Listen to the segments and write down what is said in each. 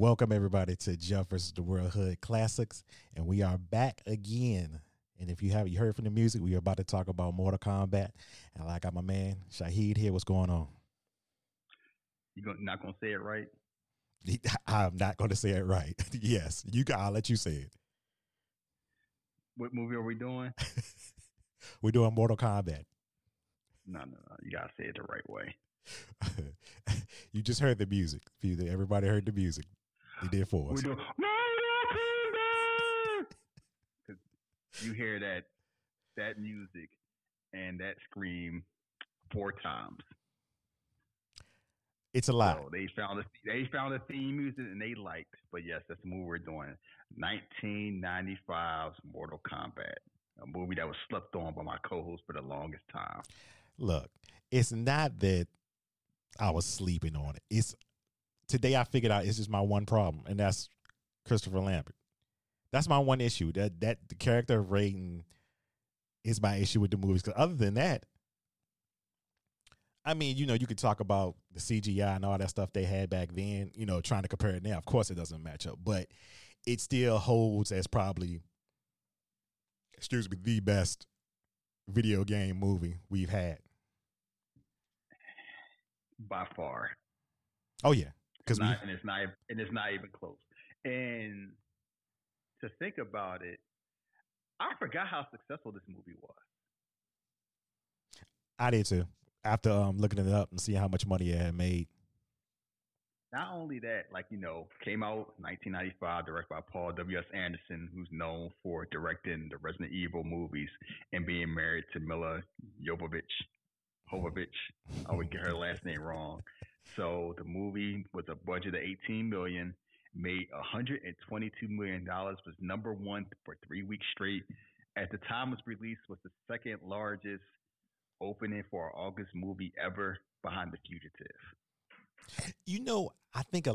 Welcome everybody to Jeff versus the World Hood Classics, and we are back again. And if you haven't heard from the music, we are about to talk about Mortal Kombat. And I got my man Shahid here. What's going on? You're not gonna say it right. I'm not gonna say it right. Yes, you got. I'll let you say it. What movie are we doing? We're doing Mortal Kombat. No, you gotta say it the right way. You just heard the music. Everybody heard the music. They did for us. You hear that music and that scream 4 times. It's a lot. So they found a theme music and they liked. But yes, that's the movie we're doing. 1995's Mortal Kombat, a movie that was slept on by my co-host for the longest time. Look, it's not that I was sleeping on it. It's today I figured out it's just my one problem, and that's Christopher Lambert. That's my one issue. That the character of Raiden is my issue with the movies. Because other than that, I mean, you know, you could talk about the CGI and all that stuff they had back then, you know, trying to compare it now. Of course it doesn't match up, but it still holds as probably, excuse me, the best video game movie we've had. By far. Oh yeah. And it's not even close. And to think about it, I forgot how successful this movie was. I did too. After looking it up and seeing how much money it had made. Not only that, like, you know, came out 1995, directed by Paul W.S. Anderson, who's known for directing the Resident Evil movies and being married to Mila Jovovich. I would get her last name wrong. So the movie with a budget of $18 million, made $122 million, was number one for 3 weeks straight. At the time its release, was the second largest opening for an August movie ever behind The Fugitive. You know, I think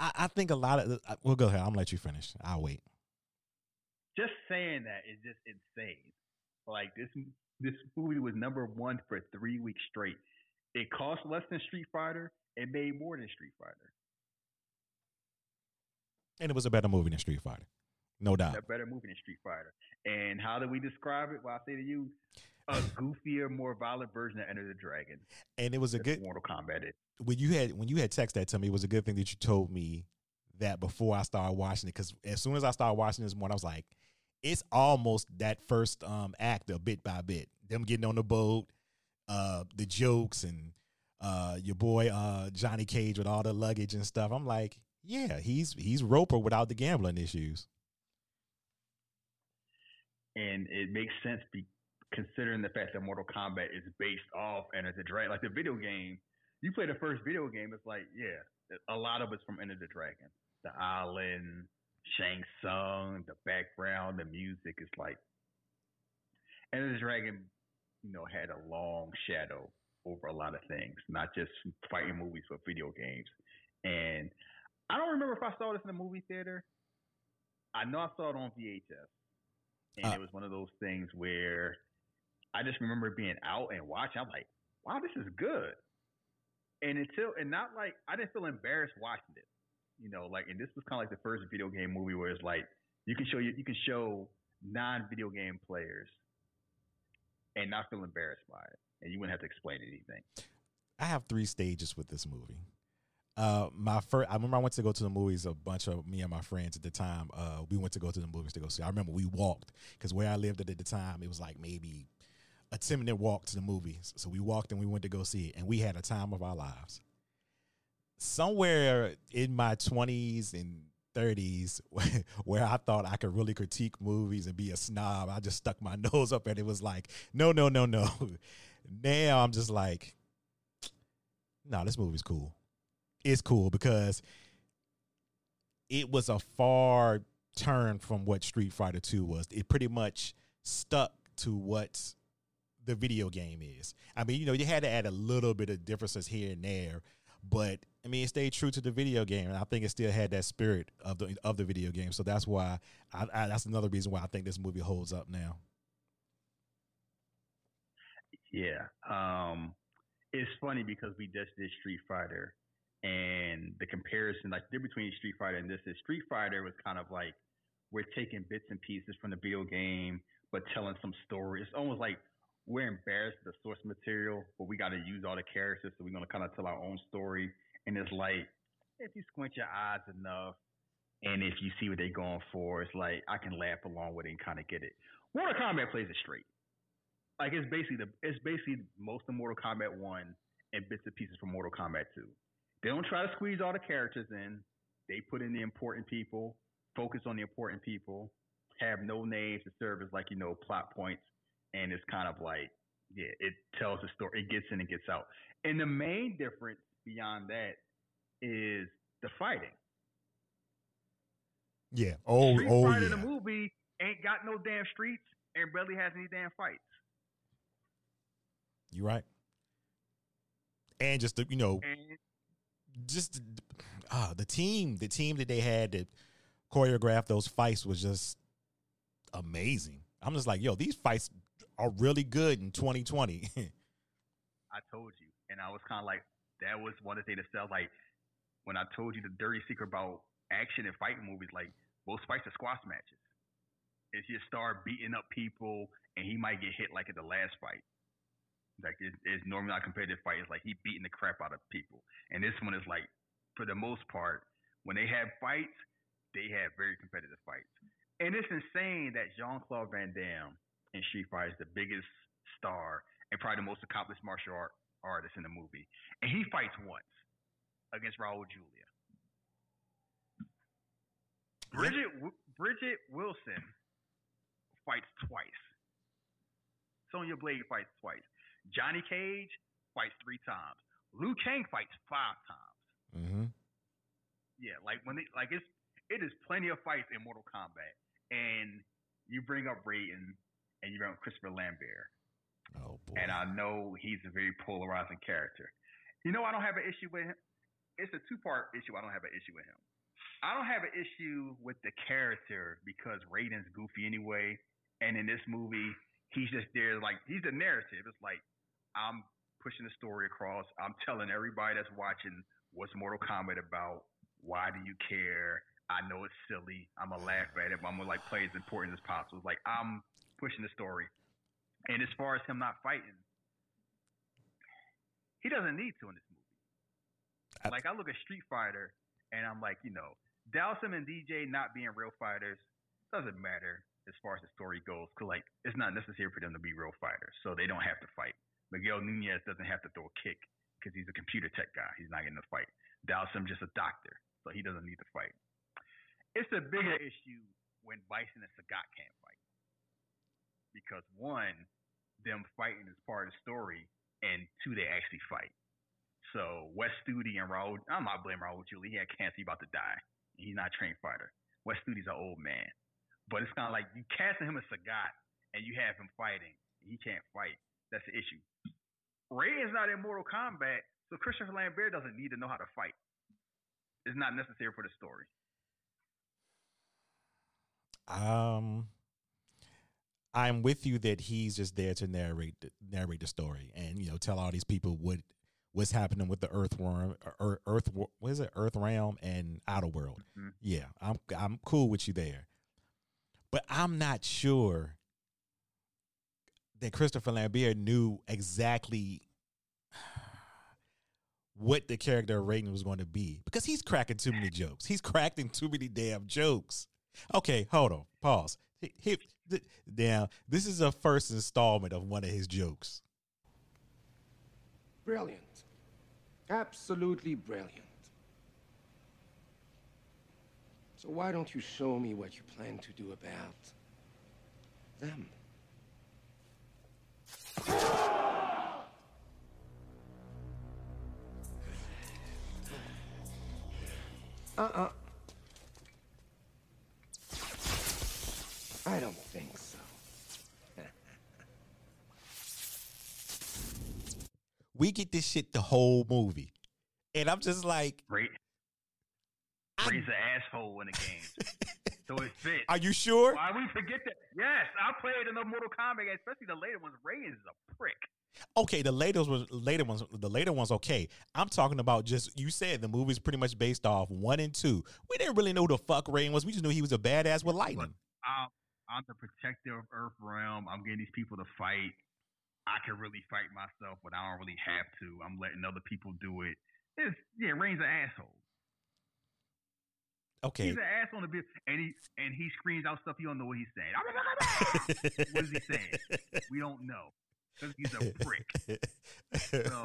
I think a lot of, we'll go ahead. I'm gonna let you finish. I'll wait. Just saying that is just insane. Like this movie was number one for 3 weeks straight. It cost less than Street Fighter. It made more than Street Fighter. And it was a better movie than Street Fighter. No doubt. A better movie than Street Fighter. And how do we describe it? Well, I say to you, a goofier, more violent version of Enter the Dragon. And it was a good Mortal Kombat. When you had texted that to me, it was a good thing that you told me that before I started watching it. Because as soon as I started watching this one, I was like, it's almost that first act, a bit by bit. Them getting on the boat, the jokes, and your boy Johnny Cage with all the luggage and stuff. I'm like, yeah, he's Roper without the gambling issues. And it makes sense considering the fact that Mortal Kombat is based off Enter the Dragon. Like the video game, you play the first video game, it's like, yeah, a lot of it's from Enter the Dragon. The island, Shang Tsung, the background, the music is like Enter the Dragon, you know, had a long shadow over a lot of things, not just fighting movies but video games. And I don't remember if I saw this in the movie theater. I know I saw it on VHS. And it was one of those things where I just remember being out and watching. I'm like, wow, this is good. And not like, I didn't feel embarrassed watching it. You know, like, and this was kind of like the first video game movie where it's like, you can show non-video game players and not feel embarrassed by it. And you wouldn't have to explain anything. I have 3 stages with this movie. I remember I went to go to the movies, a bunch of me and my friends at the time, we went to go to the movies to go see. I remember we walked because where I lived at the time, it was like maybe a 10-minute walk to the movies. So we walked and we went to go see it, and we had a time of our lives. Somewhere in my 20s and 30s where I thought I could really critique movies and be a snob, I just stuck my nose up and it was like, no. Now I'm just like, no, this movie's cool. It's cool because it was a far turn from what Street Fighter 2 was. It pretty much stuck to what the video game is. I mean, you know, you had to add a little bit of differences here and there, but I mean, it stayed true to the video game, and I think it still had that spirit of the video game. So that's why that's another reason why I think this movie holds up now. Yeah, it's funny because we just did Street Fighter. And the comparison, like, between Street Fighter and this is Street Fighter was kind of like, we're taking bits and pieces from the video game, but telling some story. It's almost like we're embarrassed of the source material, but we got to use all the characters, so we're going to kind of tell our own story. And it's like, if you squint your eyes enough, and if you see what they're going for, it's like, I can laugh along with it and kind of get it. Mortal Kombat plays it straight. Like, it's basically most of Mortal Kombat 1 and bits and pieces from Mortal Kombat 2. They don't try to squeeze all the characters in. They put in the important people, focus on the important people, have no names to serve as, like, you know, plot points. And it's kind of like, yeah, it tells the story. It gets in and gets out. And the main difference beyond that is the fighting. Yeah. Oh, Street Fighter in the movie ain't got no damn streets and barely has any damn fights. You're right. And just, you know, the team that they had that choreographed those fights was just amazing. I'm just like, yo, these fights are really good in 2020. I told you. And I was kind of like, that was one of the things that felt like when I told you the dirty secret about action and fighting movies, like, most fights are squash matches. It's your star beating up people, and he might get hit like at the last fight. Like, it's normally not a competitive fight. It's like he beating the crap out of people. And this one is like, for the most part, when they have fights, they have very competitive fights. And it's insane that Jean-Claude Van Damme in Street Fighter is the biggest star and probably the most accomplished martial artist in the movie. And he fights once against Raul Julia. Bridget Wilson fights twice. Sonya Blade fights twice. Johnny Cage fights 3 times. Liu Kang fights 5 times. Mm-hmm. Yeah, like when they like it is plenty of fights in Mortal Kombat. And you bring up Raiden and you bring up Christopher Lambert. Oh boy! And I know he's a very polarizing character. You know, I don't have an issue with him. It's a 2-part issue. I don't have an issue with him. I don't have an issue with the character because Raiden's goofy anyway, and in this movie, he's just there like he's the narrative. It's like I'm pushing the story across. I'm telling everybody that's watching what's Mortal Kombat about. Why do you care? I know it's silly. I'm gonna laugh at it, but I'm gonna like play as important as possible. It's like I'm pushing the story. And as far as him not fighting, he doesn't need to in this movie. Like I look at Street Fighter and I'm like, you know, Dalsim and DJ not being real fighters doesn't matter as far as the story goes, because like it's not necessary for them to be real fighters, so they don't have to fight. Miguel Nunez doesn't have to throw a kick because he's a computer tech guy. He's not getting to fight. Dalsim just a doctor, so he doesn't need to fight. It's a bigger issue when Bison and Sagat can't fight. Because 1, them fighting is part of the story, and 2, they actually fight. So Wes Studi and Raul, I'm not blaming Raul Julie. He had cancer, he's about to die. He's not a trained fighter. Wes Studi's an old man. But it's kind of like you casting him as Sagat, and you have him fighting. He can't fight. That's the issue. Raiden's not in Mortal Kombat, so Christopher Lambert doesn't need to know how to fight. It's not necessary for the story. I'm with you that he's just there to narrate the story and, you know, tell all these people what's happening with the Earth Realm and Outer World. Mm-hmm. Yeah, I'm cool with you there, but I'm not sure that Christopher Lambert knew exactly what the character of Raiden was going to be because he's cracking too many jokes. He's cracking too many damn jokes. Okay, hold on, pause. Now, this is a first installment of one of his jokes. Brilliant. Absolutely brilliant. So why don't you show me what you plan to do about them? I don't think so. We get this shit the whole movie. And I'm just like... Raiden's an asshole in the game. So it fits. Are you sure? Why we forget that? Yes, I played in the Mortal Kombat, especially the later ones. Raiden is a prick. Okay, the later ones. Okay, I'm talking about just you said the movie's pretty much based off 1 and 2. We didn't really know who the fuck Raiden was. We just knew he was a badass with lightning. I'm the protector of Earth Realm. I'm getting these people to fight. I can really fight myself, but I don't really have to. I'm letting other people do it. Yeah, Raiden's an asshole. Okay, he's an asshole, and he screams out stuff you don't know what he's saying. What is he saying? We don't know. Because he's a prick. So,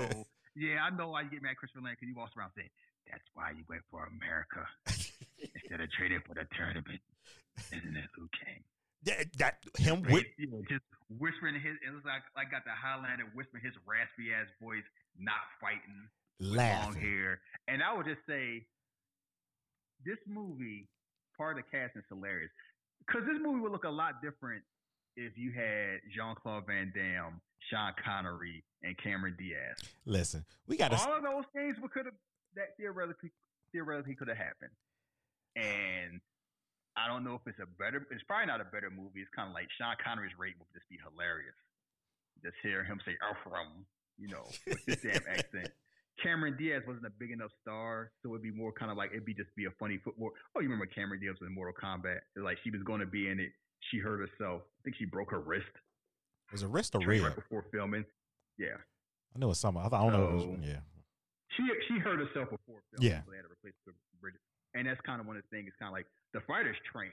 yeah, I know why you get mad at Christopher Lambert, because he walks around saying, that's why you went for America instead of trading for the tournament. Isn't it Liu Kang? Just whispering his, it was like got the Highlander whispering his raspy ass voice, not fighting, long hair. And I would just say, this movie, part of the cast is hilarious. Because this movie would look a lot different if you had Jean-Claude Van Damme, Sean Connery, and Cameron Diaz. Listen, we got all of those things that theoretically could have happened. And I don't know if it's probably not a better movie. It's kind of like Sean Connery's Raiden would just be hilarious. Just hear him say "Earthrum," you know, with his damn accent. Cameron Diaz wasn't a big enough star, so it'd be more kind of like it'd just be a funny football. Oh, you remember Cameron Diaz in Mortal Kombat? Like she was going to be in it. She hurt herself. I think she broke her wrist. Was a wrist or rib? Right before filming. Yeah. I know it's something. I don't know. It was, yeah. She hurt herself before filming. Yeah. So they had to replace her with Bridget. And that's kind of one of the things. It's kind of like the fighters trained.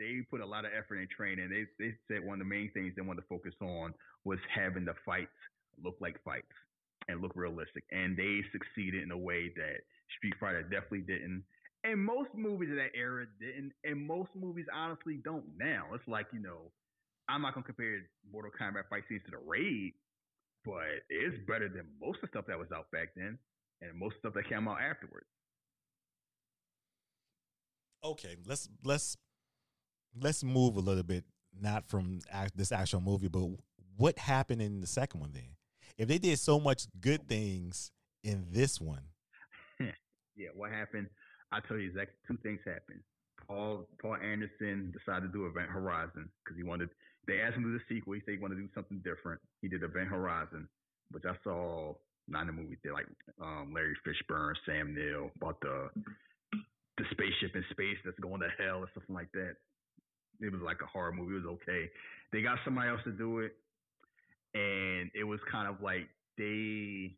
They put a lot of effort in training. They said one of the main things they wanted to focus on was having the fights look like fights and look realistic. And they succeeded in a way that Street Fighter definitely didn't. And most movies of that era didn't, and most movies honestly don't now. It's like, you know, I'm not going to compare Mortal Kombat fight scenes to the Raid, but it's better than most of the stuff that was out back then and most of the stuff that came out afterwards. Okay, let's move a little bit, not from this actual movie, but what happened in the second one then? If they did so much good things in this one. Yeah, what happened? I tell you exactly two things happened. Paul Anderson decided to do Event Horizon because he wanted. They asked him to do the sequel. He said he wanted to do something different. He did Event Horizon, which I saw not in the movie. They like Larry Fishburne, Sam Neill about the spaceship in space that's going to hell or something like that. It was like a horror movie. It was okay. They got somebody else to do it, and it was kind of like they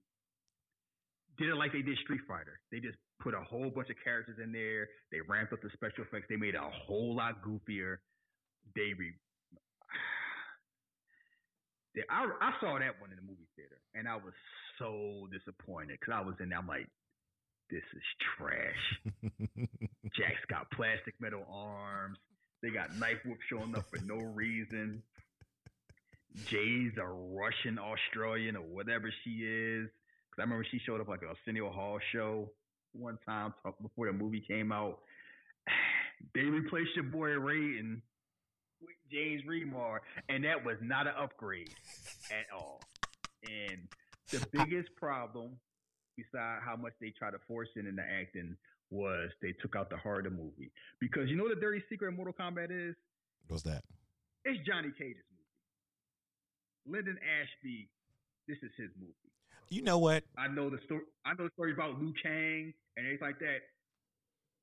did it like they did Street Fighter. They just put a whole bunch of characters in there. They ramped up the special effects. They made it a whole lot goofier. I saw that one in the movie theater, and I was so disappointed because I was in there. I'm like, this is trash. Jack's got plastic metal arms. They got knife whoop showing up for no reason. Jay's a Russian, Australian, or whatever she is. I remember she showed up like a Arsenio Hall show one time before the movie came out. They replaced your boy Raiden with James Remar, and that was not an upgrade at all. And the biggest problem, besides how much they tried to force it into acting, was they took out the heart of the movie. Because you know what the dirty secret of Mortal Kombat is? What's that? It's Johnny Cage's movie. Linden Ashby, this is his movie. You know what? I know the story about Liu Kang and things like that.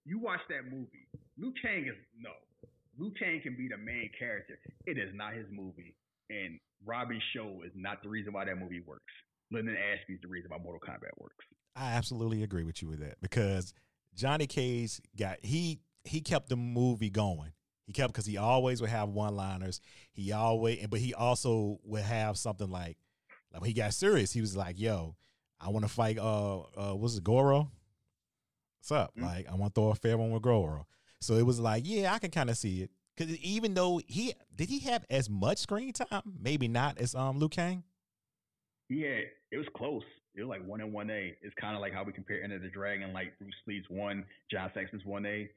You watch that movie. Liu Kang can be the main character. It is not his movie. And Robin Shou is not the reason why that movie works. Linden Ashby is the reason why Mortal Kombat works. I absolutely agree with you with that because Johnny Cage he kept the movie going. He kept because he always would have one-liners. But he also would have something like. When he got serious, he was like, yo, I want to fight, what's it, Goro? What's up? Mm-hmm. Like, I want to throw a fair one with Goro. So it was like, yeah, I can kind of see it. Because even though did he have as much screen time? Maybe not as Liu Kang? Yeah, it was close. It was like 1 and 1A. It's kind of like how we compare Enter the Dragon, like Bruce Lee's 1, John Saxon's 1A.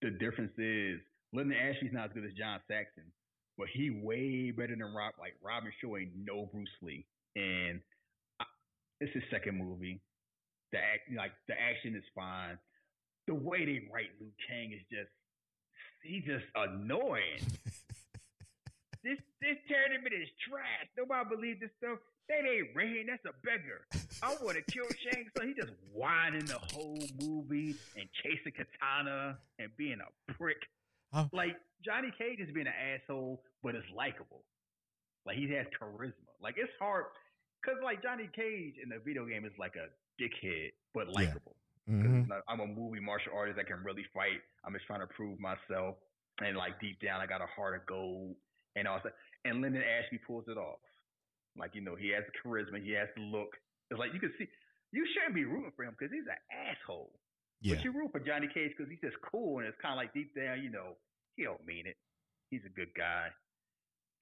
The difference is, Lyndon Ashley's not as good as John Saxon. But he way better than Robin Shou ain't no Bruce Lee. And it's his second movie. The action is fine. The way they write Liu Kang is just, he's just annoying. This tournament is trash. Nobody believes this stuff. That ain't Raiden. That's a beggar. I want to kill Shang Tsung. He just whining the whole movie and chasing Kitana and being a prick. Like, Johnny Cage is being an asshole, but it's likable. Like, he has charisma. Like, it's hard. Because, like, Johnny Cage in the video game is like a dickhead, but likable. Yeah. Mm-hmm. Like, I'm a movie martial artist that can really fight. I'm just trying to prove myself. And, like, deep down, I got a heart of gold. And all that. And Linden Ashby pulls it off. Like, you know, he has the charisma. He has the look. It's like, you can see. You shouldn't be rooting for him because he's an asshole. Yeah. But you root for Johnny Cage because he's just cool. And it's kind of like deep down, you know, he don't mean it. He's a good guy.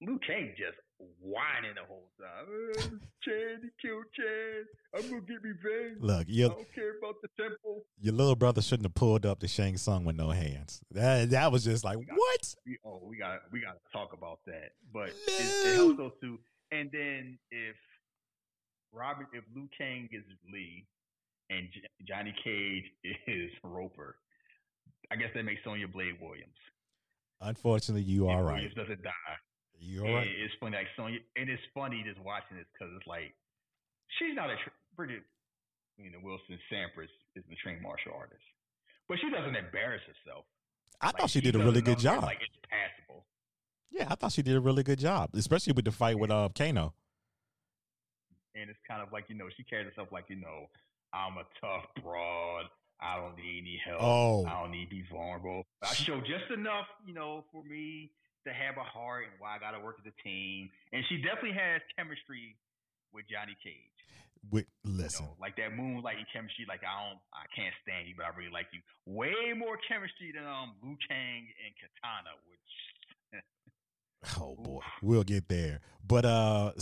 Liu Kang just whining the whole time. Chad, he killed Chad. I'm going to get revenge. Look, I don't care about the temple. Your little brother shouldn't have pulled up the Shang Tsung with no hands. That was just like, what? We got to talk about that. But it helps those two. And then if Liu Kang is Lee and Johnny Cage is Roper, I guess that makes Sonya Blade Williams. Unfortunately, you are right. Williams doesn't die. You're right. It's funny, like Sonya, and it's funny just watching this because it's like she's not a Bridget, Wilson Sampras is a trained martial artist, but she doesn't embarrass herself. I thought she did a really good job. Like, it's passable. Yeah, I thought she did a really good job, especially with the fight with Kano. And it's kind of like, she carries herself like, I'm a tough broad. I don't need any help. Oh. I don't need to be vulnerable. I show just enough, for me to have a heart and why I got to work as a team. And she definitely has chemistry with Johnny Cage. Listen. Like that moonlighting chemistry, like I can't stand you, but I really like you. Way more chemistry than Liu Kang and Kitana, which... Oh boy, we'll get there. But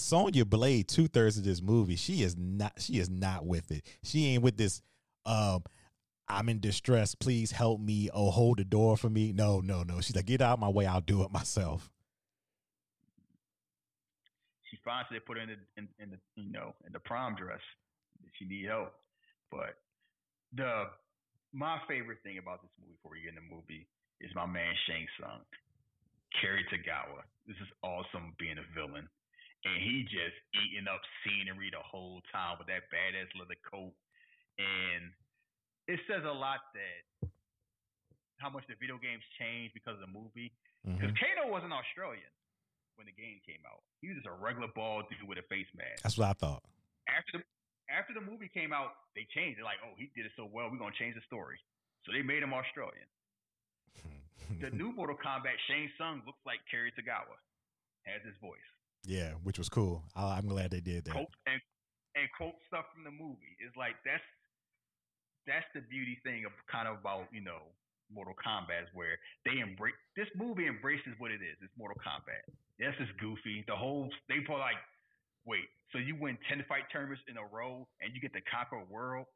Sonya Blade, 2/3 of this movie, she is not with it. She ain't with this I'm in distress, please help me. Oh, hold the door for me. No. She's like, get out of my way, I'll do it myself. She finds they put her in the prom dress. She need help. But my favorite thing about this movie before we get in the movie is my man Shang Tsung. Cary Tagawa. This is awesome being a villain. And he just eating up scenery the whole time with that badass leather coat. And it says a lot that how much the video games changed because of the movie. Because Kano wasn't Australian when the game came out. He was just a regular bald dude with a face mask. That's what I thought. After the movie came out, they changed it. Like, oh, he did it so well, we're going to change the story. So they made him Australian. The new Mortal Kombat, Shang Tsung looks like Cary Tagawa, has his voice. Yeah, which was cool. I'm glad they did that. And quote stuff from the movie. It's like that's the beauty thing of kind of about Mortal Kombat, where they embrace this movie, embraces what it is. It's Mortal Kombat. Yes, it's goofy. The whole they put like, wait, so you win 10 fight tournaments in a row and you get to conquer world.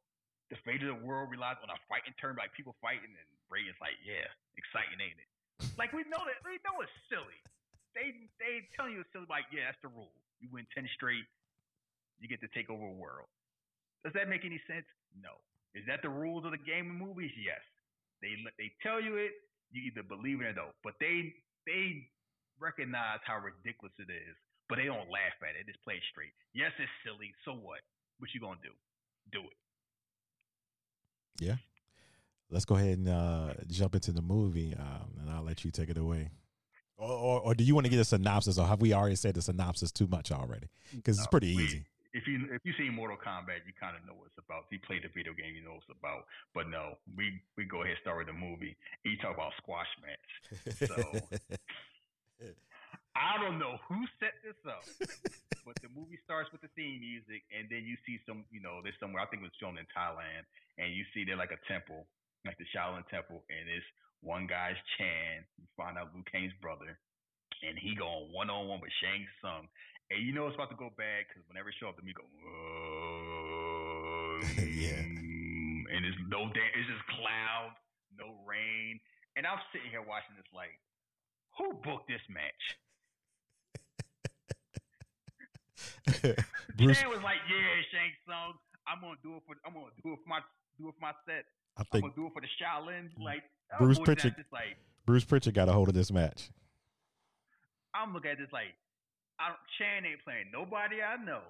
The fate of the world relies on a fighting term, like people fighting, and Raiden's like, yeah, exciting, ain't it? Like, we know it's silly. They tell you it's silly, like, yeah, that's the rule. You win 10 straight, you get to take over a world. Does that make any sense? No. Is that the rules of the game and movies? Yes. They tell you it, you either believe it or don't. But they recognize how ridiculous it is, but they don't laugh at it. They just play it straight. Yes, it's silly. So what? What you gonna do? Do it. Yeah, let's go ahead and jump into the movie, and I'll let you take it away. Or do you want to get a synopsis, or have we already said the synopsis too much already? Because it's pretty easy. If you see Mortal Kombat, you kind of know what it's about. If you play the video game, you know what it's about. But no, we go ahead and start with the movie. You talk about squash match. So I don't know who set this up, but the movie starts with the theme music, and then you see some, there's somewhere, I think it was filmed in Thailand, and you see they're like a temple, like the Shaolin Temple, and it's one guy's Chan. You find out Liu Kang's brother, and he going one-on-one with Shang Tsung. And you know it's about to go bad, because whenever it show up, the music go, yeah. And it's no damn, it's just cloud, no rain. And I'm sitting here watching this like, who booked this match? Shane was like, "Yeah, Shang Tsung, I'm gonna do it for my set. I'm gonna do it for the Shaolin." Like Bruce Pritchard got a hold of this match. I I'm looking at this like, Shang ain't playing nobody I know.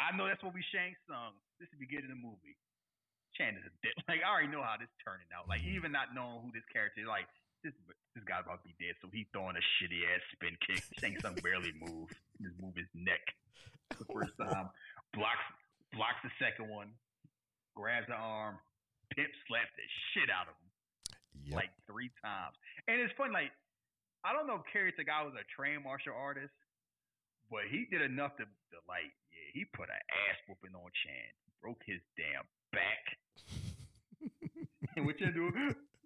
I know that's what we Shang Tsung. This is the beginning of the movie. Shang is a dick. Like, I already know how this turning out. Like, even not knowing who this character is, like, this guy's about to be dead, so he's throwing a shitty ass spin kick. Shang Tsung barely moves. He just moves his neck the first time. Blocks the second one. Grabs the arm. Pimp slaps the shit out of him. Yep. Like 3 times. And it's funny, like, I don't know if Cary Tagawa was a trained martial artist, but he did enough to like, yeah, he put an ass whooping on Chan. Broke his damn back. And what you do?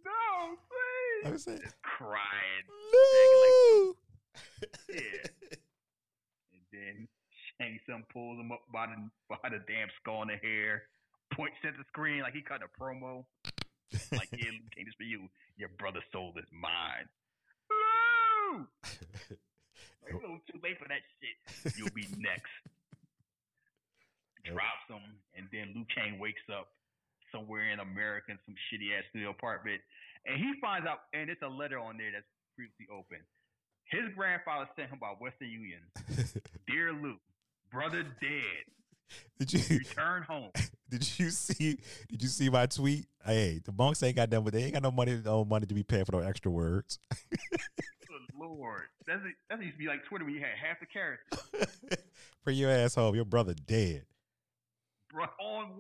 No, please. I was saying, just crying. No. Like, yeah. And then Shang Tsung pulls him up by the damn skull in the hair. Points at the screen like he cut a promo. Like, yeah, Liu Kang, this for you. Your brother's soul is mine. Woo! It's a little too late for that shit. You'll be next. Drops him, and then Liu Kang wakes up somewhere in America in some shitty-ass studio apartment, and he finds out, and it's a letter on there that's previously open. His grandfather sent him by Western Union. Dear Liu, brother dead. Did you return home? Did you see my tweet? Hey, the monks ain't got nothing, but they ain't got no money to be paid for no extra words. Good Lord, that used to be like Twitter when you had half the characters. Bring your ass home. Your brother dead. Bro, on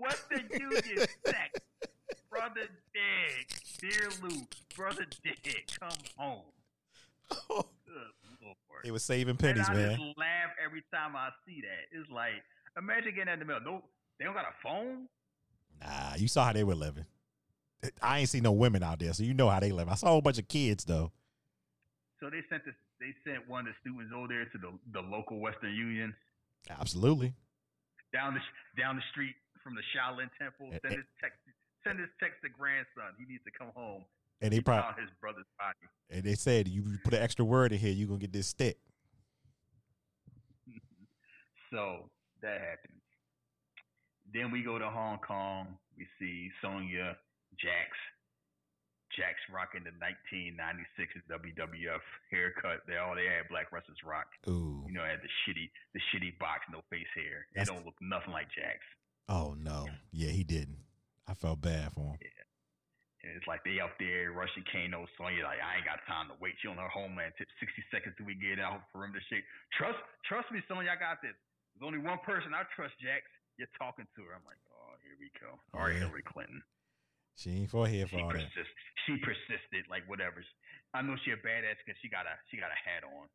Western Union sex. Brother dead, dear Lou. Brother dead, come home. Oh. Good Lord. It was saving pennies, man. I just laugh every time I see that. It's like, imagine getting in the middle. No, they don't got a phone. Nah, you saw how they were living. I ain't seen no women out there, so you know how they live. I saw a whole bunch of kids though. So they sent one of the students over there to the local Western Union. Absolutely. Down the street from the Shaolin Temple. Send this text to grandson. He needs to come home. And they probably his brother's body. And they said, you put an extra word in here, you're going to get this stick. So that happens. Then we go to Hong Kong. We see Sonya, Jax rocking the 1996 WWF haircut. They had black wrestlers rock. Ooh. You know, had the shitty box, no face hair. It don't look nothing like Jax. Oh, no. Yeah, he didn't. I felt bad for him. Yeah. And it's like they out there rushing Kano, Sonya like, I ain't got time to wait. She on her homeland tip. 60 seconds till we get out for him to shake. Trust me, Sonya, I got this. There's only one person I trust, Jax. You're talking to her. I'm like, oh, here we go. All right, Hillary Clinton. She ain't for here for all that. She persisted, like whatever. I know she a badass because she got a hat on.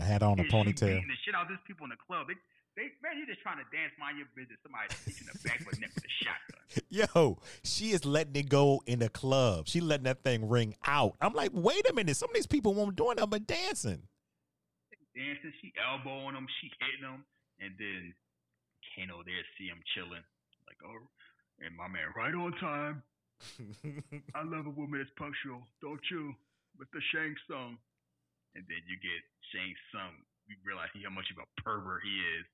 A hat on, a ponytail. She the shit out of these people in the club. Man, you're just trying to dance, mind your business. Somebody's teaching the back of neck with a shotgun. Yo, she is letting it go in the club. She letting that thing ring out. I'm like, wait a minute. Some of these people weren't doing nothing but dancing. She elbowing them. She hitting them. And then Kano there see him chilling. Like, oh, and my man, right on time. I love a woman that's punctual. Don't you? Mr. Shang Tsung. And then you get Shang Tsung. You realize how much of a pervert he is.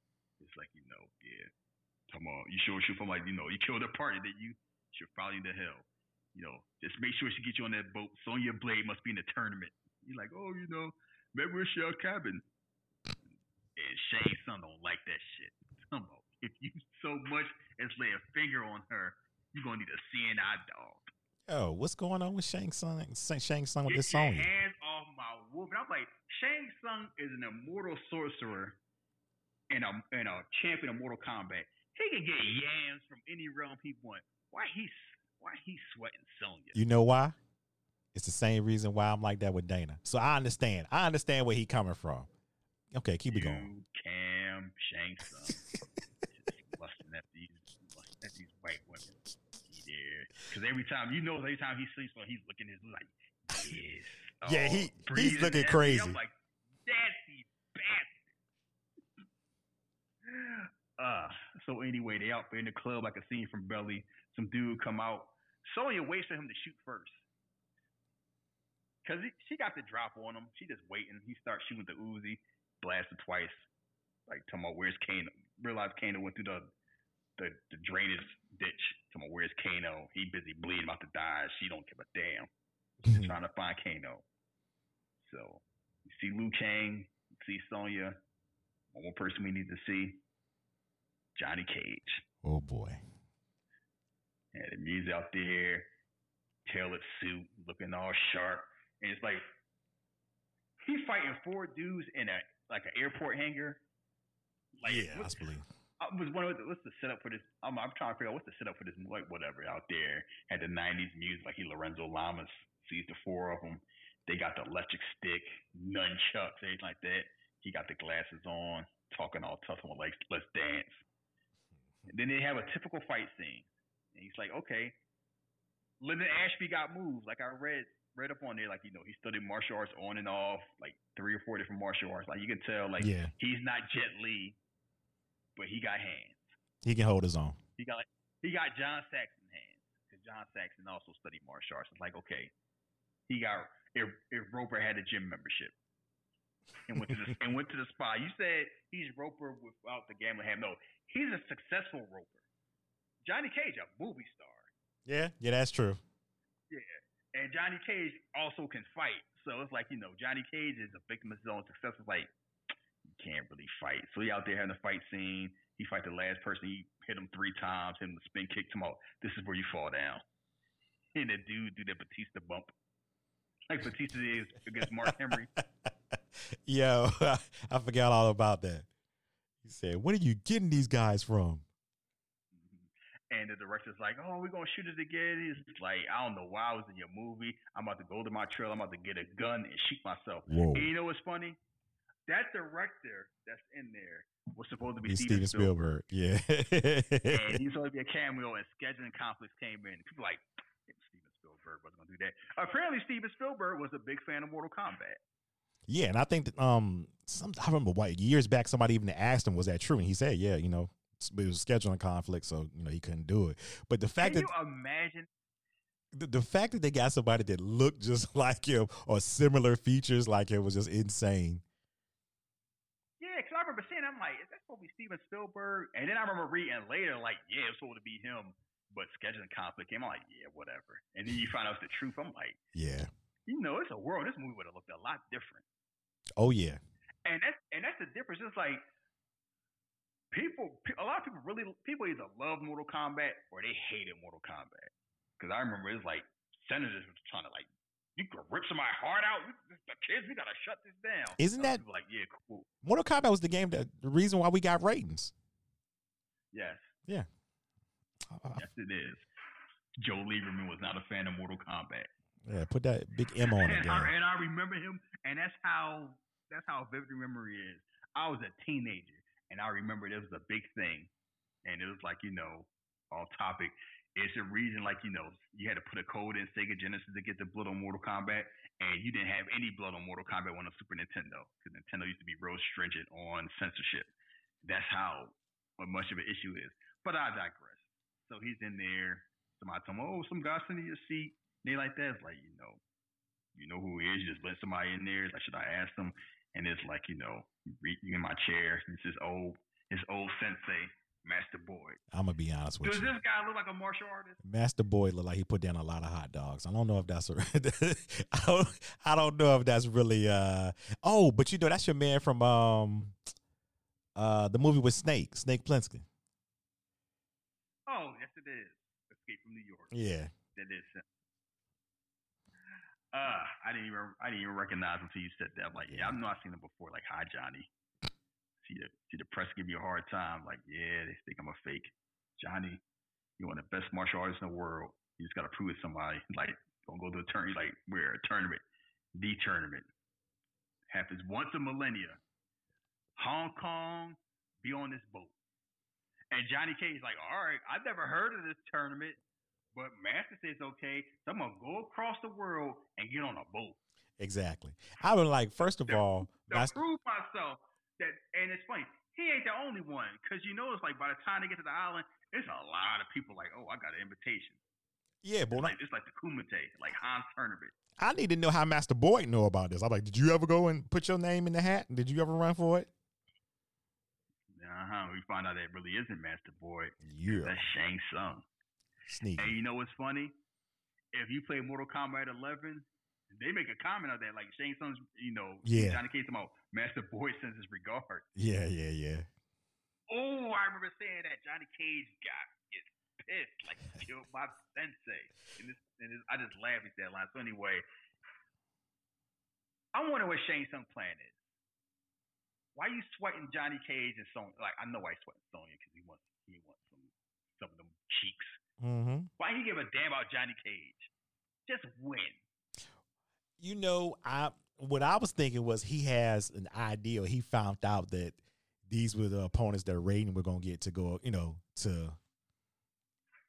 It's like, you know, yeah, come on. You sure shoot from like, you know, you killed her party that you should follow you to hell. You know, just make sure she gets you on that boat. Sonya Blade must be in the tournament. You're like, oh, you know, maybe we'll share a cabin. And Shane Son don't like that shit. Come on. If you so much as lay a finger on her, you're going to need a CNI dog. Yo, what's going on with Shang Tsung with this Sonya? Get your hands off my woman. I'm like, Shang Tsung is an immortal sorcerer. And a champion of Mortal Kombat. He can get yams from any realm he wants. Why he sweating Sonya? You know why? It's the same reason why I'm like that with Dana. So I understand. I understand where he coming from. Okay, keep it going. Cam Shang Tsung. Lusting at these white women. He there. Because every time he sleeps, well, he's looking at his like, yes. Oh, yeah, he's looking crazy. I'm like, nasty bastard. So anyway, they out there in the club like a scene from Belly. Some dude come out. Sonya waits for him to shoot first. Cause she got the drop on him. She just waiting. He starts shooting the Uzi, blasted twice. Like, talking about where's Kano? Realize Kano went through the drainage ditch. Talking about where's Kano? He busy bleeding, about to die. She don't give a damn. She's trying to find Kano. So you see Liu Kang, see Sonya. One more person we need to see, Johnny Cage. Oh, boy. Yeah, the music out there, tailored suit, looking all sharp. And it's like, he's fighting four dudes in a like an airport hangar. Like, yeah, I believe. I was wondering, what's the setup for this? I'm trying to figure out what's the setup for this, like, whatever out there. Had the 90s music, like he Lorenzo Lamas sees the four of them. They got the electric stick, nunchucks, anything like that. He got the glasses on, talking all tough and like, let's dance. And then they have a typical fight scene. And he's like, okay. Linden Ashby got moves. Like I read up on there, like, you know, he studied martial arts on and off, like 3 or 4 different martial arts. Like you can tell, like, yeah, he's not Jet Li, but he got hands. He can hold his own. He got John Saxon hands, because John Saxon also studied martial arts. It's like, okay, he got, if Roper had a gym membership and went to the spa. You said he's Roper without the gambling hand. No, he's a successful Roper. Johnny Cage, a movie star. Yeah, that's true. Yeah. And Johnny Cage also can fight. So it's like, you know, Johnny Cage is a victim of his own success. It's like, you can't really fight. So he out there having a fight scene. He fight the last person. He hit him 3 times, hit him the spin kick tomorrow. This is where you fall down. And the dude do that Batista bump. Like Batista is against Mark Henry. Yo, I forgot all about that. He said, "What are you getting these guys from?" And the director's like, "Oh, we're going to shoot it again." It's like, I don't know why I was in your movie. I'm about to go to my trailer. I'm about to get a gun and shoot myself. Whoa. And you know what's funny? That director that's in there was supposed to be Steven Spielberg. Yeah. And he's supposed to be a cameo, and scheduling conflicts came in. People like, Steven Spielberg wasn't going to do that. Apparently, Steven Spielberg was a big fan of Mortal Kombat. Yeah, and I think that I remember years back somebody even asked him, was that true? And he said, yeah, you know, it was scheduling conflict, so you know he couldn't do it. But the fact that you imagine the fact that they got somebody that looked just like him or similar features like him was just insane. Yeah, because I remember seeing, I'm like, is that supposed to be Steven Spielberg? And then I remember reading later, like, yeah, it's supposed to be him, but scheduling conflict came. I'm like, yeah, whatever. And then you find out it's the truth. I'm like, yeah, you know, it's a world. This movie would have looked a lot different. Oh yeah, and that's the difference. It's like a lot of people either love Mortal Kombat or they hated Mortal Kombat. Because I remember it's like senators were trying to like, you could rip somebody's heart out. The kids, we gotta shut this down. Isn't that like, yeah, cool? Mortal Kombat was the game that the reason why we got ratings. Yes. Yeah. Yes, it is. Joe Lieberman was not a fan of Mortal Kombat. Yeah, put that big M on it. And I remember him, and that's how vivid memory is. I was a teenager, and I remember it was a big thing, and it was like, you know, all topic. It's a reason, like, you know, you had to put a code in Sega Genesis to get the blood on Mortal Kombat, and you didn't have any blood on Mortal Kombat on a Super Nintendo, because Nintendo used to be real stringent on censorship. That's how much of an issue is. But I digress. So he's in there. Somebody told him, oh, some guy sitting in your seat. They like that. It's like, you know who he is. You just let somebody in there. It's like, should I ask them? And it's like, you know, in my chair. It's his old sensei, Master Boyd. I'm gonna be honest with you. Does this guy look like a martial artist? Master Boyd look like he put down a lot of hot dogs. I don't know if that's I don't know if that's really. Oh, but you know that's your man from the movie with Snake Plissken. Oh yes, it is. Escape from New York. Yeah, that is him. I didn't even recognize him until you said that. I'm like, yeah, I know I've seen him before. Like, hi, Johnny. See the press give me a hard time. Like, yeah, they think I'm a fake. Johnny, you're one of the best martial artists in the world. You just got to prove it to somebody. Like, don't go to a tournament. Like, we're a tournament. The tournament. Happens once a millennia. Hong Kong, be on this boat. And Johnny Cage's like, all right, I've never heard of this tournament. But Master says, okay, so I'm going to go across the world and get on a boat. Exactly. I would like, first of all. To prove myself that, and it's funny, he ain't the only one. Because you notice, like, by the time they get to the island, there's a lot of people like, oh, I got an invitation. Yeah, but it's like the Kumite, like Hans Tournament. I need to know how Master Boyd know about this. I'm like, did you ever go and put your name in the hat? Did you ever run for it? We find out that it really isn't Master Boyd. Yeah. That's Shang Tsung. Sneaky. And you know what's funny? If you play Mortal Kombat 11, they make a comment on that, like Shang Tsung's, you know, Johnny Cage talking about Master Boy sends his regard. Yeah. Oh, I remember saying that Johnny Cage gets pissed, like killed by Sensei, and I just laughed at that line. So anyway, I wonder what Shang Tsung plan is. Why are you sweating Johnny Cage and Sonya? Like, I know why he's sweating Sonya, because he wants some of them cheeks. Mm-hmm. Why he give a damn about Johnny Cage? Just win. You know, what I was thinking was he has an idea. He found out that these were the opponents that Raiden were going to get to go, you know, to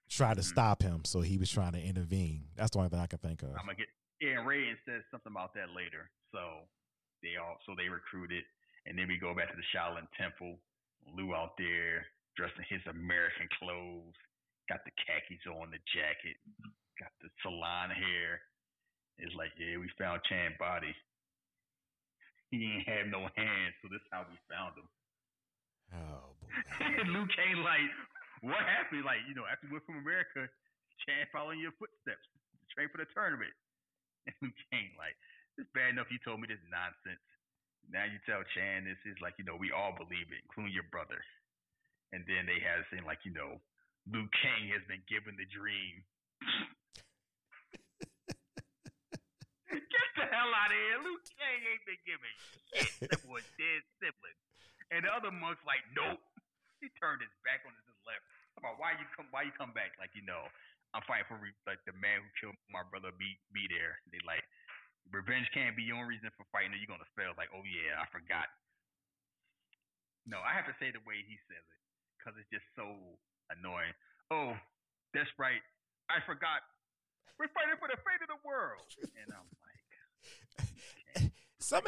try to stop him. So he was trying to intervene. That's the only thing I can think of. Raiden says something about that later. So they recruited, and then we go back to the Shaolin Temple. Liu out there dressed in his American clothes, got the khakis on, the jacket, got the salon hair. It's like, yeah, we found Chan's body. He didn't have no hands, so this is how we found him. Oh, boy. And Liu Kang, like, what happened? Like, you know, after we went from America, Chan following your footsteps, train for the tournament. And Liu Kang, like, it's bad enough you told me this nonsense. Now you tell Chan this is like, you know, we all believe it, including your brother. And then they had a thing like, you know, Liu Kang has been given the dream. Get the hell out of here. Liu Kang ain't been giving shit. That boy's dead sibling. And the other monk's like, nope. He turned his back on his left. I'm like, why you come back? Like, you know, I'm fighting for like the man who killed my brother be there. They like, revenge can't be your own reason for fighting, or you're gonna fail. Like, oh yeah, I forgot. No, I have to say the way he says it, because it's just so annoying. Oh, that's right. I forgot. We're fighting for the fate of the world. And I'm like, okay. Some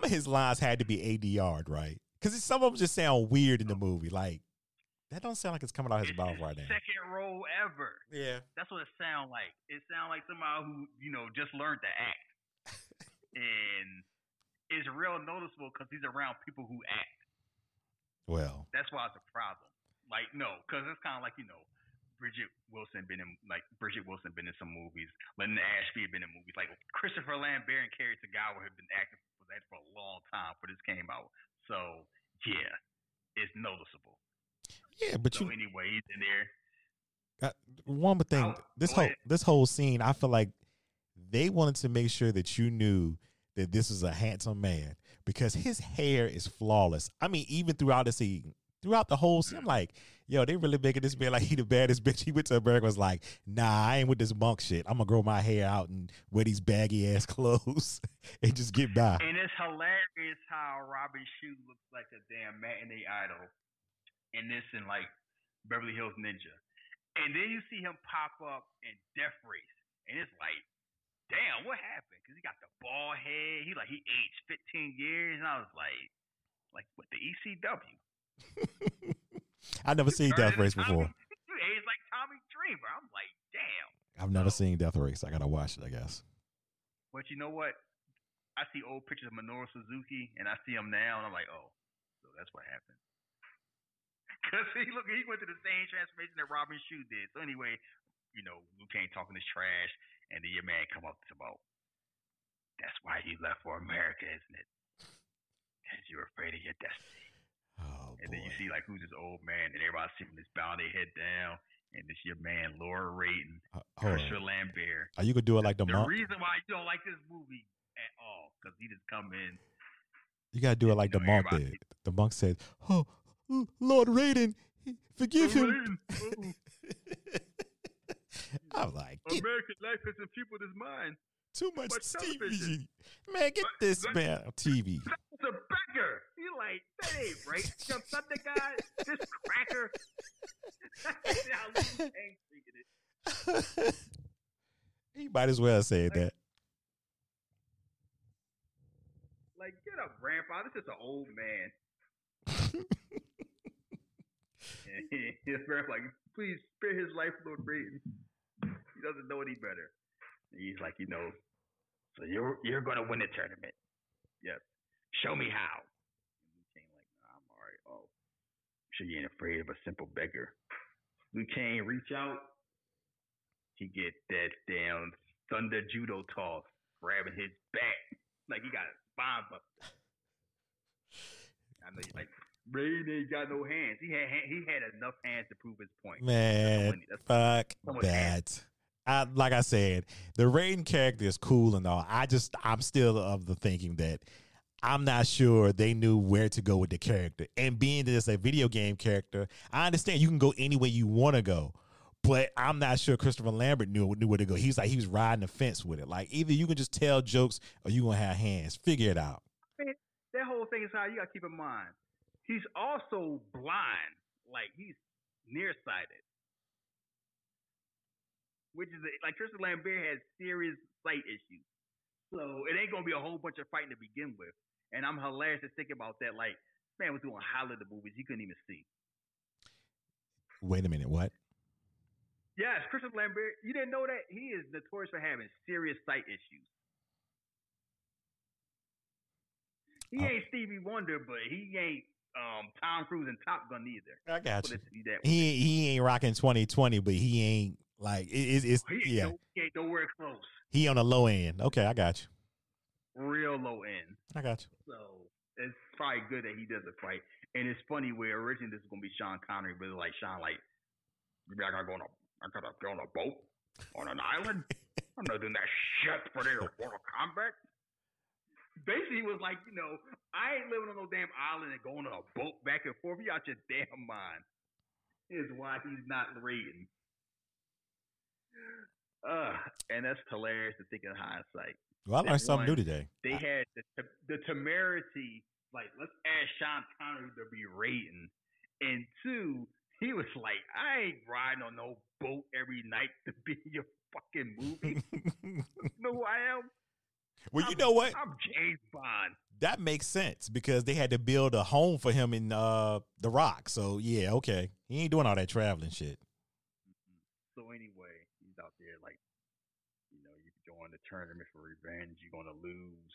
of his lines had to be ADR'd, right? Because some of them just sound weird in the movie. Like, that don't sound like it's coming out of his mouth right now. Second role ever. Yeah. That's what it sound like. It sound like somebody who, you know, just learned to act. And it's real noticeable because he's around people who act. Well, that's why it's a problem. Like, no, because it's kind of like, you know, Bridget Wilson been in some movies. Linden Ashby been in movies. Like, Christopher Lambert and Cary Tagawa have been acting for that for a long time before this came out. So yeah, it's noticeable. Yeah, but so anyway, he's in there. One more thing, this whole scene, I feel like they wanted to make sure that you knew that this is a handsome man, because his hair is flawless. I mean, even throughout the scene. Throughout the whole scene, I'm like, yo, they really making this man like he the baddest bitch. He went to America, was like, nah, I ain't with this monk shit. I'm going to grow my hair out and wear these baggy-ass clothes and just get by. And it's hilarious how Robin Shou looks like a damn matinee idol in this and, like, Beverly Hills Ninja. And then you see him pop up in Death Race, and it's like, damn, what happened? Because he got the bald head. He aged 15 years, and I was like, what, the ECW? I never seen Death Race before. He's like Tommy Dreamer. I'm like, damn. I've never seen Death Race. I gotta watch it, I guess. But you know what? I see old pictures of Minoru Suzuki, and I see him now, and I'm like, oh, so that's what happened. Because he went through the same transformation that Robin Shou did. So anyway, you know, Liu Kang talking this trash, and then your man come up to about, that's why you left for America, isn't it? Because you're afraid of your destiny. Oh, and boy. Then you see like who's this old man, and everybody's sitting this bowing their head down, and it's your man Laura Raiden, Christopher Lambert. Are you gonna do it like the monk? The reason why you don't like this movie at all, because he just come in. You gotta do it like the monk did. The monk said, "Oh, Lord Raiden, forgive him." Raiden. I'm like, American life is in people is mine. Too much TV, television. Man. Get this man on TV. That's a beggar. You like that ain't right? Some other guy, this cracker. He might as well say like, that. Like, get up, grandpa. This is an old man. His grandpa, like, please spare his life, Lord Raiden. He doesn't know any better. He's like, you know, so you're going to win the tournament. Yep. Show me how. And Liu Kang like, nah, I'm all right. Oh, I'm sure you ain't afraid of a simple beggar. Liu Kang reach out. He get that damn thunder judo toss grabbing his back like he got a spine buster. I know you're like, Raiden ain't got no hands. He had enough hands to prove his point. Man, fuck that. Like I said, the Raiden character is cool and all. I'm still of the thinking that I'm not sure they knew where to go with the character. And being that it's a video game character, I understand you can go any way you want to go. But I'm not sure Christopher Lambert knew where to go. He was riding the fence with it. Like, either you can just tell jokes or you're going to have hands. Figure it out. Man, that whole thing is how you got to keep in mind. He's also blind. Like, he's nearsighted. Which is, like, Christopher Lambert has serious sight issues. So it ain't going to be a whole bunch of fighting to begin with. And I'm hilarious to think about that. Like, man was doing Highlander movies. You couldn't even see. Wait a minute. What? Yes, Christopher Lambert. You didn't know that? He is notorious for having serious sight issues. He ain't Stevie Wonder, but he ain't Tom Cruise and Top Gun either. I got you. He ain't rocking 20/20, but he ain't like it's yeah. He ain't nowhere close. He on the low end. Okay, I got you. Real low end. I got you. So it's probably good that he doesn't fight. And it's funny where originally this is gonna be Sean Connery, but like Sean, like maybe I gotta go on a boat on an island. I'm not doing that shit for their Mortal Kombat. Basically, he was like, you know, I ain't living on no damn island and going on a boat back and forth. You out your damn mind. Is why he's not reading. And that's hilarious to think in hindsight. Well, I learned something new today. They had the temerity, like, let's ask Sean Connery to be raiding. And two, he was like, I ain't riding on no boat every night to be in your fucking movie. You know who I am? Well, you know what? I'm James Bond. That makes sense because they had to build a home for him in The Rock. So, yeah, okay. He ain't doing all that traveling shit. So, anyway, he's out there like, you know, you join the tournament for revenge. You're going to lose.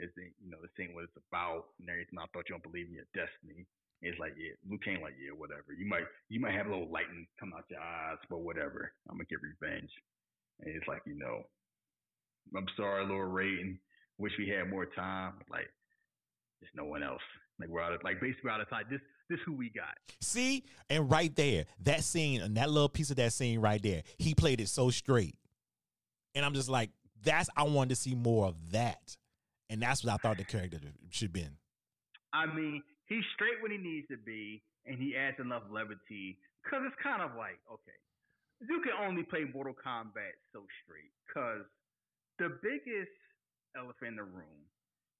It's the, you know, this ain't what it's about and everything. I thought you don't believe in your destiny. And it's like, yeah, Liu Kang like, yeah, whatever. You might have a little lightning come out your eyes, but whatever. I'm going to get revenge. And it's like, you know, I'm sorry, Lord Raiden. Wish we had more time. Like, there's no one else. Like, we're out of, like, basically out of time. This who we got. See? And right there, that scene and that little piece of that scene right there, he played it so straight. And I'm just like, I wanted to see more of that. And that's what I thought the character should have been. I mean, he's straight when he needs to be, and he adds enough levity. Because it's kind of like, okay, you can only play Mortal Kombat so straight. Because the biggest elephant in the room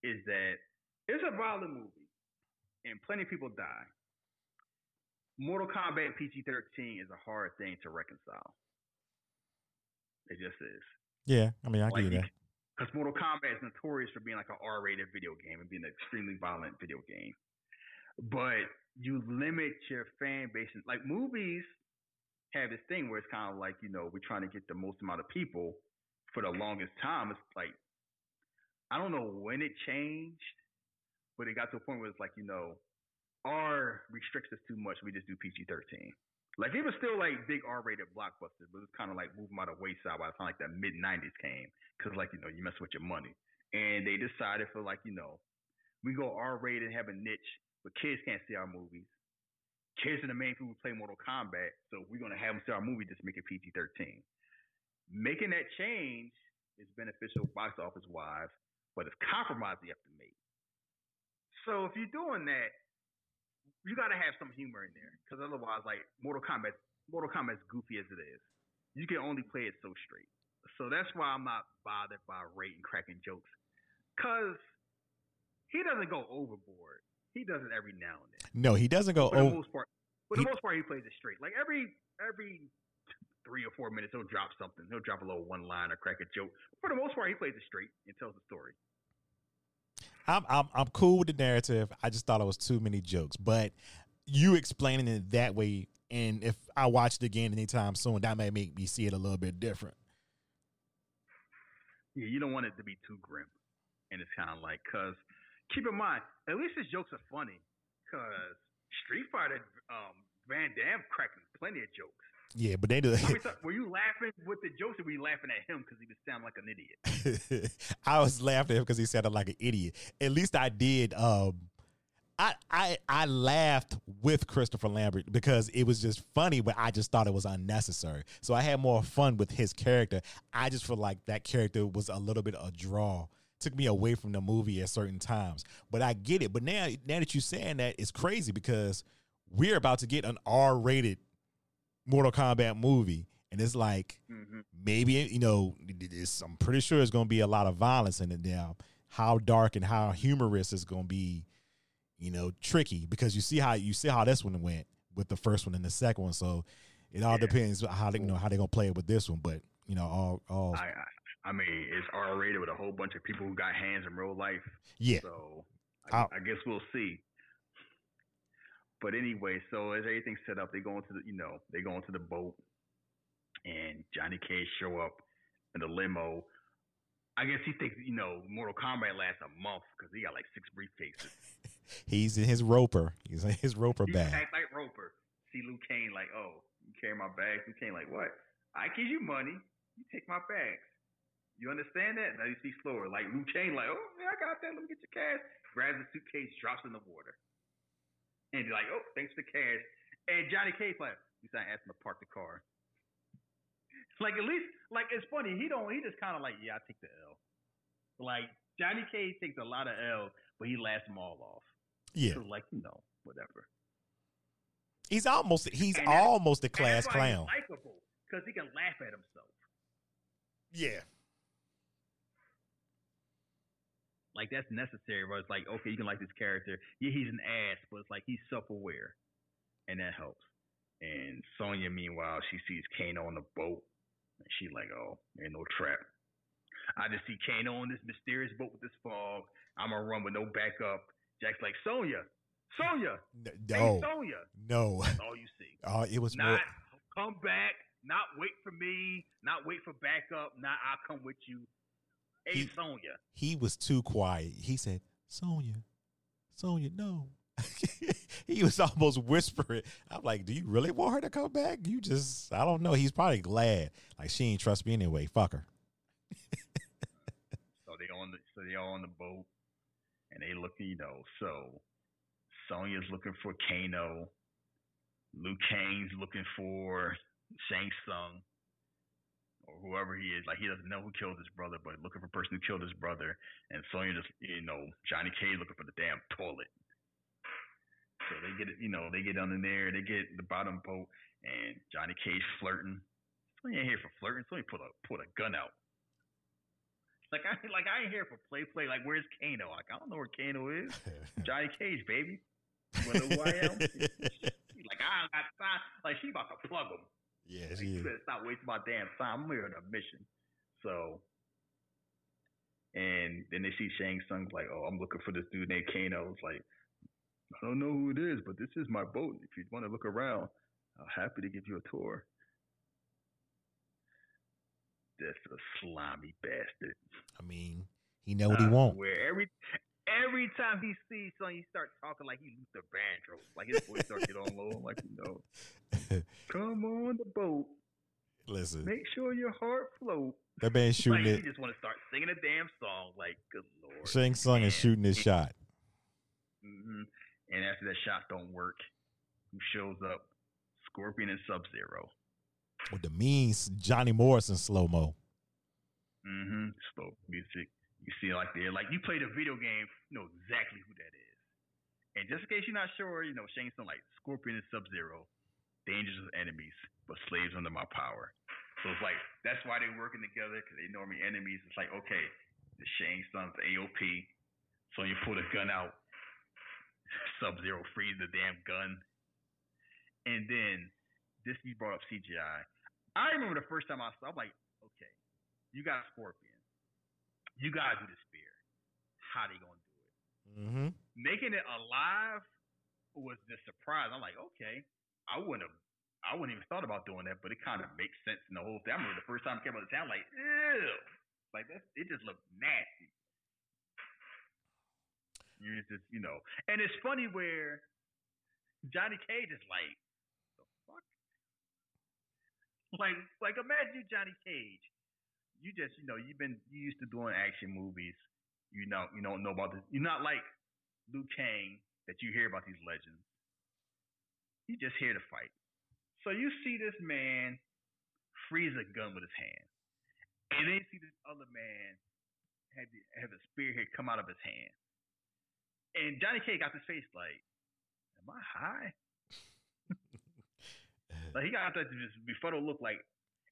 is that it's a violent movie and plenty of people die. Mortal Kombat PG-13 is a hard thing to reconcile. It just is. Yeah, I mean, I can do that. Because Mortal Kombat is notorious for being like an R-rated video game and being an extremely violent video game. But you limit your fan base. Like, movies have this thing where it's kind of like, you know, we're trying to get the most amount of people for the longest time. It's like, I don't know when it changed, but it got to a point where it's like, you know, R restricts us too much. We just do PG-13. Like, it was still like big R-rated blockbusters, but it's kind of like moving out of wayside by the time like that mid-90s came. Because, like, you know, you mess with your money. And they decided for, like, you know, we go R-rated, have a niche, but kids can't see our movies. Kids in the main food play Mortal Kombat, so we're going to have them see our movie, just make it PG-13. Making that change is beneficial box office wise, but it's compromise you have to make. So if you're doing that, you got to have some humor in there, because otherwise, like, Mortal Kombat's goofy as it is. You can only play it so straight. So that's why I'm not bothered by Raiden cracking jokes, because he doesn't go overboard. He does it every now and then. No, he doesn't go overboard. For the most part, he plays it straight. Like, every 3 or 4 minutes, he'll drop something. He'll drop a little one line or crack a joke. For the most part, he plays it straight and tells the story. I'm cool with the narrative. I just thought it was too many jokes. But you explaining it that way, and if I watch it again anytime soon, that may make me see it a little bit different. Yeah, you don't want it to be too grim. And it's kind of like, because keep in mind, at least his jokes are funny. Because Street Fighter, Van Damme cracking plenty of jokes. Yeah, but they do. Were you laughing with the jokes, or were you laughing at him because he would sound like an idiot? I was laughing at him because he sounded like an idiot. At least I did. I laughed with Christopher Lambert because it was just funny, but I just thought it was unnecessary. So I had more fun with his character. I just feel like that character was a little bit a draw. Took me away from the movie at certain times. But I get it. But now that you're saying that, it's crazy because we're about to get an R-rated Mortal Kombat movie, and it's like maybe, you know, I'm pretty sure it's going to be a lot of violence in it now. How dark and how humorous is going to be, you know, tricky, because you see how this one went with the first one and the second one, so it all depends how they, you know, how they're going to play it with this one. But you know, I mean, it's R-rated with a whole bunch of people who got hands in real life. Yeah. So I guess we'll see. But anyway, so as everything's set up, they go into the boat, and Johnny Cage show up in the limo. I guess he thinks, you know, Mortal Kombat lasts a month because he got like 6 briefcases. He's in his Roper. He's in his Roper bag. Act like Roper. See Liu Kang like, oh, you carry my bags. Liu Kang like, what? I give you money. You take my bags. You understand that? Now you speak slower. Like Liu Kang like, oh, yeah, I got that. Let me get your cash. Grabs the suitcase, drops in the water. And he's like, oh, thanks for the cash. And Johnny Cage like, he's not asking to park the car. Like, at least, like, it's funny. He just kind of like, yeah, I take the L. Like, Johnny Cage takes a lot of L, but he laughs them all off. Yeah. So, like, you know, whatever. He's almost a class clown. He's likable, because he can laugh at himself. Yeah. Like, that's necessary, but it's like, okay, you can like this character. Yeah, he's an ass, but it's like, he's self-aware. And that helps. And Sonya, meanwhile, she sees Kano on the boat. And she like, oh, there ain't no trap. I just see Kano on this mysterious boat with this fog. I'm going to run with no backup. Jack's like, Sonya! No. Hey, Sonya! No. That's all you see. It was not, come back, not wait for me, not wait for backup, not I'll come with you. Hey, Sonya. He was too quiet. He said, Sonya, no. He was almost whispering. I'm like, do you really want her to come back? You just, I don't know. He's probably glad. Like, she ain't trust me anyway. Fuck her. So they on the boat, and they look, you know. So Sonya's looking for Kano. Liu Kang's looking for Shang Tsung, or whoever he is. Like, he doesn't know who killed his brother, but looking for the person who killed his brother. And Sonya just, you know, Johnny Cage looking for the damn toilet. So they get it, you know, they get under there, they get the bottom boat, and Johnny Cage flirting. So he ain't here for flirting. So he put a gun out. Like I ain't here for play. Like, where's Kano? Like, I don't know where Kano is. Johnny Cage, baby. You wanna know who I am? Like, I got time. Like, she about to plug him. Yeah, like, she said, stop wasting my damn time. I'm here on a mission. So, and then they see Shang Tsung like, oh, I'm looking for this dude named Kano. It's like, I don't know who it is, but this is my boat. If you want to look around, I'm happy to give you a tour. That's a slimy bastard. I mean, he know what he wants. Every time he sees something, he starts talking like he Luther Vandross. Like, his voice starts getting on low. Like, you know, come on the boat. Listen. Make sure your heart floats. That man shooting like, it. He just want to start singing a damn song. Like, good Lord. Shang Tsung is shooting his shot. Mm-hmm. And after that shot don't work, who shows up? Scorpion and Sub Zero. With the means Johnny Morrison slow mo. Mm-hmm. Slow music. You see, like they're like, you played a video game, you know exactly who that is. And just in case you're not sure, you know, Shang Tsung like, Scorpion and Sub Zero, dangerous enemies, but slaves under my power. So it's like, that's why they're working together, because they normally enemies. It's like, okay, the Shang Tsung's AOP. So you pull the gun out. Sub-Zero frees the damn gun. And then this, you brought up CGI. I remember the first time I saw, I'm like, okay, you got Scorpion. You got to do the spear. How they going to do it? Mm-hmm. Making it alive was the surprise. I'm like, okay, I wouldn't even thought about doing that, but it kind of makes sense in the whole thing. I remember the first time I came out of town, like, ew. Like, it just looked nasty. You just, you know, and it's funny where Johnny Cage is like, the fuck? Like imagine you Johnny Cage. You just, you used to doing action movies. You don't know about this. You're not like Liu Kang that you hear about these legends. You just here to fight. So you see this man freeze a gun with his hand. And then you see this other man have a spear here come out of his hand. And Johnny Cage got his face like, am I high? Like he got that just befuddled look like,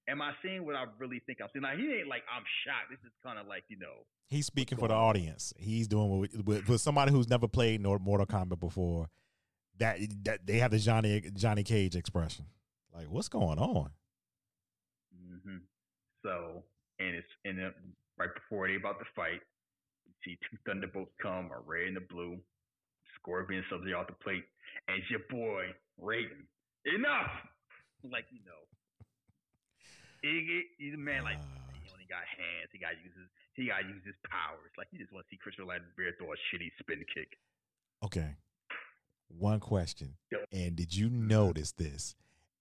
am I seeing what I really think I'm seeing? Like he ain't like I'm shocked. This is kind of like, he's speaking for the audience. He's doing with somebody who's never played Mortal Kombat before. That they have the Johnny Cage expression. Like, what's going on? Mm-hmm. So right before they about to fight, you see two Thunderbolts come, a red and a blue. Scorpion Sub Zero off the plate, and it's your boy Raiden. Enough. Like he's a man like he only got hands. He got to use his powers. Like he just wants to see Christopher Lambert throw a shitty spin kick. Okay, one question. Yep. And did you notice this?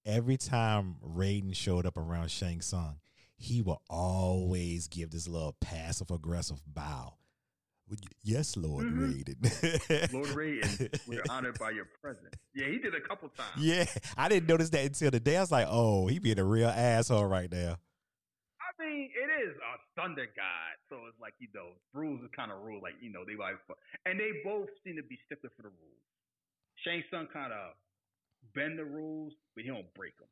Every time Raiden showed up around Shang Tsung, he would always give this little passive aggressive bow. Yes, Lord Raiden. Lord Raiden, we're honored by your presence. Yeah, he did a couple times. Yeah, I didn't notice that until today. I was like, oh, he being a real asshole right now. I mean, it is a thunder god, so it's like rules are kind of rule. Like they like, and they both seem to be sticklers for the rules. Shang Tsung kind of bend the rules, but he don't break them.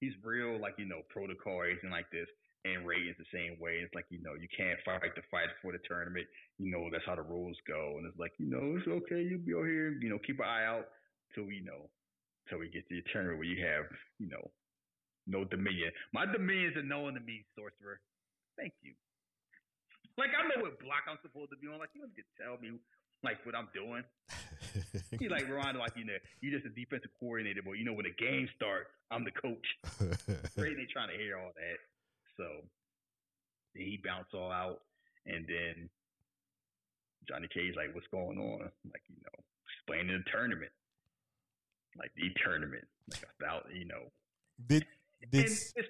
He's real, like protocol or anything like this. And Raiden's the same way. It's like, you can't fight the fight for the tournament. That's how the rules go. And it's like, it's okay. You'll be over here. Keep an eye out till we get to the tournament where you have, no dominion. My dominions are known to me, sorcerer. Thank you. Like, I know what block I'm supposed to be on. Like, you don't get to tell me, like, what I'm doing. He's like, Ron, like, you're just a defensive coordinator, but when the game starts, I'm the coach. Raiden ain't trying to hear all that. So he bounced all out, and then Johnny Cage like, what's going on? Like, explaining the tournament. Like the tournament. Like about, it's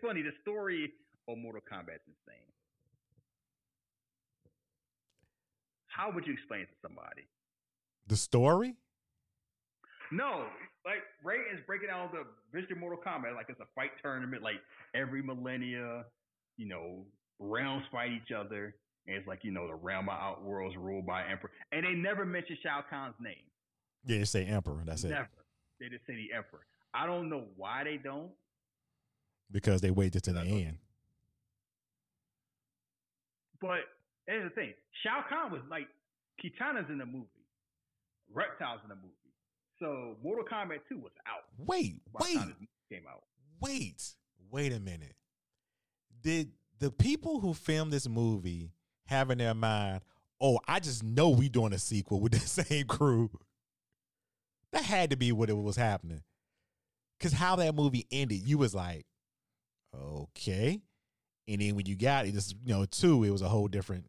funny, the story of Mortal Kombat is insane. How would you explain it to somebody? The story? No, like Raiden's breaking out the Visual Mortal Kombat, like it's a fight tournament, like every millennia. Realms fight each other, and it's like the realm of Outworlds ruled by Emperor, and they never mention Shao Kahn's name. Yeah, they say Emperor. That's never. It. They just say the Emperor. I don't know why they don't. Because they waited to the end. But here's the thing: Shao Kahn was like Kitana's in the movie, Reptile's in the movie, so Mortal Kombat 2 was out. Wait a minute. Did the people who filmed this movie have in their mind, oh, I just know we doing a sequel with the same crew? That had to be what it was happening. Because how that movie ended, you was like, okay. And then when you got it, just, two, it was a whole different,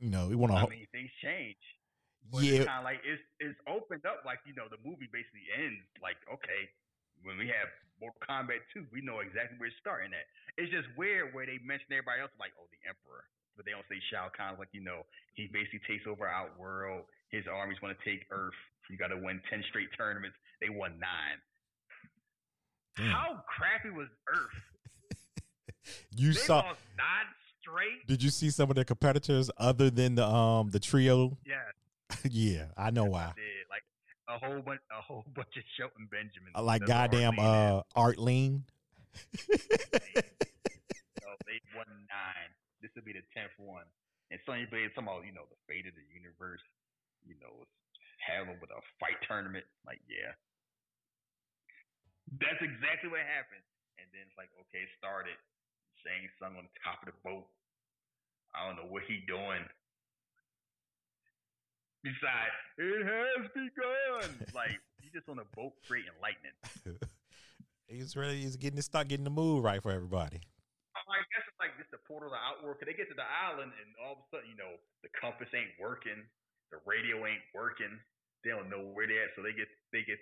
it went on. I mean, things change. But yeah. It's kind of like, it's opened up, like, the movie basically ends, like, okay. When we have Mortal Kombat 2, we know exactly where it's starting at. It's just weird where they mention everybody else, like, oh, the Emperor. But they don't say Shao Kahn. Like, he basically takes over Outworld. His armies want to take Earth. You got to win 10 straight tournaments. They won 9. Damn. How crappy was Earth? Lost 9 straight? Did you see some of the competitors other than the trio? Yeah. Yeah, I know why. I did. Like, a whole bunch of Shelton Benjamin. Like goddamn Art Lean. They won 9. This will be the 10th one. And Sonya Blade talking about, the fate of the universe, having with a fight tournament. Like, yeah. That's exactly what happened. And then it's like, okay, it started. Shang Tsung on the top of the boat. I don't know what he doing. Besides, it has begun. Like, he's just on a boat creating lightning. He's getting the mood right for everybody. I guess it's like just the portal to Outworld. Cause they get to the island and all of a sudden, the compass ain't working, the radio ain't working. They don't know where they're at, so they get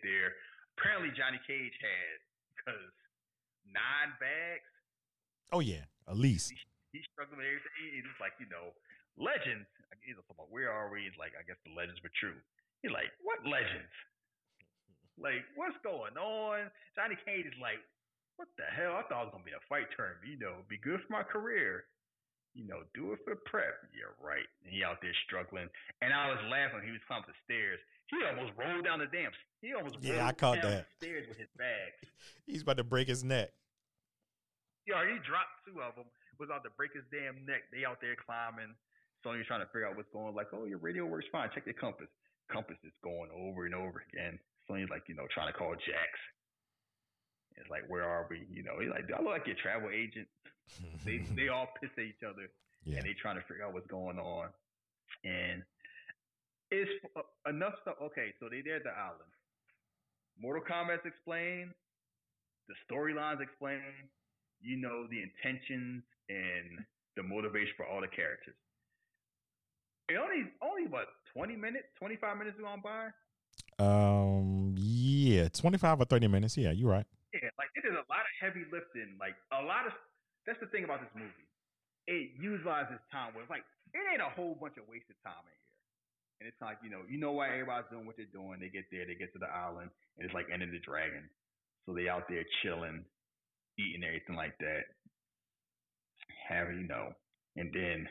there. Apparently, Johnny Cage had 9 bags. Oh yeah, at least he struggled with everything. He's just like, you know, legends. He's talking about where are we? It's like, I guess the legends were true. He's like, what legends? Like, what's going on? Johnny Cage is like, what the hell? I thought it was gonna be a fight term. You know, it'd be good for my career. You know, do it for prep. You're right. And he out there struggling. And I was laughing. He was climbing the stairs. He almost rolled down the damn. He almost rolled I caught down that. The stairs with his bags. He's about to break his neck. Yeah, he dropped two of them. Was out to break his damn neck. They out there climbing. Sonya's trying to figure out what's going on. Like, oh, your radio works fine. Check the compass. Compass is going over and over again. Sonya's like, you know, trying to call Jax. It's like, where are we? You know, he's like, do I look like your travel agent? They all piss at each other, yeah. And they trying to figure out what's going on. And it's enough stuff. Okay, so they're at the island. Mortal Kombat's explained. The storyline's explained. You know, the intentions and the motivation for all the characters. It only what, 20 minutes, 25 minutes gone by? Yeah, 25 or 30 minutes. Yeah, you're right. Yeah, like it is a lot of heavy lifting. Like a lot of that's the thing about this movie. It utilizes time where it's like it ain't a whole bunch of wasted time in here. And it's like, you know why everybody's doing what they're doing. They get there, they get to the island, and it's like Enter the Dragon. So they out there chilling, eating everything like that. And then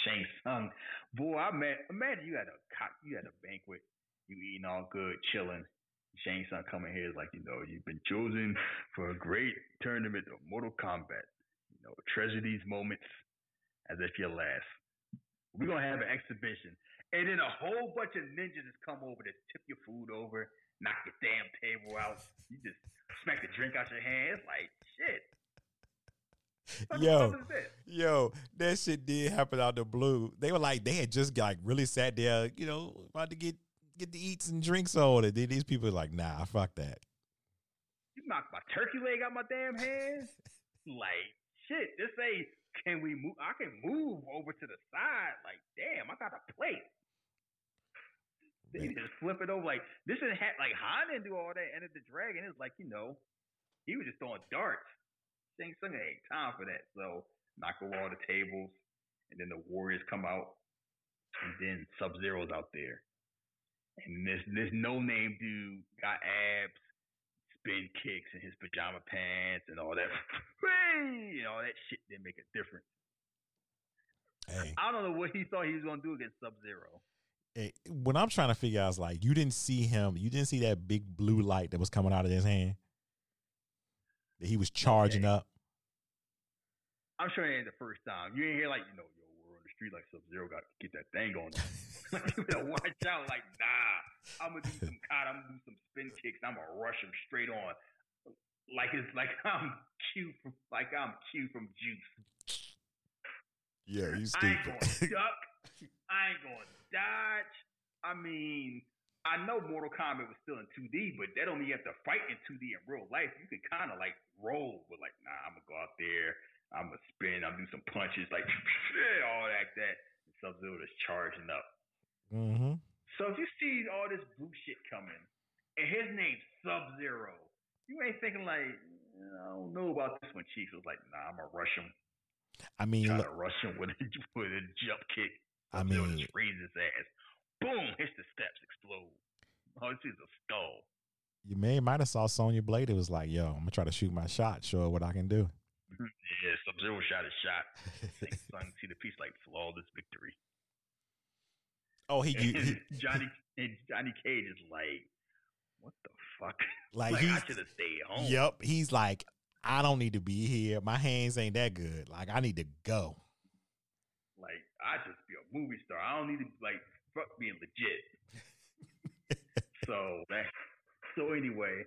Shang Tsung. Boy, imagine you had a banquet, you eating all good, chilling. Shang Tsung coming here is like, you know, you've been chosen for a great tournament of Mortal Kombat. You know, treasure these moments as if you're last. We're going to have an exhibition. And then a whole bunch of ninjas just come over to tip your food over, knock your damn table out. You just smack the drink out your hand. It's like, shit. Yo, that shit did happen out the blue. They were like, they had just like really sat there, you know, about to get the eats and drinks on, and then these people are like, nah, fuck that. You knocked my turkey leg out my damn hands. Like, shit, this ain't, can we move? I can move over to the side. Like, damn, I got a plate. They just flip it over. Like, this is like, Han didn't do all that. And the Dragon is like, you know, he was just throwing darts. Shang Tsung ain't time for that. So, knock over all the tables, and then the warriors come out, and then Sub Zero's out there. And this no-name dude got abs, spin kicks in his pajama pants and all that. And all that shit didn't make a difference. Hey. I don't know what he thought he was going to do against Sub-Zero. Hey, what I'm trying to figure out is like, you didn't see him. You didn't see that big blue light that was coming out of his hand. That he was charging up. I'm sure it ain't the first time. You ain't hear like, you know, street like Sub-Zero got to get that thing on him. Watch out, like, nah, I'm going to do some cod, I'm going to do some spin kicks, I'm going to rush him straight on. Like it's like I'm Q from Juice. Yeah, he's stupid. I ain't going to duck. I ain't going to dodge. I mean, I know Mortal Kombat was still in 2D, but that don't mean you have to fight in 2D in real life. You can kind of like roll, but like, nah, I'm going to go out there. I'm going to spin. I'm going to do some punches. Like, all like that. And Sub-Zero is charging up. Mm-hmm. So if you see all this blue shit coming, and his name's Sub-Zero, you ain't thinking like, I don't know about this one, Chief. It was like, nah, I'm going to rush him. I mean, trying to rush him with a jump kick. I mean, Sub-Zero just raises his ass. Boom! Hits the steps. Explode. Oh, this is a skull. You might have saw Sonya Blade. It was like, yo, I'm going to try to shoot my shot. Show what I can do. Yeah, Sub-Zero shot his shot. I can see the piece like flawless victory. Oh, Johnny Cage is like, what the fuck? Like I should have stayed home. Yep, he's like, I don't need to be here. My hands ain't that good. Like I need to go. Like I just be a movie star. I don't need to like fuck being legit. So anyway,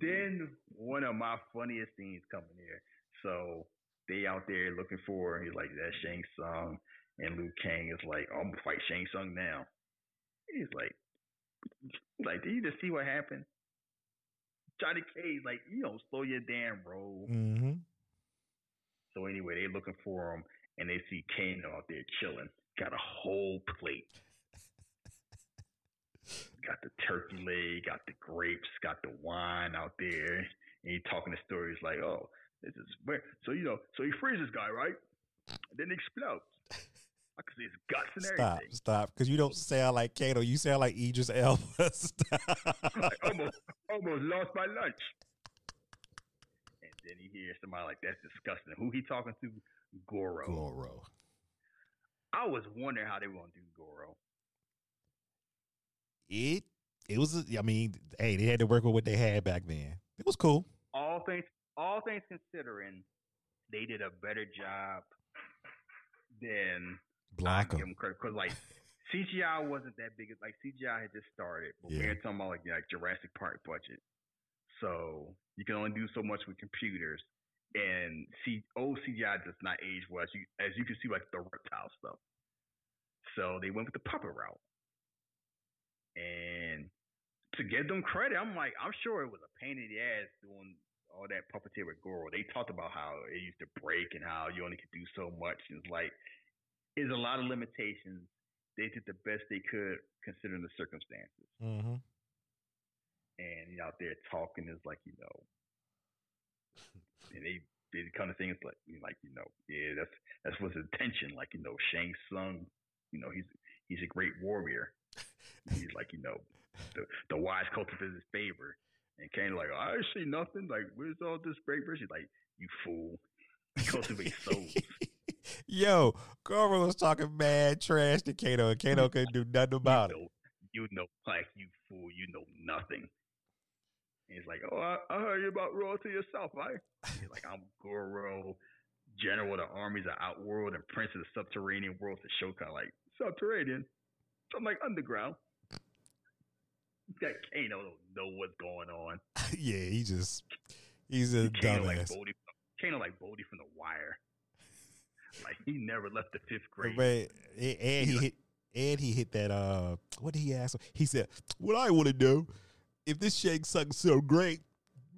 then one of my funniest scenes coming here. So they out there looking for, and he's like, that's Shang Tsung. And Liu Kang is like, I'm going to fight Shang Tsung now. He's like, did you just see what happened? Johnny Cage, like, you don't slow your damn roll. Mm-hmm. So anyway, they looking for him, and they see Kano out there chilling. Got a whole plate. Got the turkey leg, got the grapes, got the wine out there. And he talking the stories like, oh, This is weird. So, you know, so he frees this guy, right? And then he explodes. I could see his guts and everything. Stop, because you don't sound like Kano. You sound like Idris Elba. Stop. I almost lost my lunch. And then he hears somebody like, that's disgusting. Who he talking to? Goro. Goro. I was wondering how they were going to do Goro. It was, I mean, hey, they had to work with what they had back then. It was cool. All things considering, they did a better job than Black. Because like CGI wasn't that big. Like CGI had just started, but yeah, we're talking about like Jurassic Park budget. So you can only do so much with computers, and old CGI does not age well. As you can see, like the reptile stuff. So they went with the puppet route, and to give them credit, I'm sure it was a pain in the ass doing all that puppeteer with Goro. They talked about how it used to break and how you only could do so much. And it's like, there's a lot of limitations. They did the best they could considering the circumstances. Mm-hmm. And he's out there talking, is like, you know, and they did the kind of things like, you know, yeah, that's what's intention. Like, you know, Shang Tsung, you know, he's a great warrior. He's like, you know, the wise cultivate his favor. And Kane's like, I see nothing. Like, where's all this great verse? She's like, you fool. Cultivate souls. Yo, Goro was talking mad trash to Kano, and Kano couldn't do nothing about it. You know, like, you fool, you know nothing. And he's like, oh, I heard you about royalty yourself, right? He's like, I'm Goro, general of the armies of Outworld and prince of the subterranean world. To Shou Kahn, like, subterranean? So I'm like, underground. That Kano don't know what's going on. Yeah, he's a dumbass. Kano like Bodhi from The Wire. Like, he never left the fifth grade. Man, and he hit that. What did he ask? He said, "What I want to know, if this Shang Tsung so great,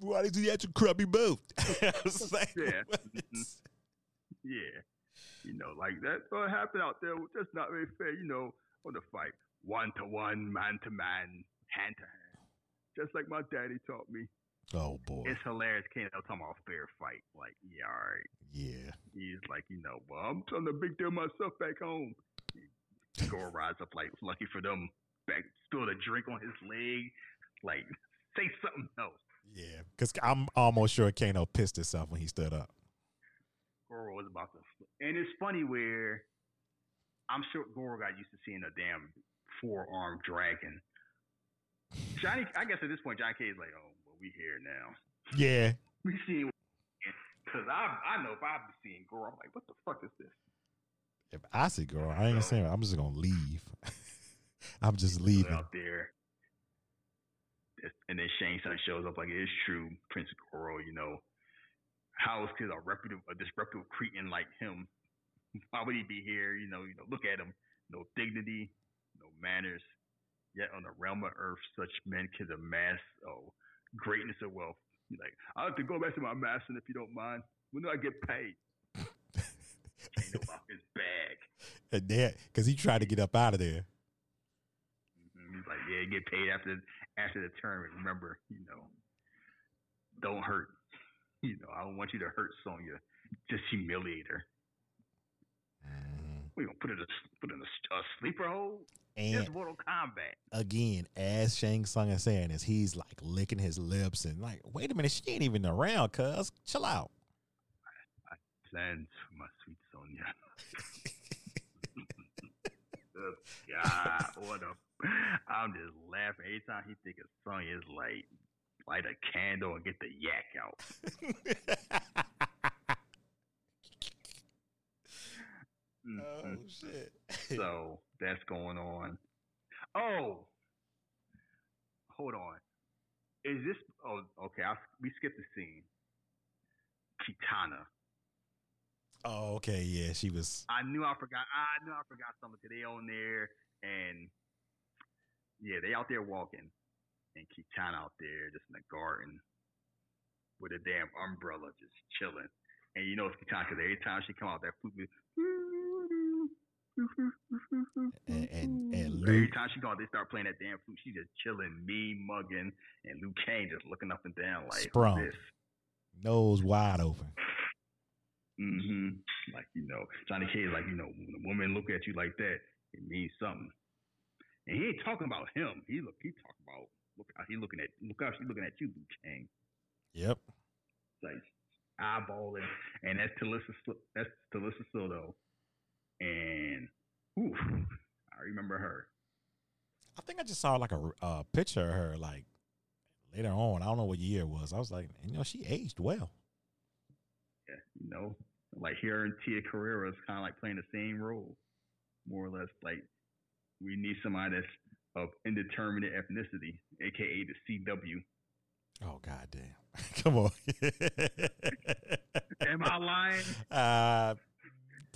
why does he have to crummy boat?" I was like, yeah, yeah, you know, like that. What happened out there? That's not very fair. You know, on the fight, 1-to-1, man-to-man. Hand to hand, just like my daddy taught me. Oh boy, it's hilarious. Kano talking about fair fight. Like, yeah, all right. Yeah, he's like, you know, well, I'm trying to big deal myself back home. Goro rides up like, lucky for them. Back, spilled a drink on his leg. Like, say something else. Yeah, because I'm almost sure Kano pissed himself when he stood up. Goro was about to, and it's funny where I'm sure Goro got used to seeing a damn four-armed dragon. Johnny, I guess at this point, Johnny Cage is like, oh, well, we here now. Yeah. We seen, because I know if I be seeing Goro, I'm like, what the fuck is this? If I see Goro, I ain't saying I'm just going to leave. I'm just leaving. Out there. And then Shang Tsung shows up like, it's true, Prince Goro, you know, how is kids a disreputable cretin like him? Why would he be here? You know, look at him. No dignity, no manners. Yet on the realm of earth, such men can amass greatness and wealth. You're like, I have to go back to my master if you don't mind. When do I get paid? Can't go off his bag. And then, because he tried to get up out of there. Mm-hmm. He's like, yeah, get paid after the tournament. Remember, you know, don't hurt. You know, I don't want you to hurt Sonya. Just humiliate her. We're gonna put in a sleeper hole. And Mortal Kombat. Again, as Shang Tsung is saying this, he's like licking his lips and like, wait a minute, she ain't even around, cuz. Chill out. I planned for my sweet Sonya. God, what a... I'm just laughing. Every time he thinks of Sonya, it's like, light a candle and get the yak out. Oh, shit. So... that's going on. Oh, hold on. Is this? Oh, okay. We skipped the scene. Kitana. Oh, okay. Yeah, she was. I knew I forgot something today on there, and yeah, they out there walking, and Kitana out there just in the garden with a damn umbrella, just chilling. And you know it's Kitana because every time she come out that food. And every time she goes, they start playing that damn flute. She just chilling, me mugging, and Liu Kang just looking up and down like sprung. This. Nose wide open. Mm-hmm. Like, you know, Johnny Cage, like, you know, when a woman look at you like that, it means something. And he ain't talking about him. He talking about, look how he looking at, look how she looking at you, Liu Kang. Yep. Like eyeballing, and that's Talisa Soto. And ooh, I remember her. I think I just saw like a picture of her like later on. I don't know what year it was. I was like, you know, she aged well. Yeah, you know, like her and Tia Carrera is kind of like playing the same role, more or less. Like we need somebody that's of indeterminate ethnicity, aka the CW. Oh, goddamn. Come on. Am I lying?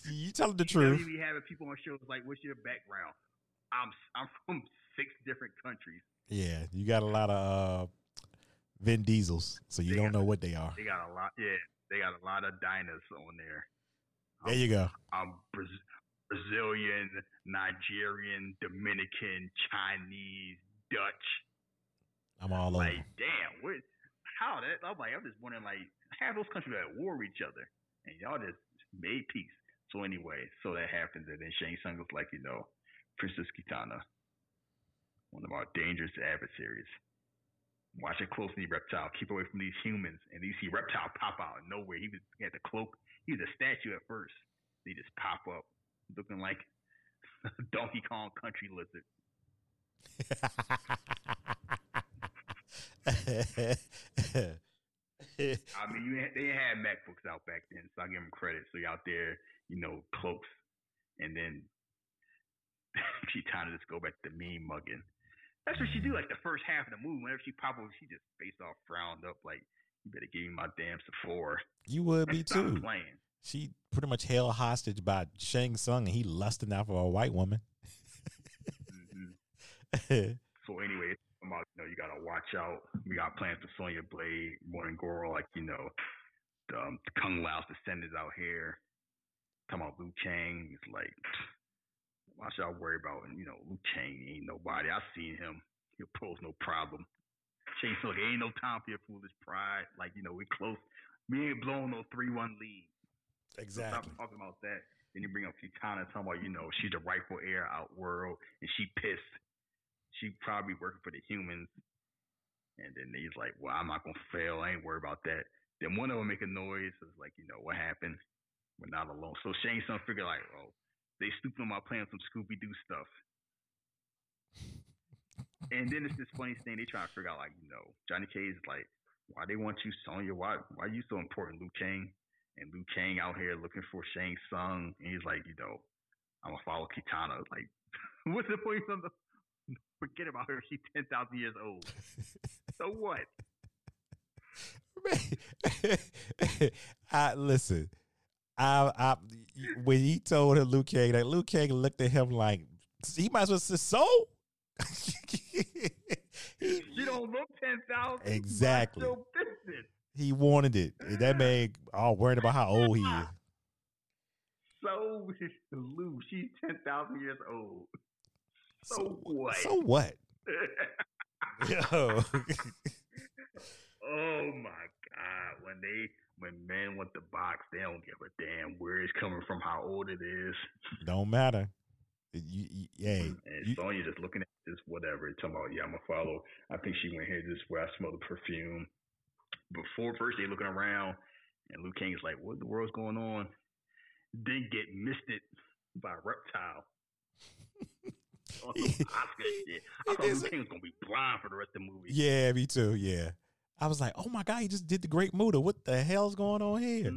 You telling the truth. You know, we be having people on shows like, what's your background? I'm from 6 different countries. Yeah, you got a lot of Vin Diesels, so you don't know what they are. They got a lot. Yeah, they got a lot of diners on there. There you go. I'm Brazilian, Nigerian, Dominican, Chinese, Dutch. I'm all over. Like, damn, what? How that? I'm like, I'm just wondering, like, how those countries at war with each other, and y'all just made peace. So anyway, so that happens, and then Shang Tsung was like, you know, Princess Kitana, one of our dangerous adversaries. Watch it closely, Reptile. Keep away from these humans. And you see Reptile pop out of nowhere. He had the cloak. He was a statue at first. He just pop up, looking like Donkey Kong Country Lizard. I mean, they had MacBooks out back then, so I give them credit. So you're out there, you know, cloaks, and then she kind of just go back to mean mugging. That's what she do. Like the first half of the movie, whenever she pop up, she just face off, frowned up, like, "You better give me my damn Sephora." You would be too. Playing. She pretty much held hostage by Shang Tsung, and he lusting out for a white woman. Mm-hmm. So anyway. About, you know, you gotta watch out. We got plans for Sonya Blade, Morning Goro, like, you know, the Kung Lao's descendants out here. Talking about Liu Kang, it's like, why should I worry about? And you know, Liu Kang ain't nobody. I seen him. He'll pose no problem. Shang Tsung, ain't no time for your foolish pride. Like, you know, we close. We ain't blown no 3-1 lead. Exactly. So stop talking about that. Then you bring up Kitana, talking about, you know, she's the rightful heir out world, and she pissed. She probably working for the humans. And then he's like, well, I'm not going to fail. I ain't worried about that. Then one of them make a noise. It's like, you know, what happened? We're not alone. So Shang Tsung figured like, oh, they stooped on my plan some Scooby-Doo stuff. And then it's this funny thing. They try to figure out like, you know, Johnny Cage is like, why they want you, Sonya? Why are you so important, Liu Kang? And Liu Kang out here looking for Shang Tsung. And he's like, you know, I'm going to follow Kitana. Like, what's the point of the... Forget about her. She's 10,000 years old. So what? Listen. When he told her Liu Kang, that Liu Kang looked at him like he might as well say so. She don't look 10,000. Exactly. He wanted it. That made all worried about how old he is. So Liu, she's 10,000 years old. So what? Yo. Oh my God. When men want the box, they don't give a damn where it's coming from, how old it is. Don't matter. And Sonya just looking at this, whatever, talking about, yeah, I'm gonna follow. I think she went here this way. I smell the perfume. Before first they looking around and Liu Kang's like, what in the world's going on? Then get misted by Reptile. Oscar shit. I thought Liu Kang was gonna be blind for the rest of the movie. Yeah, me too. Yeah, I was like, oh my God, he just did the Great Muda. What the hell's going on here?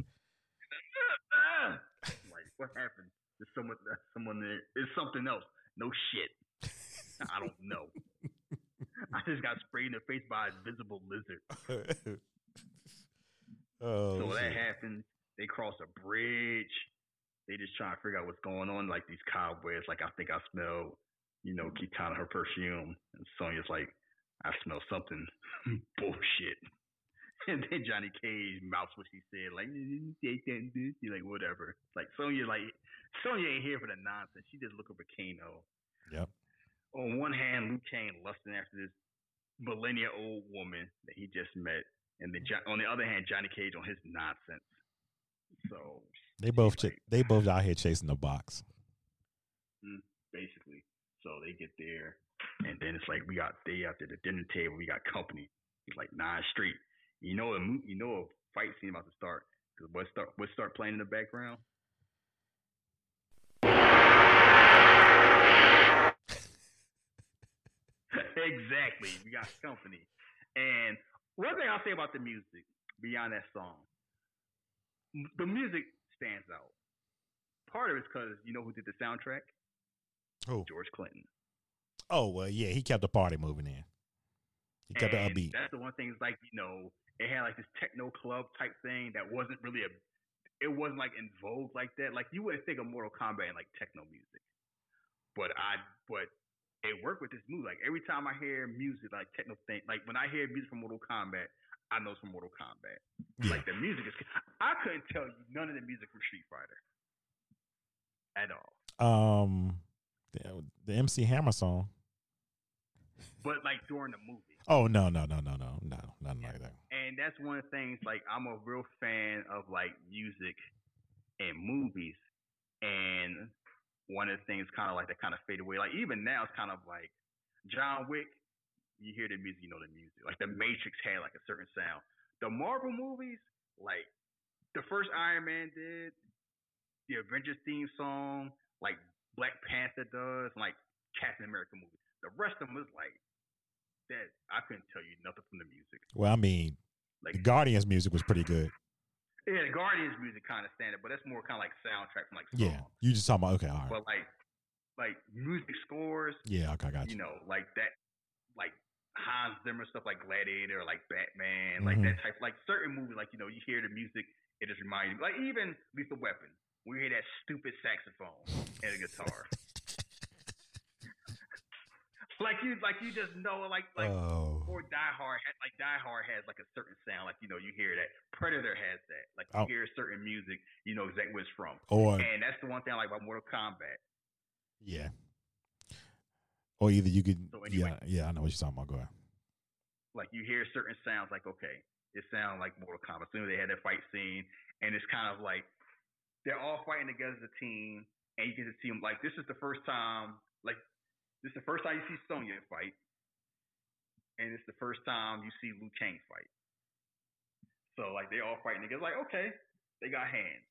Like, what happened? There's someone there. There's something else. No shit. I don't know. I just got sprayed in the face by an invisible lizard. So that happened. They crossed a bridge. They just trying to figure out what's going on. Like these cobwebs. Like I think I smell. You know, Kitana, her perfume. And Sonya's like, I smell something. Bullshit. And then Johnny Cage mouths what she said. Like, she's like, whatever. Like, Sonya ain't here for the nonsense. She just looking for Kano. Yep. On one hand, Liu Kang lusting after this millennia-old woman that he just met. And then on the other hand, Johnny Cage on his nonsense. So they both out here chasing the box. Basically. So they get there, and then it's like they out there at the dinner table. We got company. It's like 9 straight. You know a fight scene about to start. Cause what start playing in the background? Exactly. We got company. And one thing I'll say about the music, beyond that song, the music stands out. Part of it's because you know who did the soundtrack? Who? George Clinton. Oh, well, yeah, he kept the party moving in. He kept the upbeat. That's the one thing. It's like, you know, it had like this techno club type thing that wasn't really it wasn't like in vogue like that. Like you wouldn't think of Mortal Kombat and like techno music. But it worked with this movie. Like every time I hear music, like techno thing, like when I hear music from Mortal Kombat, I know it's from Mortal Kombat. Yeah. Like the music is, I couldn't tell you none of the music from Street Fighter at all. The MC Hammer song. But like during the movie. Oh no, nothing like that. And that's one of the things. Like I'm a real fan of like music and movies, and one of the things kind of like that kind of fade away. Like even now, it's kind of like John Wick. You hear the music, you know the music. Like the Matrix had like a certain sound. The Marvel movies, like the first Iron Man did, the Avengers theme song, like Black Panther does, and, like Captain America movies. The rest of them was like that. I couldn't tell you nothing from the music. Well, I mean, like the Guardians music was pretty good. Yeah, the Guardians music kind of standard, but that's more kind of like soundtrack from like songs. Yeah, you just talking about, okay, all right. But like music scores. Yeah, okay, I got you. You know, like that, like Hans Zimmer stuff, like Gladiator, or like Batman, like that type. Like certain movies, like you know, you hear the music, it just reminds you. Like even Lethal Weapon, we hear that stupid saxophone and a guitar. Like you just know, like oh. Or Die Hard has like a certain sound, like you know, you hear that. Predator has that, like you hear certain music, you know exactly where it's from. Or, and that's the one thing I like about Mortal Kombat. Yeah. Or either you could, so anyway, yeah, I know what you're talking about. Go ahead. Like you hear certain sounds, like okay, it sounds like Mortal Kombat. So they had that fight scene, and it's kind of like they're all fighting together as a team, and you get to see them. Like this is the first time you see Sonya fight, and it's the first time you see Liu Kang fight. So, like, they all fighting together. Like, okay, they got hands.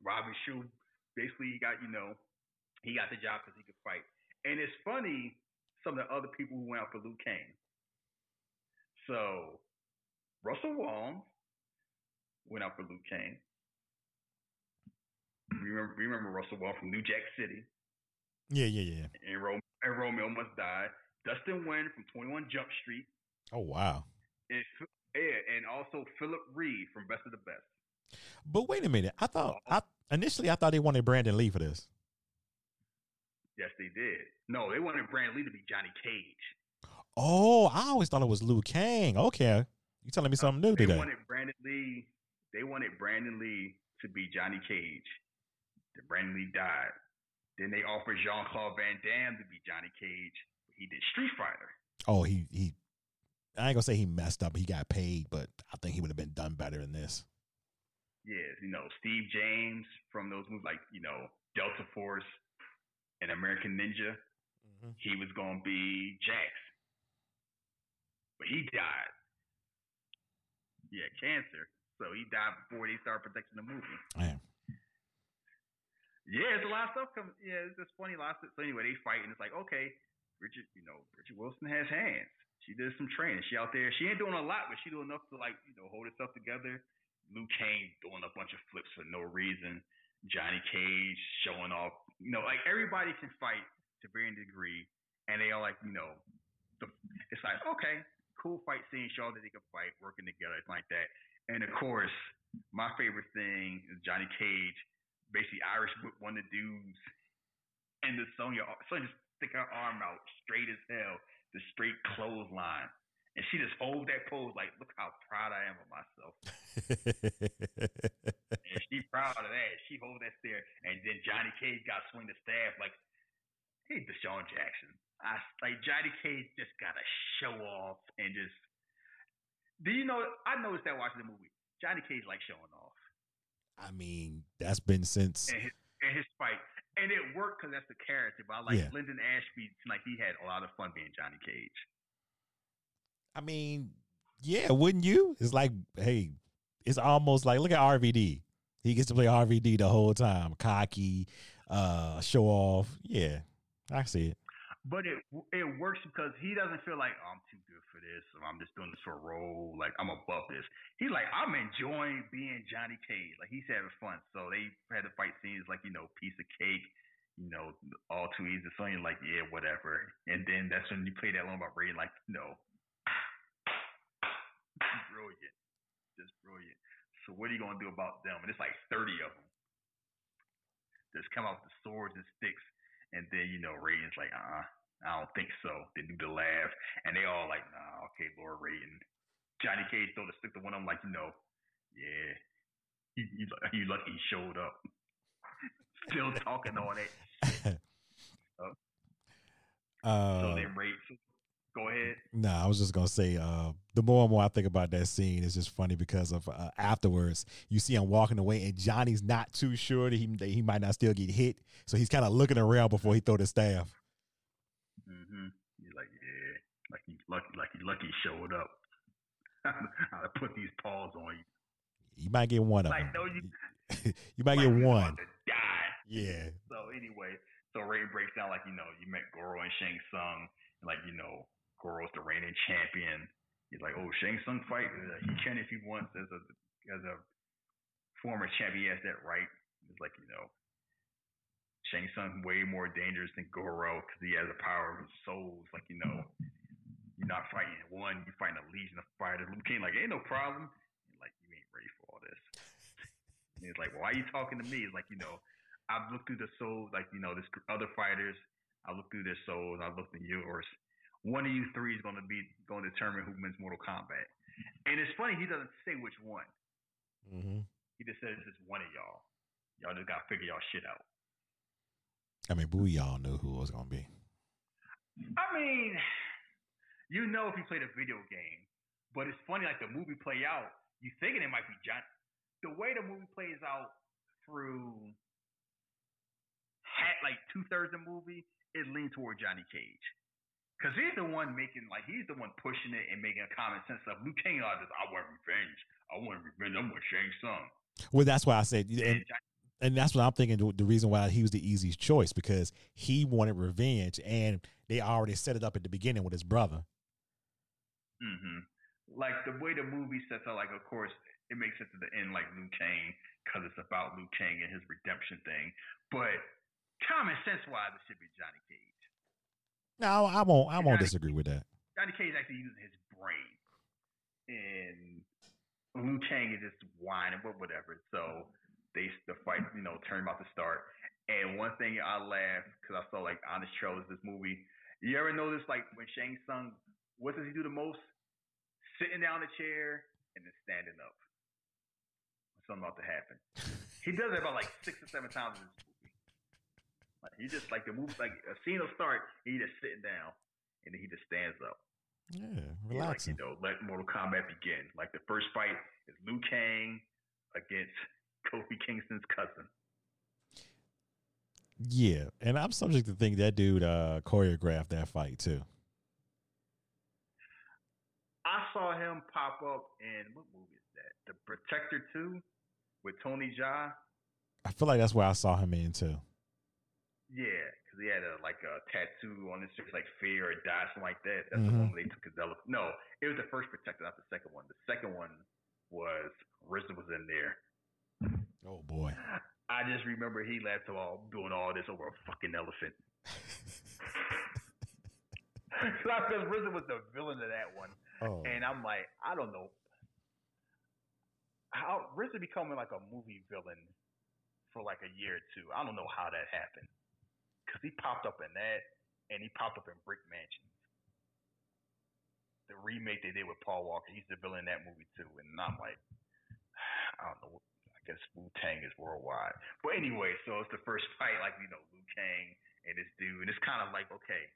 Robin Shou, basically, he got the job because he could fight. And it's funny, some of the other people who went out for Liu Kang. So, Russell Wong went out for Liu Kang. Remember Russell Wong from New Jack City. Yeah. And Romeo Must Die. Dustin Nguyen from 21 Jump Street. Oh, wow. And also Philip Reed from Best of the Best. But wait a minute. I thought initially they wanted Brandon Lee for this. Yes, they did. No, they wanted Brandon Lee to be Johnny Cage. Oh, I always thought it was Liu Kang. Okay. You're telling me something new today. They wanted Brandon Lee to be Johnny Cage. Then Brandon Lee died. Then they offered Jean-Claude Van Damme to be Johnny Cage. He did Street Fighter. Oh, he I ain't gonna say he messed up. He got paid, but I think he would have been done better than this. Yeah, you know, Steve James from those movies, like, you know, Delta Force and American Ninja. Mm-hmm. He was gonna be Jax. But he died. Yeah, cancer. So he died before they started producing the movie. Damn. Yeah, it's a lot of stuff coming. Yeah, it's just funny. Lots of, so anyway, they fight, and it's like, okay, Bridget Wilson has hands. She did some training. She out there. She ain't doing a lot, but she doing enough to, like, you know, hold herself together. Liu Kang doing a bunch of flips for no reason. Johnny Cage showing off. You know, like, everybody can fight to a varying degree, and they all, like, you know, it's like, okay, cool fight scene. Show that they can fight, working together. It's like that. And, of course, my favorite thing is Johnny Cage basically Irish whip one of the dudes, and the Sonya just stick her arm out straight as hell, the straight clothesline, and she just holds that pose like, look how proud I am of myself. And she proud of that. She holds that stare, and then Johnny Cage got swing the staff like he's Deshaun Jackson. Johnny Cage just gotta show off and just Do you know, I noticed that watching the movie, Johnny Cage likes showing off. I mean, that's been since. And his fight. And it worked because that's the character. But I like Linden Ashby. Like, he had a lot of fun being Johnny Cage. I mean, yeah, wouldn't you? It's like, hey, it's almost like, look at RVD. He gets to play RVD the whole time. Cocky, show off. Yeah, I see it. But it works because he doesn't feel like, oh, I'm too good for this, or I'm just doing this for a role, like I'm above this. He's like, I'm enjoying being Johnny Cage. Like, he's having fun. So they had the fight scenes like, you know, piece of cake, you know, all too easy. So you're like, yeah, whatever. And then that's when you play that long about Raiden, like, no. Brilliant. Just brilliant. So what are you going to do about them? And it's like 30 of them. Just come out with the swords and sticks. And then, you know, Raiden's like, I don't think so. They do the laugh. And they all like, nah, okay, Lord Raiden. Johnny Cage throw the stick to one of them like, you know, yeah, you lucky he showed up. Still talking on it. So then Raiden, go ahead. No, I was just going to say, the more and more I think about that scene, it's just funny because of afterwards, you see him walking away and Johnny's not too sure that he might not still get hit. So he's kind of looking around before he throw the staff. Mm-hmm. He's like, yeah, like he lucky showed up. I put these paws on you. You might get one of them. No, you might get one. Die. Yeah. So anyway, Raiden breaks down like, you know, you met Goro and Shang Tsung. Like, you know, Goro's the reigning champion. He's like, oh, Shang Tsung fight? He can if he wants. As a former champion, he has that right. It's like, you know, Shang Tsung way more dangerous than Goro because he has the power of his soul. It's like, you know, you're not fighting one, you're fighting a legion of fighters. Liu Kang like, ain't no problem. He's like, you ain't ready for all this. And he's like, why are you talking to me? It's like, you know, I've looked through the soul, like, you know, this other fighters. I looked through their souls. I looked in yours. One of you three is going to determine who wins Mortal Kombat. And it's funny, he doesn't say which one. Mm-hmm. He just says it's one of y'all. Y'all just got to figure y'all shit out. I mean, we all knew who it was going to be. I mean, you know, if you played a video game, but it's funny, like the movie play out, you thinking it might be Johnny. The way the movie plays out through like 2/3 of the movie, it leaned toward Johnny Cage. Because he's the one making, like, he's the one pushing it and making a common sense of Liu Kang. I want revenge. I want Shang Tsung. Well, that's why I said, and that's what I'm thinking, the reason why he was the easiest choice, because he wanted revenge, and they already set it up at the beginning with his brother. Mm-hmm. Like, the way the movie sets up, like, of course, it makes it to the end, like, Liu Kang, because it's about Liu Kang and his redemption thing. But common sense wise, it should be Johnny Cage. No, I won't disagree with that. Johnny Cage actually uses his brain, and Liu Kang is just whining, but whatever. So the fight, you know, turned about to start. And one thing I laughed because I saw like honest trailers this movie. You ever notice like when Shang Tsung, what does he do the most? Sitting down in a chair and then standing up. Something about to happen. He does it about like 6 or 7 times in this movie. Like, he just like the move, like a scene will start, and he just sitting down, and then he just stands up. Yeah, relaxing. Like, you know, let Mortal Kombat begin. Like the first fight is Liu Kang against Kofi Kingston's cousin. Yeah, and I'm subject to think that dude choreographed that fight too. I saw him pop up in what movie is that? The Protector 2 with Tony Jaa. I feel like that's where I saw him in too. Yeah, because he had a tattoo on his face, like fear or die, something like that. That's the one where they took his elephant. No, it was the first Protector, not the second one. The second one was RZA was in there. Oh boy! I just remember he laughed about doing all this over a fucking elephant. So I said RZA was the villain of that one, and I'm like, I don't know how RZA becoming like a movie villain for like a year or two. I don't know how that happened. Because he popped up in that, and he popped up in Brick Mansion, the remake they did with Paul Walker. He's the villain in that movie too. And I'm like, I don't know. I guess Wu Tang is worldwide. But anyway, so it's the first fight, like, you know, Liu Kang and this dude. And it's kind of like, okay,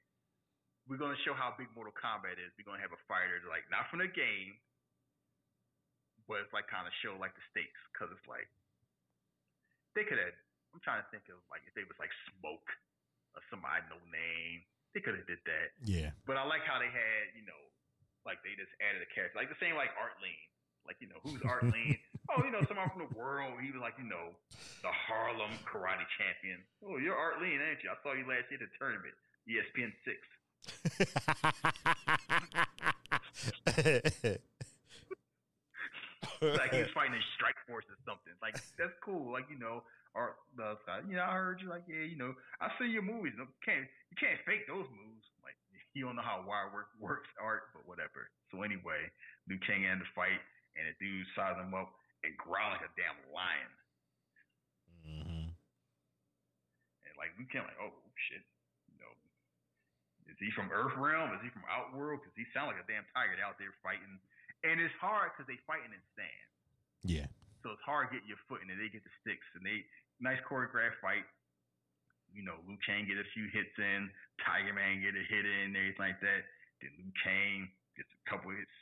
we're going to show how big Mortal Kombat is. We're going to have a fighter, like, not from the game, where it's like kind of show like the stakes, because it's like they could have. I'm trying to think of like if they was like Smoke or somebody no name, they could have did that. Yeah. But I like how they had, you know, like they just added a character, like the same like Art Lane. Like, you know, who's Art Lane? Oh, you know, someone from the world. He was like, you know, the Harlem karate champion. Oh, you're Art Lane, ain't you? I saw you last year at the tournament, ESPN 6. Like he was fighting in Strike Force or something. Like, that's cool. Like, you know, Art, you know, I heard you. Like, yeah, you know, I see your movies. You can't fake those moves. Like, you don't know how wire work works, Art, but whatever. So anyway, Liu Kang had the fight, and the dude sized him up and growled like a damn lion. Mm-hmm. And like Liu Kang, like, oh shit, you know, is he from Earth Realm? Is he from Outworld? Because he sounds like a damn tiger out there fighting. And it's hard because they fighting in sand. Yeah. So it's hard to get your foot in and they get the sticks. And they, nice choreographed fight. You know, Liu Kang get a few hits in. Tiger Man get a hit in, everything like that. Then Liu Kang gets a couple hits.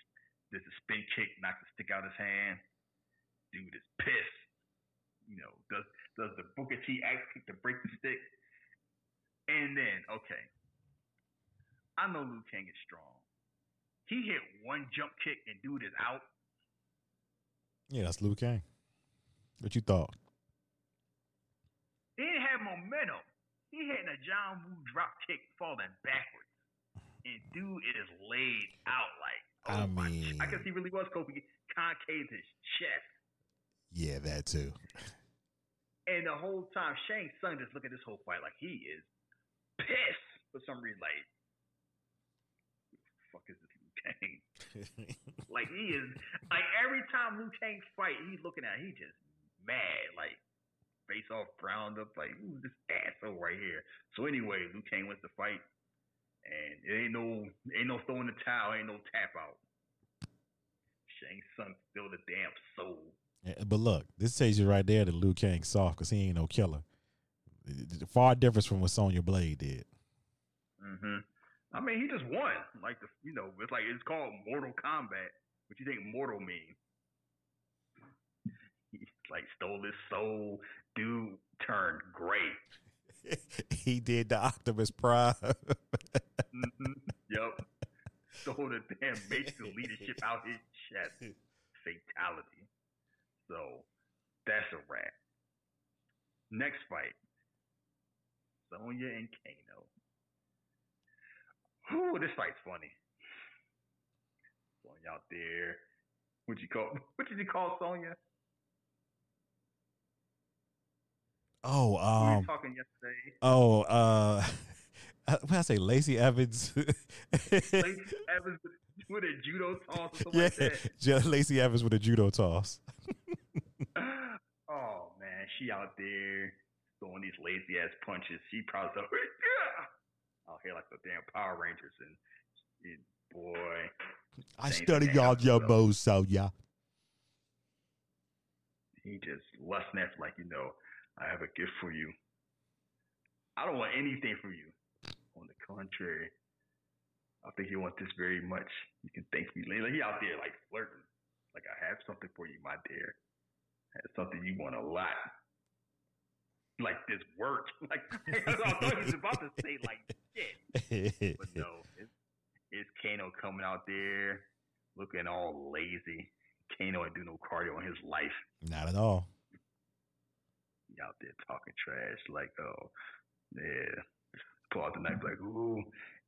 There's a spin kick, knocks a stick out of his hand. Dude is pissed. You know, does the Booker T axe kick to break the stick. And then, okay. I know Liu Kang is strong. He hit one jump kick and dude is out. Yeah, that's Liu Kang. What you thought? He didn't have momentum. He hitting a John Woo drop kick falling backwards. And dude is laid out like, oh, I mean, I guess he really was coping. Concave his chest. Yeah, that too. And the whole time, Shang Tsung just look at this whole fight like he is pissed for some reason. Like, who the fuck is this? Like he is, like every time Liu Kang fight, he's looking at, he just mad, like face off, browned up, like ooh, this asshole right here. So anyway, Liu Kang wins the fight, and it ain't no throwing the towel, ain't no tap out. Shang Tsung still the damn soul. Yeah, but look, this tells you right there that Liu Kang's soft because he ain't no killer. Far difference from what Sonya Blade did. Mm-hmm. I mean, he just won. Like, the, you know, it's like, it's called Mortal Kombat. What you think mortal mean? He, like, stole his soul. Dude turned gray. He did the Optimus Prime. Mm-hmm. Yep. Stole the damn major leadership out his chest. Fatality. So, that's a wrap. Next fight. Sonya and Kano. Ooh, this fight's funny. Sonya out there. What did you call Sonya? Oh, we were talking yesterday. Oh, what did I say? Lacey Evans. Lacey Evans with a judo toss or something like that. Lacey Evans with a judo toss. Oh man, she out there throwing these lazy ass punches. She probably said, yeah! Out here like the damn Power Rangers and boy. I study y'all yombos, so yeah. He just lusting after, like, you know, I have a gift for you. I don't want anything from you. On the contrary, I think you want this very much. You can thank me later. He out there like flirting. Like, I have something for you, my dear. I have something you want a lot. Like this work, like I thought he was about to say like shit, but no, it's Kano coming out there looking all lazy. Kano ain't do no cardio in his life, not at all. He out there talking trash like, oh yeah, pull out the knife like, ooh,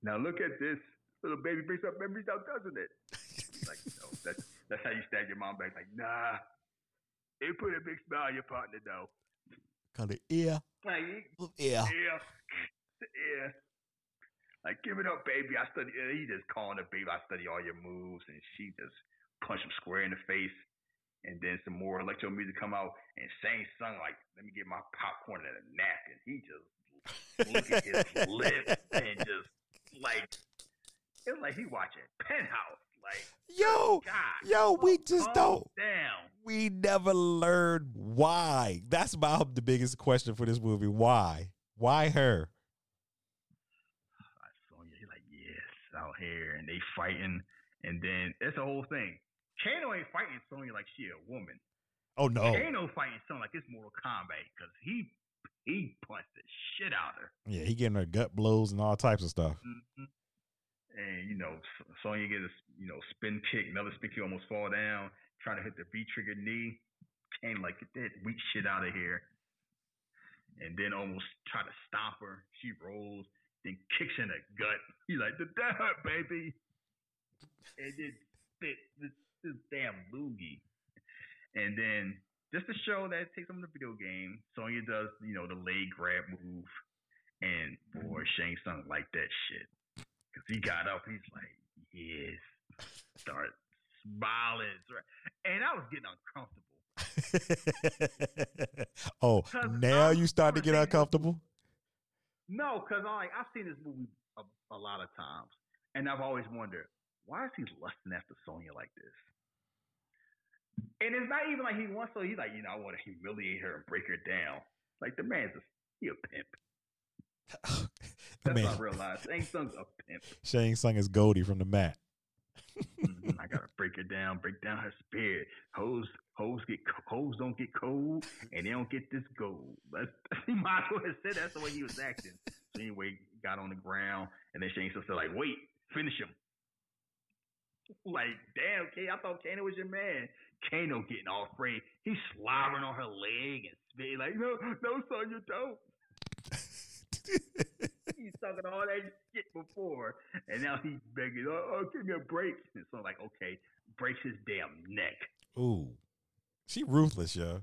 now look at this little baby brings up memories out, doesn't it? Like, no, that's how you stab your mom back. Like, nah, it put a big smile on your partner though. Call it ear. Yeah. Like, give it up, baby. I study. He just calling the baby. I study all your moves, and she just punched him square in the face. And then some more electro music come out, and Shang Tsung like, let me get my popcorn and a napkin. He just look at his lips and just like, it's like he watching Penthouse. Like, yo, we just don't. Down. We never learned why. That's the biggest question for this movie. Why? Why her? Sonya, like, yes, out here, and they fighting, and then it's a whole thing. Kano ain't fighting Sonya like she a woman. Oh, no. Kano fighting Sonya like it's Mortal Kombat because he punched the shit out of her. Yeah, he getting her gut blows and all types of stuff. Mm-hmm. And, you know, Sonya gets a, you know, spin kick, another spin kick, almost fall down, trying to hit the V-trigger knee. Kano like, get that weak shit out of here. And then almost try to stop her. She rolls, then kicks in her gut. He's like, did that hurt, baby? And then this damn loogie. And then just to show that it takes them to the video game, Sonya does, you know, the leg grab move. And boy, Shang Tsung like that shit. Because he got up, he's like, yes. Start smiling. And I was getting uncomfortable. Oh, now you start to get uncomfortable? No, because I've seen this movie a lot of times, and I've always wondered, why is he lusting after Sonya like this? And it's not even like he wants to. He's like, you know, I want to humiliate her and break her down. Like, the man's he a pimp. That's what I realized. Shang Tsung's a pimp. Shang Tsung is Goldie from the mat. I gotta break her down, break down her spirit. Hoes don't get cold, and they don't get this gold. He might as well have said that's the way he was acting. So anyway, got on the ground, and then Shane said, like, wait, finish him. Like, damn, I thought Kano was your man. Kano getting all afraid. He's slobbering on her leg and spitting like, no, son, you don't. He's talking all that shit before, and now he's begging, oh, give me a break. And so I'm like, okay, breaks his damn neck. Ooh. She ruthless, yo.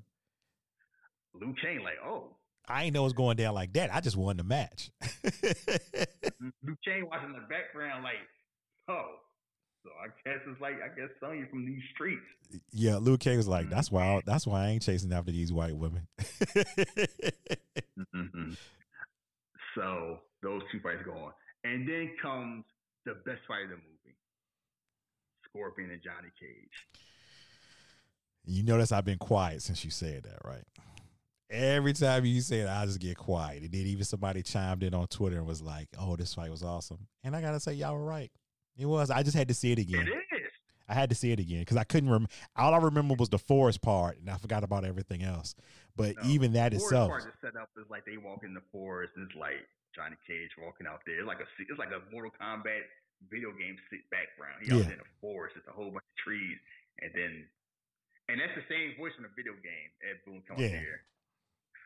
Liu Kang like, oh. I ain't know it's going down like that. I just won the match. Liu Kang watching the background like, oh. So I guess Sonya from these streets. Yeah, Liu Kang was like, that's why I ain't chasing after these white women. Mm-hmm. So those two fights go on. And then comes the best fight of the movie. Scorpion and Johnny Cage. You notice I've been quiet since you said that, right? Every time you say that, I just get quiet. And then even somebody chimed in on Twitter and was like, oh, this fight was awesome. And I got to say, y'all were right. It was. I just had to see it again. It is. I had to see it again because I couldn't remember. All I remember was the forest part, and I forgot about everything else. But even that itself. The forest part is set up as like they walk in the forest, and it's like Johnny Cage walking out there. It's like a Mortal Kombat video game background. He's out there in the forest. It's a whole bunch of trees. And that's the same voice from the video game. Ed Boon comes here.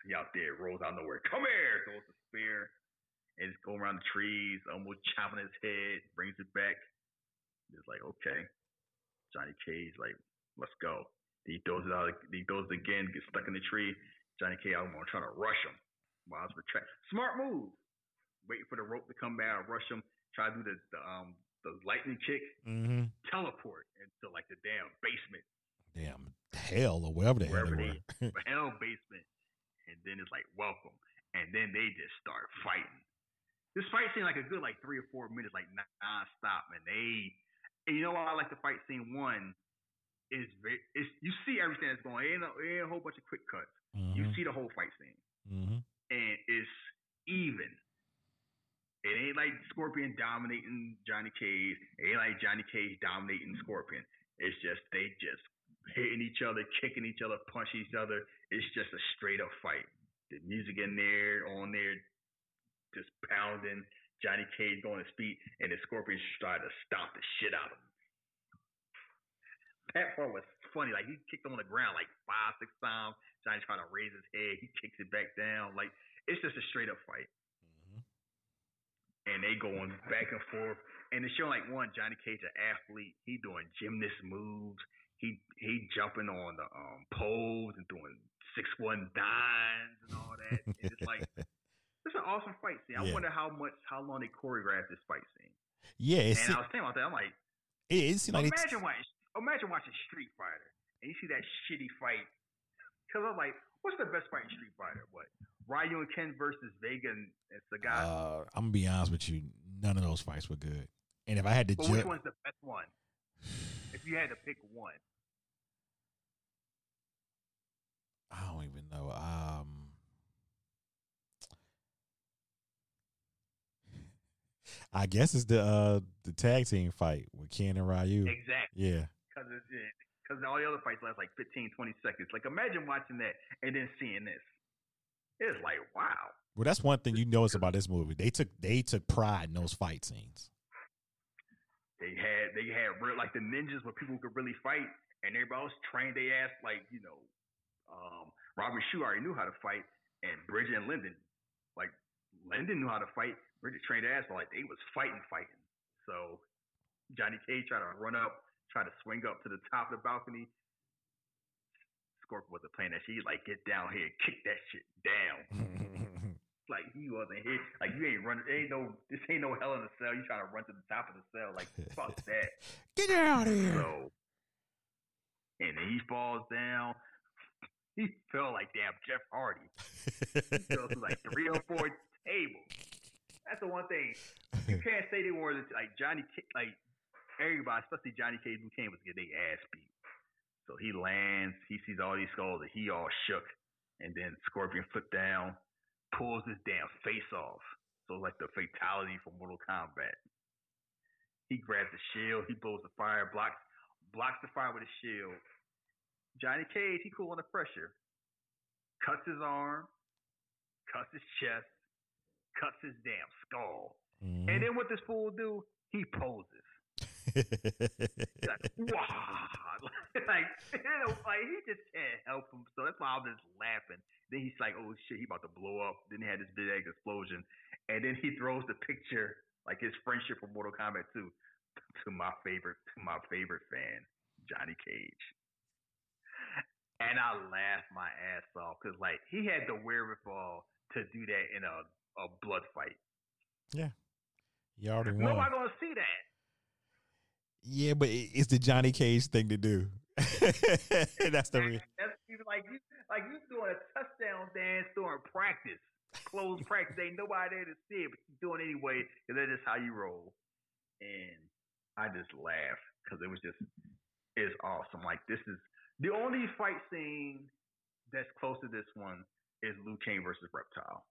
He out there, rolls out nowhere. Come here! Throws the spear. And it's going around the trees, almost chopping his head, brings it back. It's like, okay. Johnny Cage, like, let's go. He throws it out. He throws it again, gets stuck in the tree. Johnny Cage, I'm going to try to rush him. Miles retract. Smart move. Wait for the rope to come down, rush him. Try to do the lightning kick. Mm-hmm. Teleport into, like, the damn basement. Damn hell or wherever the hell they were. Hell basement. And then it's like, welcome. And then they just start fighting. This fight seemed like a good, like, 3 or 4 minutes, like, non-stop. And you know why I like the fight scene one is you see everything that's going on. Ain't a whole bunch of quick cuts. Mm-hmm. You see the whole fight scene. Mm-hmm. And it's even. It ain't like Scorpion dominating Johnny Cage. It ain't like Johnny Cage dominating Scorpion. It's just they just hitting each other, kicking each other, punching each other. It's just a straight up fight. The music in there, on there, just pounding. Johnny Cage going to speed, and the Scorpion tried to stop the shit out of him. That part was funny. Like, he kicked him on the ground like 5, 6 times. Johnny tried to raise his head. He kicks it back down. Like, it's just a straight-up fight. Mm-hmm. And they going back and forth. And it's showing, like, one, Johnny Cage, an athlete. He doing gymnast moves. He jumping on the poles and doing 6-1 dimes and all that. And it's like... It's an awesome fight scene. I wonder how long they choreographed this fight scene. Yeah, I was thinking about that. I'm like, imagine watching Street Fighter and you see that shitty fight. Because I'm like, what's the best fight in Street Fighter? What, Ryu and Ken versus Vega and Sagat? I'm gonna be honest with you, none of those fights were good. And if I had to, which one's the best one? If you had to pick one, I don't even know. I guess it's the tag team fight with Ken and Ryu. Exactly. Yeah. Because because all the other fights last like 15, 20 seconds. Like, imagine watching that and then seeing this. It's like, wow. Well, that's one thing you notice about this movie. They took pride in those fight scenes. They had real, like, the ninjas where people could really fight, and everybody else trained their ass, like, you know, Robin Shou already knew how to fight, and Bridget and Linden, like, Linden knew how to fight. Bridget trained her ass, but like, they was fighting. So Johnny Cage tried to run up, tried to swing up to the top of the balcony. Scorpion wasn't playing that shit. He's like, get down here, kick that shit down. Like, he wasn't here. Like, you ain't running. This ain't no hell in a cell. You trying to run to the top of the cell. Like, fuck that. Get out of here. So, and then he falls down. He fell like damn Jeff Hardy. He fell through like 3 or 4 tables. That's the one thing. You can't say they weren't like Johnny Cage, like everybody, especially Johnny Cage, who came was getting their ass beat. So he lands, he sees all these skulls, and he all shook. And then Scorpion flipped down, pulls his damn face off. So like the fatality from Mortal Kombat. He grabs the shield, he blows the fire, blocks the fire with his shield. Johnny Cage, he cool under pressure. Cuts his arm, cuts his chest, cuts his damn skull. Mm-hmm. And then what this fool do? He poses. Like, wow. like, he just can't help him. So that's why I'm just laughing. Then he's like, oh shit, he about to blow up. Then he had this big egg explosion. And then he throws the picture, like his friendship from Mortal Kombat 2, to my favorite fan, Johnny Cage. And I laughed my ass off because, like, he had the wherewithal to do that in a blood fight. Yeah. You already won. Nobody's going to see that. Yeah, but it's the Johnny Cage thing to do. That's the reason. Like, you doing a touchdown dance during practice. Close practice. Ain't nobody there to see it, but you're doing it anyway because that is how you roll. And I just laughed because it was just, it's awesome. Like, this is, the only fight scene that's close to this one is Liu Kang versus Reptile.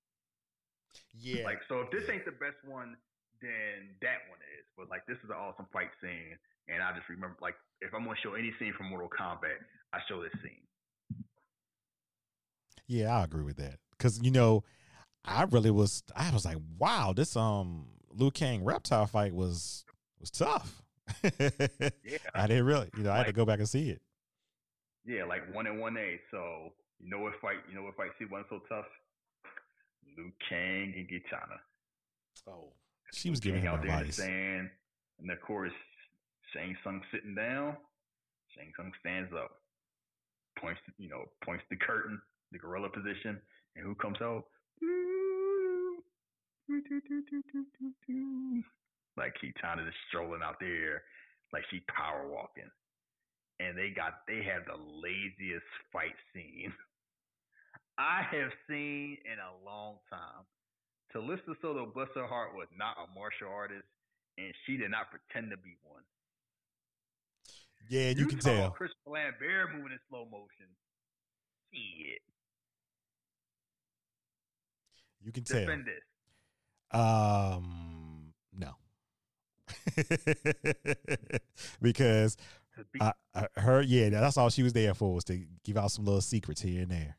Yeah. Like, so if this ain't the best one, then that one is. But like, this is an awesome fight scene, and I just remember, like, if I'm gonna show any scene from Mortal Kombat, I show this scene. Yeah, I agree with that because, you know, I was like, wow, this Liu Kang Reptile fight was tough. Yeah. I didn't really, you know, I had to go back and see it. Yeah, like 1 and 1A. So you know what fight C wasn't so tough? Liu Kang and Kitana. Oh, she was giving him out there in the sand, and of course, Shang Tsung sitting down. Shang Tsung stands up, points the curtain, the gorilla position, and who comes out? Like, Kitana is strolling out there, like she power walking. And they had the laziest fight scene I have seen in a long time. Talisa Soto, bless her heart, was not a martial artist, and she did not pretend to be one. Yeah, you can tell. Christopher Lambert moving in slow motion. Shit. You can tell. Defend this. No. Because that's all she was there for, was to give out some little secrets here and there.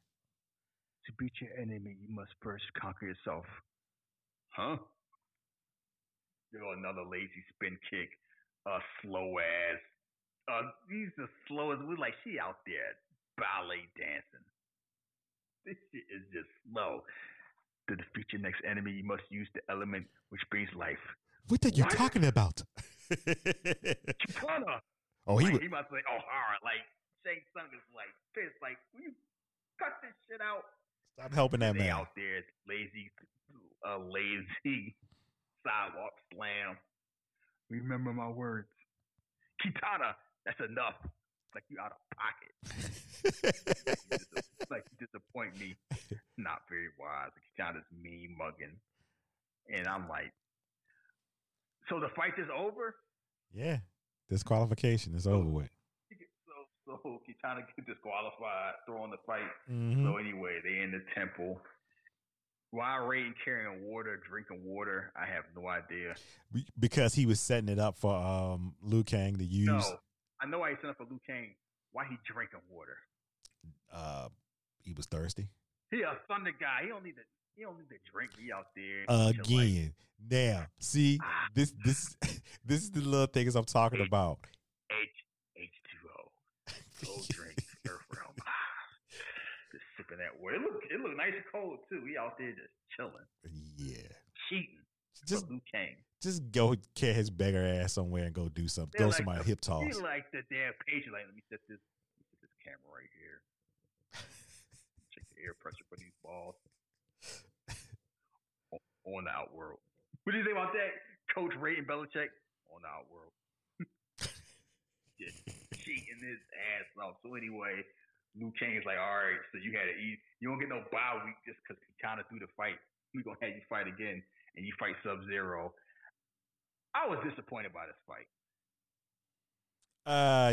To beat your enemy, you must first conquer yourself. Huh? You know, another lazy spin kick, slow ass. These are slow as we like. She out there ballet dancing. This shit is just slow. To defeat your next enemy, you must use the element which brings life. What are you talking about? Kitana. Oh, he must be like, all right. Like, Shang Tsung is like pissed. Like, will you cut this shit out? Stop helping that man out there. Lazy sidewalk slam. Remember my words, Kitana. That's enough. Like, you out of pocket. Like, you disappoint me. Not very wise. Kitana's mean mugging, and I'm like, so the fight is over? Yeah. Disqualification is over with. So Kitana get disqualified, throwing the fight. Mm-hmm. So anyway, they in the temple. Why Raiden carrying water, drinking water? I have no idea. Because he was setting it up for Liu Kang to use. No, I know I set up for Liu Kang. Why he drinking water? He was thirsty. He a thunder guy. He don't need to drink. He out there again. Now, see this is the little things I'm talking about. H2O, cold drink, earth realm. Just sipping that water. It look nice and cold too. He out there just chilling. Yeah, cheating. Just Liu Kang. Just go get his beggar ass somewhere and go do something. Throw somebody hip toss. He like the damn page. Like, let me set this camera right here. Check the air pressure for these balls. On the Outworld. What do you think about that? Coach Raiden Belichick on the Outworld. Just cheating his ass off. So anyway, Liu Kang is like, all right, so you had to eat. You don't get no bye week just because Kitana threw the fight. We're going to have you fight again. And you fight Sub-Zero. I was disappointed by this fight.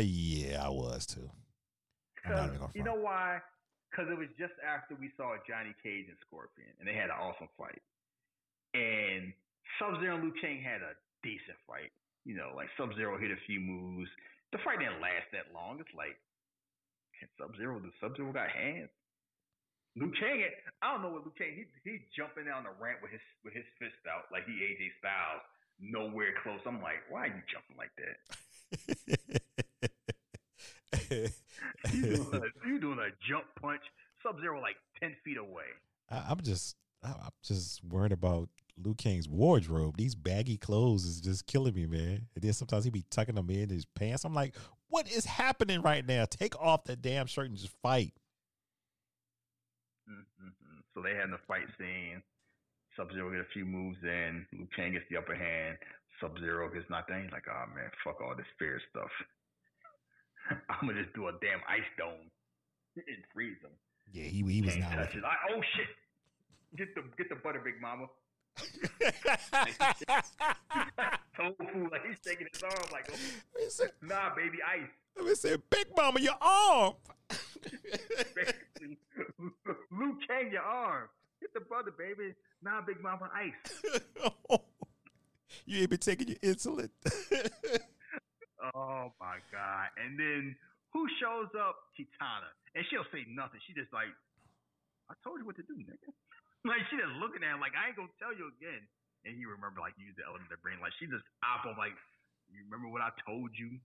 Yeah, I was too. You know why? Because it was just after we saw Johnny Cage and Scorpion, and they had an awesome fight. And Sub-Zero and Liu Kang had a decent fight. You know, like Sub-Zero hit a few moves. The fight didn't last that long. It's like, can Sub-Zero? Does Sub-Zero got hands? Liu Kang, I don't know what Liu Kang. He jumping down the ramp with his fist out like he AJ Styles, nowhere close. I'm like, why are you jumping like that? you doing a jump punch? Sub-Zero like 10 feet away. I'm just worried about Liu Kang's wardrobe. These baggy clothes is just killing me, man. And then sometimes he be tucking them in his pants. I'm like, what is happening right now? Take off that damn shirt and just fight. Mm-hmm. So they had the fight scene. Sub-Zero get a few moves in. Liu Kang gets the upper hand. Sub-Zero gets nothing. He's like, oh man, fuck all this fear stuff. I'm gonna just do a damn ice dome and freeze him. Yeah, he was not like, oh shit, get the butter, big mama. Tofu, like he's shaking his arm like, oh, nah, baby, ice. They said, big mama, your arm. Liu Kang, your arm. Get the brother, baby. Nah, big mama, ice. You ain't been taking your insulin. Oh my god. And then who shows up? Kitana. And she'll say nothing. She just like, I told you what to do, nigga. Like she just looking at him like, I ain't gonna tell you again. And he remember, like, use the element of their brain. Like she just op him like, you remember what I told you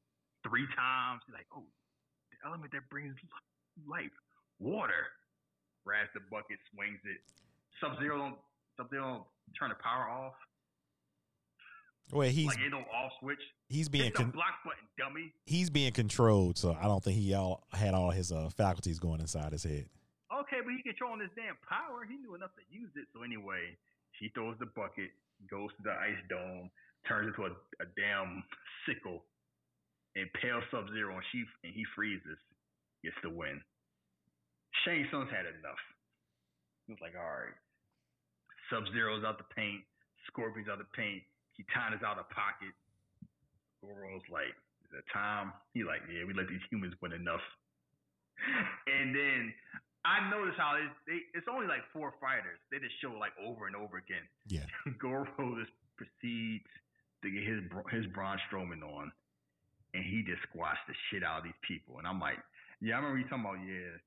3 times? She's like, oh, the element that brings life, water. Grabs the bucket, swings it. Sub-Zero turn the power off. Wait, he's like, ain't no off switch. He's being block button, dummy. He's being controlled, so I don't think he had all his faculties going inside his head. Okay, but he controlling his damn power. He knew enough to use it. So anyway, he throws the bucket, goes to the ice dome, turns into a damn sickle, impales Sub-Zero, and he freezes. Gets the win. Shang Tsung's had enough. He was like, all right. Sub-Zero's out the paint. Scorpion's out the paint. Kitana's out of pocket. Goro's like, is that time? He like, yeah, we let these humans win enough. And then I noticed how it's only like 4 fighters. They just show like over and over again. Yeah. Goro just proceeds to get his Braun Strowman on. And he just squashed the shit out of these people. And I'm like, yeah, I remember you talking about, yeah.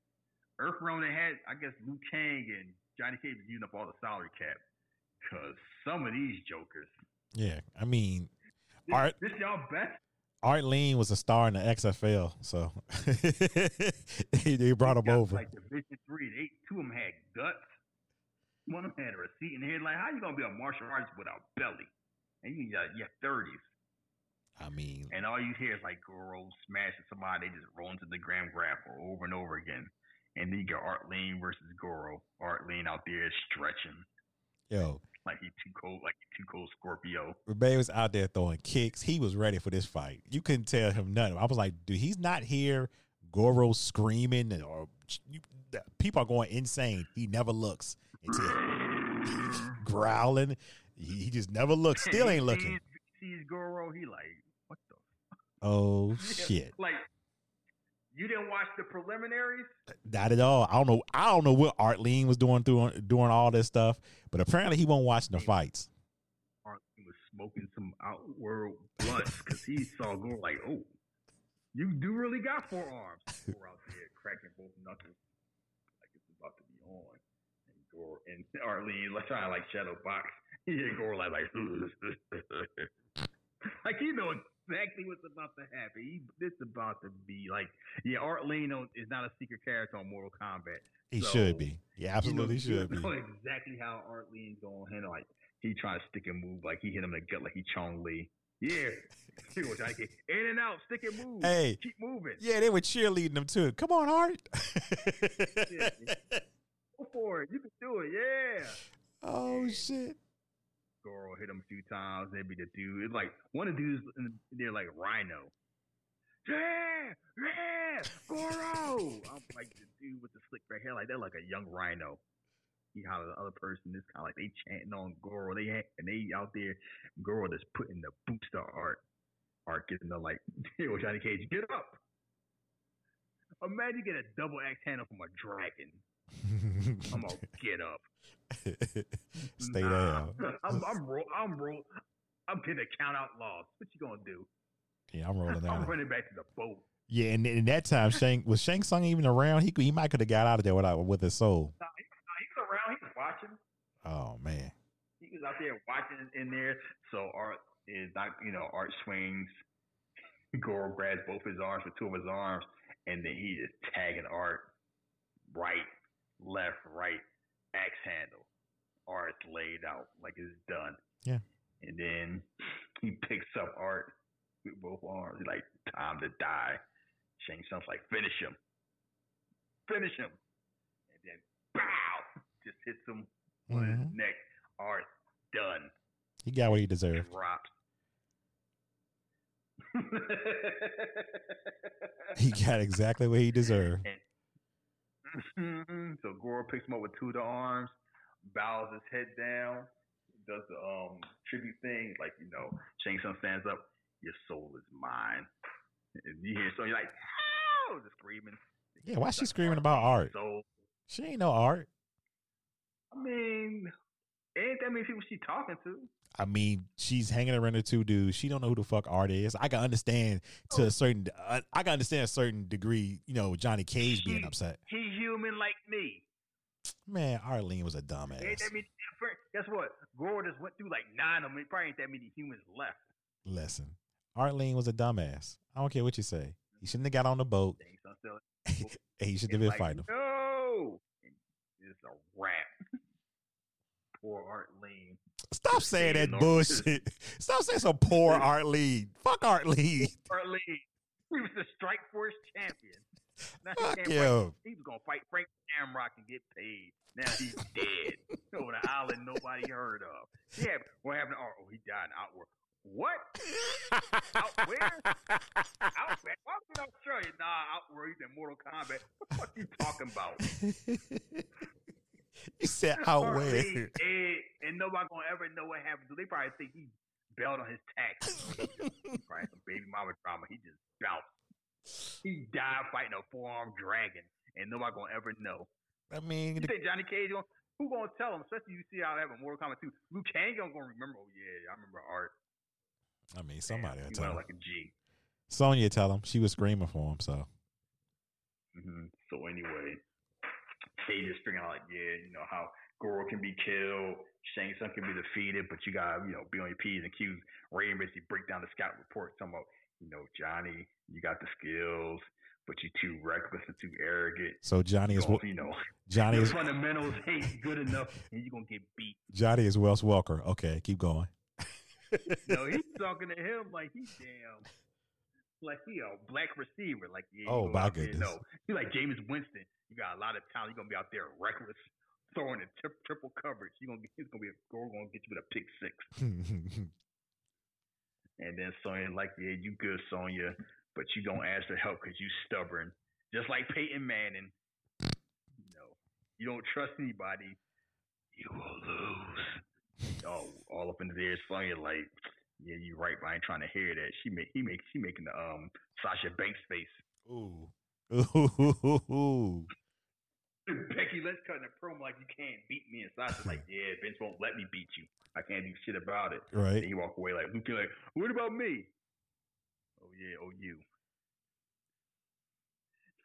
Earthrealm, they had, I guess, Liu Kang and Johnny Cage was using up all the salary cap. Because some of these jokers. Yeah, I mean, this y'all best? Art Lean was a star in the XFL, so they brought him over. Like Division 3, 2 of them had guts. One of them had a receipt in the head. Like, how you going to be a martial artist without belly? And you got your 30s. I mean. And all you hear is like Goro smashing somebody. They just roll into the Grand Grapple over and over again. And then you got Art Lean versus Goro. Art Lean out there stretching. Yo. Like he's too cold, Scorpio. Rebay was out there throwing kicks. He was ready for this fight. You couldn't tell him nothing. I was like, dude, he's not here. Goro screaming. Or people are going insane. He never looks. Until growling. He just never looks. Still ain't looking. Sees Goro, he like, what the fuck? Oh, shit. Like, you didn't watch the preliminaries? Not at all. I don't know what Art Lean was doing all this stuff, but apparently he wasn't watching the fights. Art Lean was smoking some Outworld blunts because he saw Goro like, oh, You do really got four arms. We're out there cracking both knuckles like it's about to be on. And Goro and Arlene like trying to like shadow box. Yeah, Goro like like you know exactly what's about to happen. It's about to be like, yeah, Arlene is not a secret character on Mortal Kombat. He should be. Yeah, absolutely should be. You know exactly how Arlene's gonna handle. Like he trying to stick and move. Like he hit him in the gut. Like he Chong Lee. Yeah, in and out, stick and move. Hey, keep moving. Yeah, they were cheerleading them too. Come on, Art. Go for it. You can do it. Yeah. Oh shit. Goro hit him a few times. They'd be the dude. It's like one of the dudes. They're like Rhino. Yeah, yeah, Goro. I'm like the dude with the slick back hair. Like they're like a young Rhino. See how the other person is kind of like they chanting on Goro. They out there. Goro that's putting the boots to Art. Art getting the like, hey, Johnny Cage, get up. Imagine you get a double axe handle from a dragon. I'm gonna get up. Stay down. I'm gonna count out loss. What you gonna do? Yeah, I'm rolling out. I'm running back to the boat. Yeah, and in that time, Shang Tsung even around? He might could have got out of there with his soul. He was around. He was watching. Oh man, he was out there watching in there. So Art is not, you know, Art swings. Goro grabs both his arms with two of his arms, and then he is tagging Art right, left, right, axe handle. Art's laid out like it's done. Yeah. And then he picks up Art with both arms. He's like, time to die. Shang Tsung's like, finish him. Finish him. And then, bow! Just hits him on his neck. Art's done. He got what he deserved. Dropped. He got exactly what he deserved. So Goro picks him up with two of the arms, bows his head down, does the tribute thing, like, you know, Shang Tsung stands up, your soul is mine. And you hear so you're like, oh, just screaming. Yeah, why is she screaming about Art? She ain't no Art. I mean, ain't that many people she talking to? I mean, she's hanging around the two dudes. She don't know who the fuck Art is. I can understand to a certain, I can understand a certain degree. You know, Johnny Cage being upset. He's human like me. Man, Arlene was a dumbass. Ain't that many different? Guess what? Goro just went through like 9 of them. Probably ain't that many humans left. Listen, Arlene was a dumbass. I don't care what you say. He shouldn't have got on the boat. He should have been fighting. No, it's a wrap. Poor Arlene. Stop saying that bullshit. Stop saying some poor Arlene. Fuck Arlene. Arlene. He was the Strike Force champion. Now fuck him. He was going to fight Frank Shamrock and get paid. Now he's dead. On an island nobody heard of. Yeah, what happened to Art? Oh, he died in Outward. What? Out where? Out where? Why was it Australia? Nah, Outward. He's in Mortal Kombat. What the fuck are you talking about? You said out where? And nobody gonna ever know what happened to. They probably think he bailed on his taxes. He probably had some baby mama drama. He just bounced. He died fighting a four-armed dragon, and nobody gonna ever know. I mean, you think Johnny Cage gonna, who gonna tell him? Especially you see how they have a Mortal Kombat 2. Liu Kang gonna remember. Oh yeah, I remember Art. I mean, somebody will tell him. Like a G. Sonya tell him. She was screaming for him. So. So anyway. They just figuring out, like, yeah, you know, how Goro can be killed, Shang Tsung can be defeated, but you gotta, you know, be on your P's and Q's. Raiden basically break down the scout report, talking about, you know, Johnny, you got the skills, but you're too reckless and too arrogant. So Johnny is, you know, Johnny is fundamentals ain't good enough, and you're gonna get beat. Johnny is Wells Welker. Okay, keep going. No, he's talking to him like he damn. Like he a black receiver, like yeah, oh my goodness, no, he like Jameis Winston. You got a lot of talent. You are gonna be out there reckless, throwing a triple coverage. You gonna it's gonna be a goal. Gonna get you with a pick six. And then Sonya like, yeah, you good, Sonya, but you don't ask for help because you stubborn, just like Peyton Manning. No, you don't trust anybody. You will lose. Oh, all up in the air, Sonya like. Yeah, you right, but I ain't trying to hear that. She making the Sasha Banks face. Ooh. Ooh. Becky Lynch cutting a promo like you can't beat me, and Sasha's like, yeah, Vince won't let me beat you. I can't do shit about it. Right. And he walk away like, what about me? Oh yeah, oh you.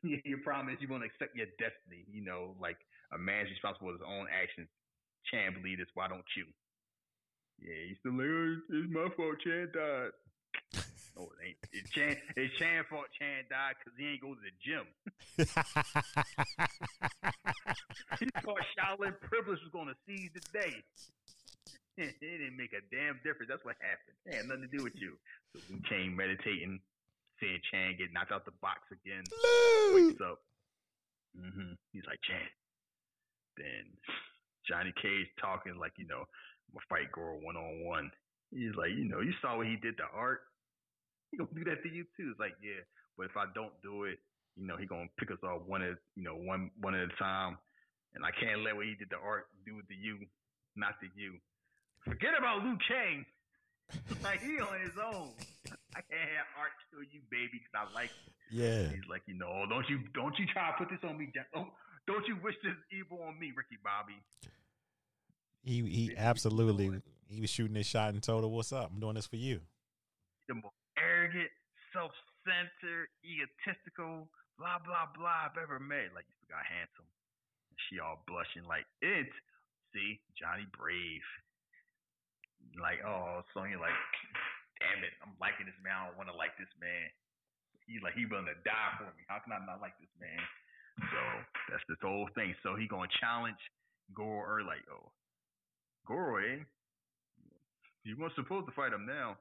Your problem is you won't accept your destiny. You know, like a man's responsible for his own actions. Chan believe this. Why don't you? Yeah, he's still like, oh, it's my fault. Chan died. No, it ain't. It's Chan's fault. Chan died because he ain't go to the gym. He thought Shaolin privilege was going to seize the day. It didn't make a damn difference. That's what happened. It had nothing to do with you. So we came meditating. Said Chan get knocked out the box again. Wakes up. Mm-hmm. He's like, Chan. Then Johnny Cage talking like, you know, I'm going to fight Goro one-on-one. He's like, you know, you saw what he did to Art. He going to do that to you too. It's like, yeah, but if I don't do it, you know, he going to pick us off one at a time. And I can't let what he did to Art do it to you, not to you. Forget about Liu Kang. Like, he on his own. I can't have Art kill you, baby, because I like you. Yeah. He's like, you know, oh, don't you try to put this on me. Don't you wish this evil on me, Ricky Bobby? He absolutely, he was shooting his shot and told her, what's up? I'm doing this for you. The most arrogant, self-centered, egotistical, blah, blah, blah I've ever met. Like, you forgot handsome. And she all blushing like, it's, see, Johnny Brave. Like, oh, Sonya, like, damn it, I'm liking this man. I don't want to like this man. He's like, he's willing to die for me. How can I not like this man? So that's this whole thing. So he going to challenge Goro, like, oh, Goro, eh? You weren't supposed to fight him now.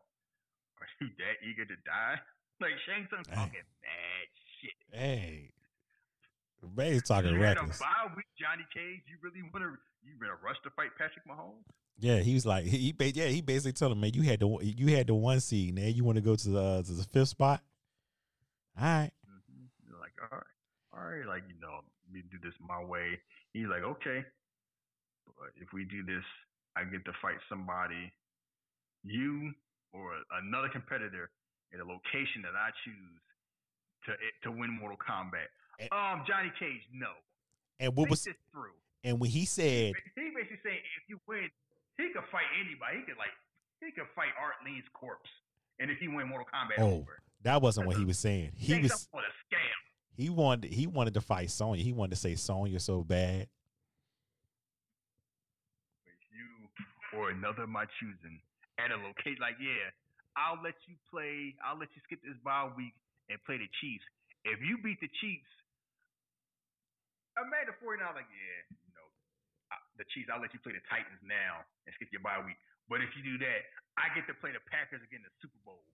Are you that eager to die? Like, Shang Tsung talking mad shit. Hey. Ray's talking reckless. Johnny Cage, you really want to? You gonna rush to fight Patrick Mahomes? Yeah, he was like, he basically told him, man, you had the one seed, now you want to go to the fifth spot. All right, mm-hmm. Like, all right, like, you know, we do this my way. He's like, okay, but if we do this, I get to fight somebody, you or another competitor in a location that I choose to win Mortal Kombat. And, Johnny Cage, no. And what was this through? And when he said, he basically saying, if you win, he could fight anybody. He could fight Art Lee's corpse. And if he win Mortal Kombat, over. That wasn't what he was saying. He was on a scam. He wanted to fight Sonya. He wanted to say Sonya so bad. You or another of my choosing at a location, like, yeah, I'll let you skip this bye week and play the Chiefs. If you beat the Chiefs, Amanda 49, like, yeah, you know, the Chiefs, I'll let you play the Titans now and skip your bye week. But if you do that, I get to play the Packers again in the Super Bowl.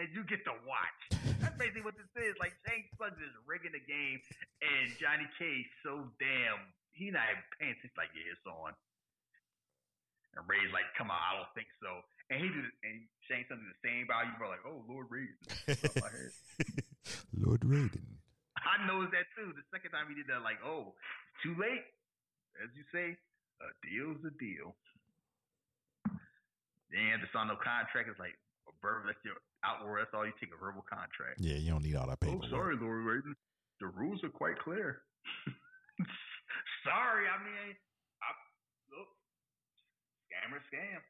And you get to watch. That's basically what this is. Like, Shane Suggs is rigging the game, and Johnny Cage so damn, he not even paying attention. Like, yeah, it's on. And Ray's like, come on, I don't think so. And he did, and Shane Suggs did the same value. You're like, oh, Lord Raiden. Lord Raiden. I noticed that too. The second time he did that, like, oh, it's too late. As you say, a deal's a deal. Then you have to sign no contract. It's like, a verbal, that's your outward. That's all you take, a verbal contract. Yeah, you don't need all that paperwork. Oh, sorry, Lord Raiden. The rules are quite clear. Sorry, I mean, look, scammer, scam.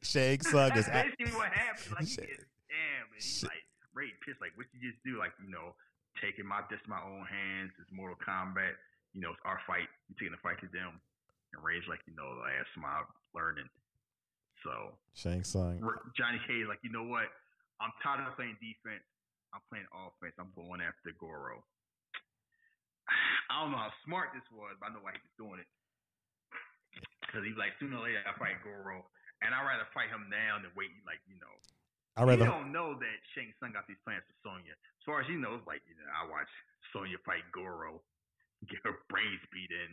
Shang Tsung is basically what happens. Like, he gets damn, and he's like, Ray pissed, like, what you just do? Like, you know, taking my this my own hands. It's Mortal Kombat. You know, it's our fight. You're taking the fight to them. And Ray's like, you know, last smile learning. So Shang Tsung, Johnny Cage, like, you know what? I'm tired of playing defense. I'm playing offense. I'm going after Goro. I don't know how smart this was, but I know why he was doing it. Because he's like, sooner or later I fight Goro, and I'd rather fight him now than wait. Like, you know, you don't know that Shang Tsung got these plans for Sonya. As far as he knows, like, you know, I watch Sonya fight Goro, get her brains beat in.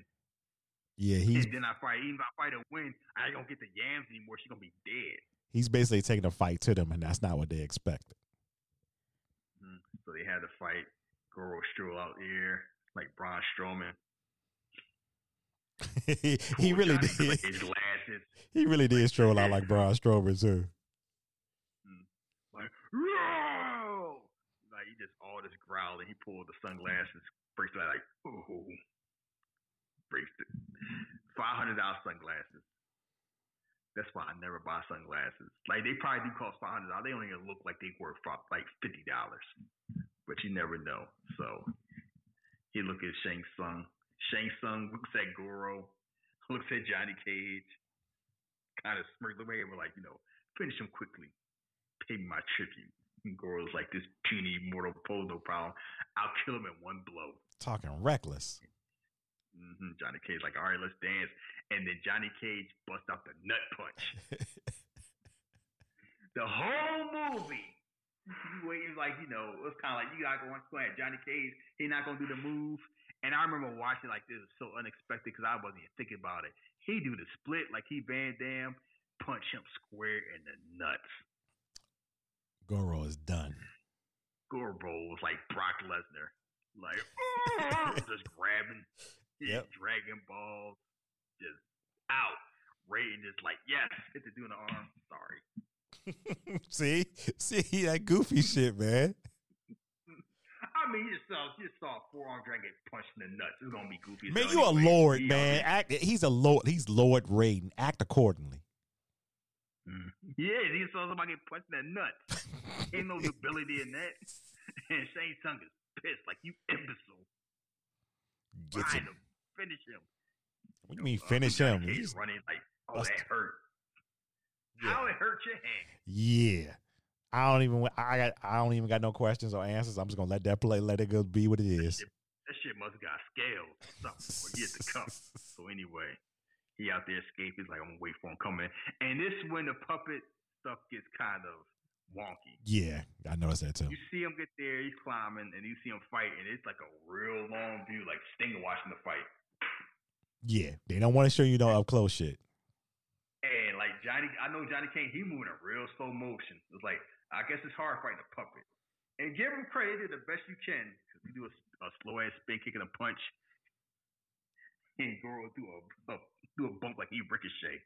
Yeah, and then even if I fight and win, I ain't gonna get the yams anymore. She's gonna be dead. He's basically taking a fight to them, and that's not what they expected. Mm-hmm. So they had to fight Goro stroll out here like Braun Strowman. he really Johnny did. He really did stroll out like Braun Strowman too. Like, whoa! Like, he just all this growling. He pulled the sunglasses, breaks that, like, oh, breaks it. $500 sunglasses. That's why I never buy sunglasses. Like, they probably do cost $500. They only look like they worth like $50, but you never know. So he look at Shang Tsung. Shang Tsung looks at Goro, looks at Johnny Cage, kind of smirked away, and we're like, you know, finish him quickly. Pay me my tribute. And Goro's like, this puny mortal pole, no problem. I'll kill him in one blow. Talking reckless. Mm-hmm. Johnny Cage like, all right, let's dance. And then Johnny Cage busts out the nut punch. The whole movie, you like, you know, it was kind of like, you gotta go on square. Johnny Cage, he's not gonna do the move. And I remember watching like, this was so unexpected because I wasn't even thinking about it. He do the split like he Van Damme, punch him square in the nuts. Goro is done. Goro was like Brock Lesnar. Like, just grabbing, yep. Dragon balls, just out. Raiden just like, yes, hit the dude in the arm. Sorry. See that goofy shit, man. I mean, you just saw a forearm dragon get punched in the nuts. It's gonna be goofy. Man, you a lord, man. He's a lord. He's Lord Raiden. Act accordingly. Yeah, he saw somebody get punched in the nuts. Ain't no nobility in that. And Shane Tsung is pissed, like, you imbecile. Find him. Finish him. What do you mean finish him? He's running like, oh, that hurt. Yeah. How it hurt your hand? Yeah. I don't even got no questions or answers. I'm just gonna let that play, let it go, be what it is. That shit must have got scaled or something for years to come. So anyway, he out there escaped. He's like, I'm gonna wait for him coming. And this is when the puppet stuff gets kind of wonky. Yeah, I noticed that too. You see him get there, he's climbing, and you see him fight, and it's like a real long view, like Sting watching the fight. Yeah, they don't want to show you no up close shit. And like I know Johnny Cage, he moving in real slow motion. It's like, I guess it's hard fighting a puppet. And give him credit the best you can, because you do a slow ass spin kick and a punch, and Goro do a bump like he ricochet.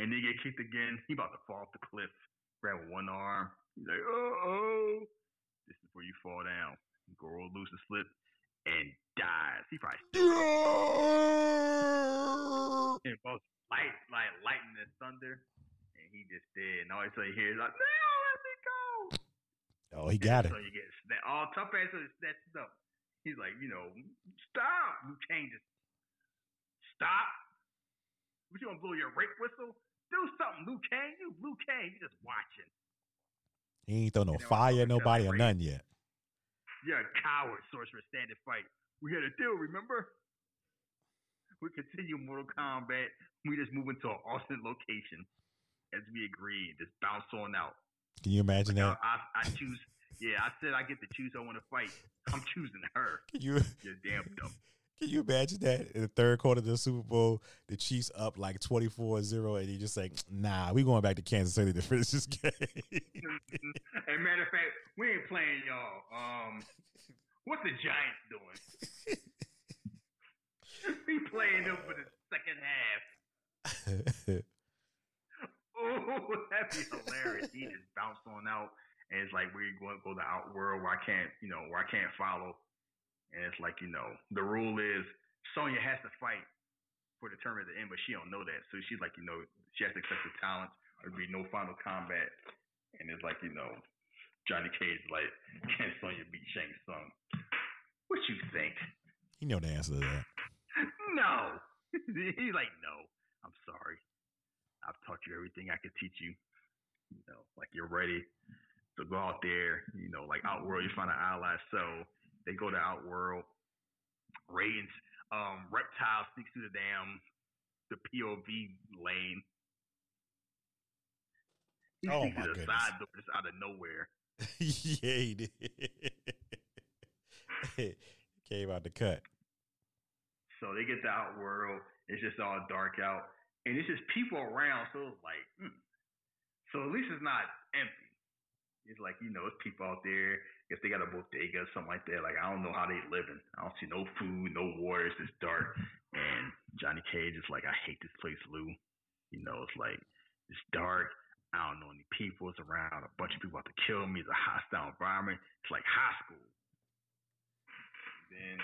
And they get kicked again. He about to fall off the cliff. Grab one arm. He's like, oh, this is where you fall down. Goro loses slip and dies. He probably and both lightning and thunder. And he just did. And all he said here is like, no, let me go. Oh, he got it. So you get all tough answers snatched up. He's like, you know, stop. You change it. Stop. But you gonna blow your rape whistle? Do something, Liu Kang. You Liu Kang, you just watching. He ain't throw no fire, nobody, or none yet. You're a coward, sorcerer, standing fight. We had a deal, remember? We continue Mortal Kombat. We just move into an alternate location, as we agreed. Just bounce on out. Can you imagine that? I choose. Yeah, I said I get to choose. I want to fight. I'm choosing her. You're damn dumb. Can you imagine that in the third quarter of the Super Bowl, the Chiefs up like 24-0, and you're just like, nah, we going back to Kansas City to finish this game. As a matter of fact, we ain't playing y'all. What's the Giants doing? We playing them for the second half. Oh, that'd be hilarious. He just bounced on out, and it's like, we're going to go to the outworld where I can't follow. And it's like, you know, the rule is Sonya has to fight for the tournament at the end, but she don't know that. So she's like, you know, she has to accept the talent. There'd be no final combat. And it's like, you know, Johnny Cage is like, can Sonya beat Shang Tsung? What you think? He know the answer to that. No. He's like, no, I'm sorry. I've taught you everything I could teach you. You know, like, you're ready. So go out there, you know, like outworld, you find an ally. So they go to Outworld. Raiden's Reptile sneaks through the POV lane. He sneaks through the side door just out of nowhere. Yeah, he did. Came out the cut. So they get to Outworld. It's just all dark out. And it's just people around. So it's like, So at least it's not empty. It's like, you know, it's people out there. If they got a bodega or something like that, like, I don't know how they living. I don't see no food, no water. It's just dark. And Johnny Cage is like, I hate this place, Lou. You know, it's like, it's dark. I don't know any people. It's around. A bunch of people about to kill me. It's a hostile environment. It's like high school. And then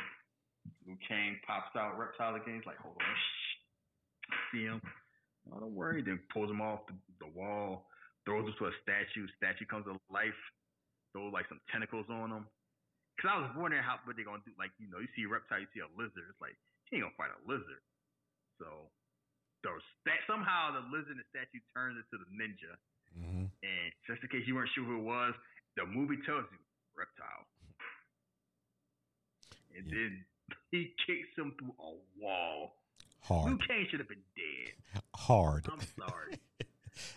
Liu Kang pops out, Reptile again. He's like, hold on. Shh. see him. Oh, don't worry. Then pulls him off the wall, throws him to a statue. Statue comes to life, throws like some tentacles on him. Because I was wondering how, what they're going to do. Like, you know, you see a reptile, you see a lizard. It's like, he ain't going to fight a lizard. So somehow the lizard and the statue turns into the ninja. Mm-hmm. And just in case you weren't sure who it was, the movie tells you, Reptile. And then he kicks him through a wall. Hard. Liu Kang should have been dead. Hard. I'm sorry.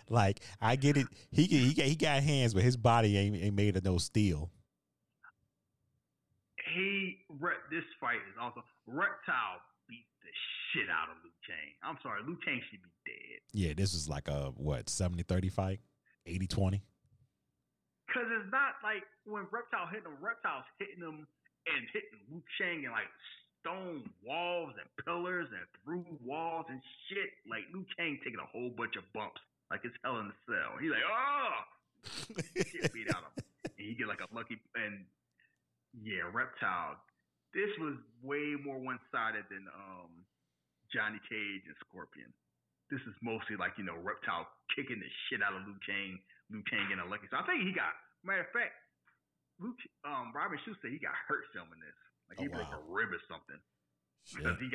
Like, I get it. He got hands, but his body ain't made of no steel. This fight is awesome. Reptile beat the shit out of Liu Kang. I'm sorry. Liu Kang should be dead. Yeah, this is like a, what, 70-30 fight? 80-20? Because it's not like when Reptile hit him, Reptile's hitting him and hitting Liu Kang and like stone walls and pillars and through walls and shit. Like Liu Kang taking a whole bunch of bumps. Like it's hell in the cell. He's like, oh! Shit beat out of him. And he get like a lucky, and yeah, Reptile. This was way more one-sided than Johnny Cage and Scorpion. This is mostly like, you know, Reptile kicking the shit out of Liu Kang. Liu Kang getting lucky. So I think he got, matter of fact, Robin Shou said he got hurt filming this. Like he broke a rib or something. Shit. Because he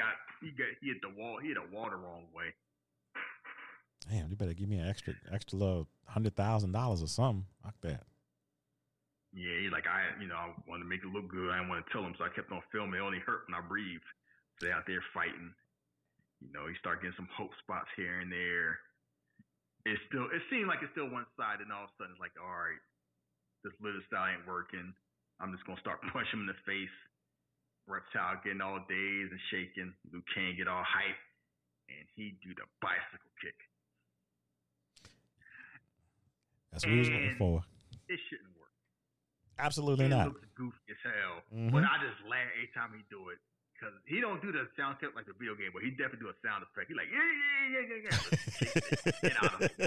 hit the wall. He hit a wall the wrong way. Damn, you better give me an extra little $100,000 or something like that. Yeah, he's like, I wanted to make it look good. I didn't want to tell him, so I kept on filming. It only hurt when I breathed. So they're out there fighting. You know, he started getting some hope spots here and there. It seemed like it's still one side, and all of a sudden it's like, all right, this little style ain't working. I'm just going to start punching him in the face. Reptile getting all dazed and shaking. Liu Kang get all hype, and he do the bicycle kick. That's what he was looking for. It shouldn't work. Absolutely not. It looks goofy as hell. Mm-hmm. But I just laugh every time he do it. Because he don't do the sound effect like the video game, but he definitely do a sound effect. He like, yeah. Get out of it.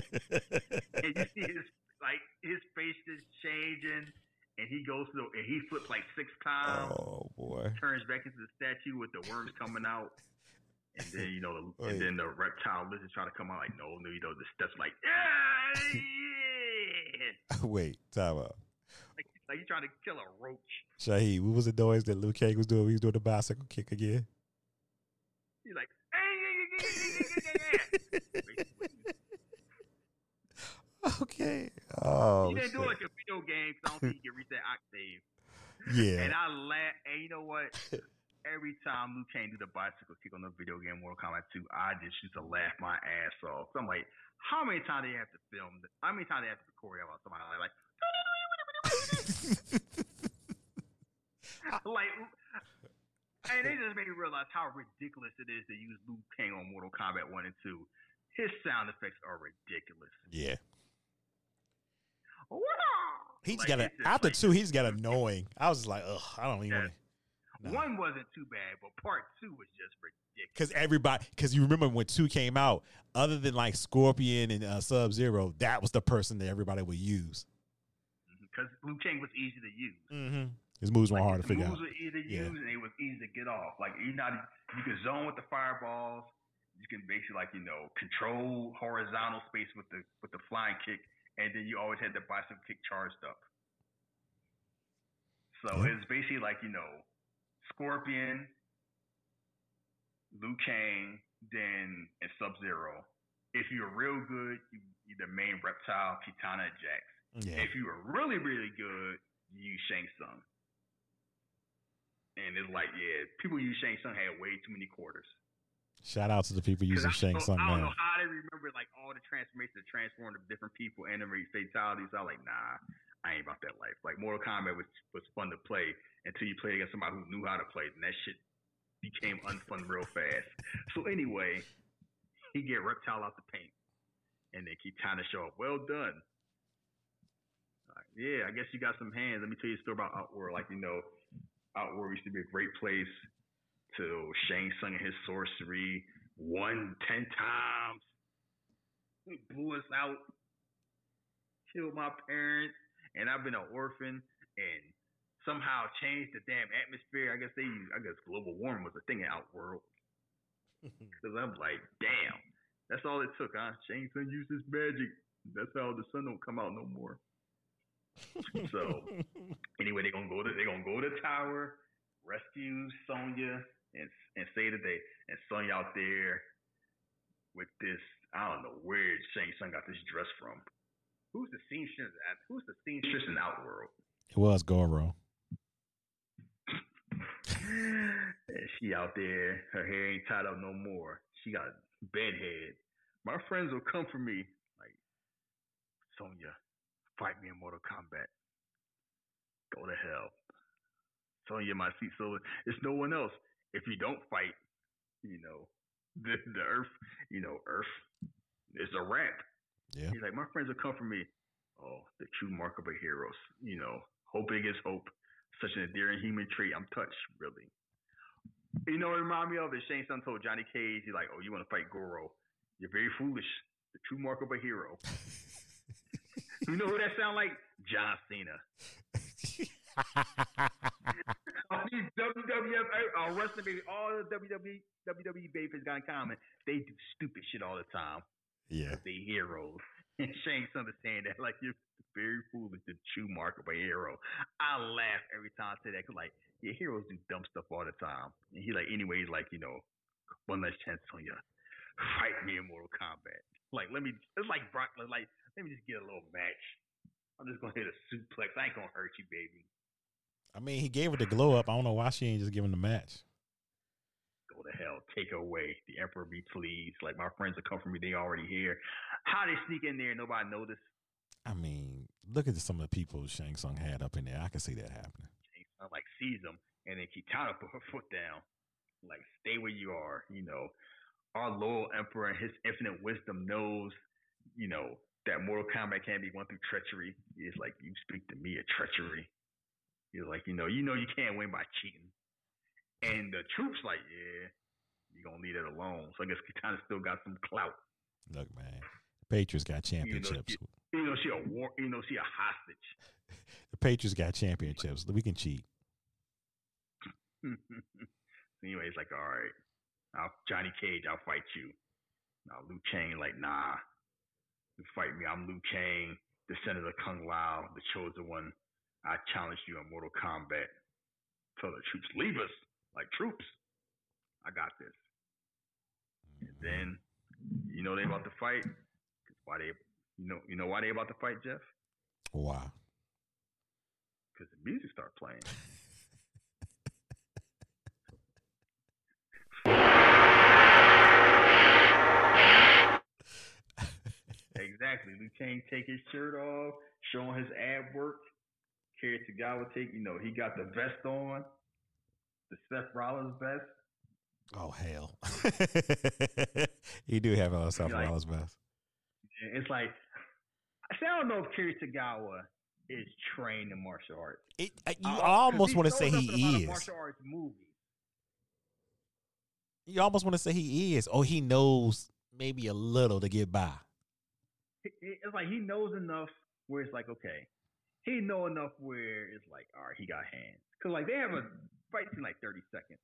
And you see his face is changing, and he goes through, and he flips like 6 times. Oh boy! Turns back into the statue with the worms coming out, and then then the reptile lizard try to come out like, no, you know, the steps like, yeah. Wait, time out. Like you trying to kill a roach. Shaheed, what was the noise that Liu Kang was doing? He was doing the bicycle kick again. He's like, okay. Oh, he didn't do it like a video game because I don't think he can reach that octave. Yeah. And I laugh. And you know what? Every time Liu Kang do the bicycle kick on the video game Mortal Kombat 2, I just used to laugh my ass off. So I'm like, how many times do you have to film this? How many times do you have to choreograph about somebody like, like, and they just made me realize how ridiculous it is to use Liu Kang on Mortal Kombat 1 and 2. His sound effects are ridiculous. Yeah. He's like, got a, after like, 2, he's got annoying. I was like, ugh, I don't even want to. No. 1 wasn't too bad, but part 2 was just ridiculous. Because you remember when 2 came out, other than like Scorpion and Sub Zero, that was the person that everybody would use. Because Liu Kang was easy to use. Mm-hmm. His moves weren't hard to figure out. His moves were easy to use, and they was easy to get off. Like you can zone with the fireballs. You can basically control horizontal space with the flying kick, and then you always had the bicep kick charged up. So it's basically Scorpion, Liu Kang, then and Sub-Zero. If you're real good, you the main Reptile, Kitana, and Jax. Yeah. If you were really, really good, you use Shang Tsung. And it's like, yeah, people who use Shang Tsung had way too many quarters. Shout out to the people using Shang Tsung. I don't know how they remember all the transformations that transformed to different people, animate fatalities. I was like, nah, I ain't about that life. Like Mortal Kombat was fun to play until you played against somebody who knew how to play, and that shit became unfun real fast. So anyway, he get Reptile out the paint, and then Kitana show up. Well done. Yeah, I guess you got some hands. Let me tell you a story about Outworld. Outworld used to be a great place to Shang Tsung and his sorcery. 10 times. He blew us out. Killed my parents. And I've been an orphan and somehow changed the damn atmosphere. I guess global warming was a thing in Outworld. Because I'm like, damn, that's all it took, huh? Shang Tsung used his magic. That's how the sun don't come out no more. So anyway, they're gonna go to the tower, rescue Sonya, and save the day. And Sonya out there with this, I don't know where Shang Tsung got this dress from. Who's the seamstress in Outworld? It was Goro. And she out there, her hair ain't tied up no more. She got a bedhead. My friends will come for me. Like, Sonya, fight me in Mortal Kombat. Go to hell. Sonya, my seat. So it's no one else. If you don't fight, the earth, earth is a wrap. Yeah. He's like, my friends will come for me. Oh, the true mark of a hero. Hope against hope. Such an endearing human trait. I'm touched, really. It reminded me of it. Shang Tsung told Johnny Cage, he's like, oh, you want to fight Goro? You're very foolish. The true mark of a hero. You know who that sound like? John Cena. All these WWF, wrestling baby, all the WWE babies got in common. They do stupid shit all the time. Yeah, they heroes. And Shang Tsung is saying that, like, you're very foolish, the true mark of a hero. I laugh every time I say that, cause like, your heroes do dumb stuff all the time. And he like, anyways, like, one last chance on you, fight me in Mortal Kombat. Like, it's like Brock. Like, let me just get a little match. I'm just gonna hit a suplex. I ain't gonna hurt you, baby. I mean, he gave her the glow up. I don't know why she ain't just giving the match. Go to hell. Take her away. The emperor be pleased. Like, my friends will come for me. They already here. How they sneak in there and nobody noticed? I mean, look at some of the people Shang Tsung had up in there. I can see that happening. Shang Tsung, like, sees them, and then Kitana put her foot down. Like, stay where you are. Our loyal emperor and his infinite wisdom knows, that Mortal Kombat can't be won through treachery. It's like, you speak to me of treachery. You're like, you can't win by cheating. And the troops like, yeah, you're going to leave it alone. So I guess Kitana still got some clout. Look, man, the Patriots got championships. She a hostage. The Patriots got championships. We can cheat. Anyway, it's like, all right, Johnny Cage, I'll fight you. Now Liu Kang like, nah, you fight me. I'm Liu Kang, descendant of Kung Lao, the chosen one. I challenge you in Mortal Kombat. So the troops leave us. Like, troops, I got this. And then, they about to fight. Why they about to fight, Jeff? Why? Because the music start playing. Exactly. Liu Kang take his shirt off, showing his ab work. Cary Tagawa take, he got the vest on, the Seth Rollins vest. Oh, hell. He do have a Seth Rollins vest. It's like, I don't know if Cary Tagawa is trained in martial arts. Almost want to say he is. Martial arts movie. You almost want to say he is, or he knows maybe a little to get by. It's like he knows enough where it's like, okay. He know enough where it's like, all right, he got hands. Because, like, they have a fight scene like 30 seconds.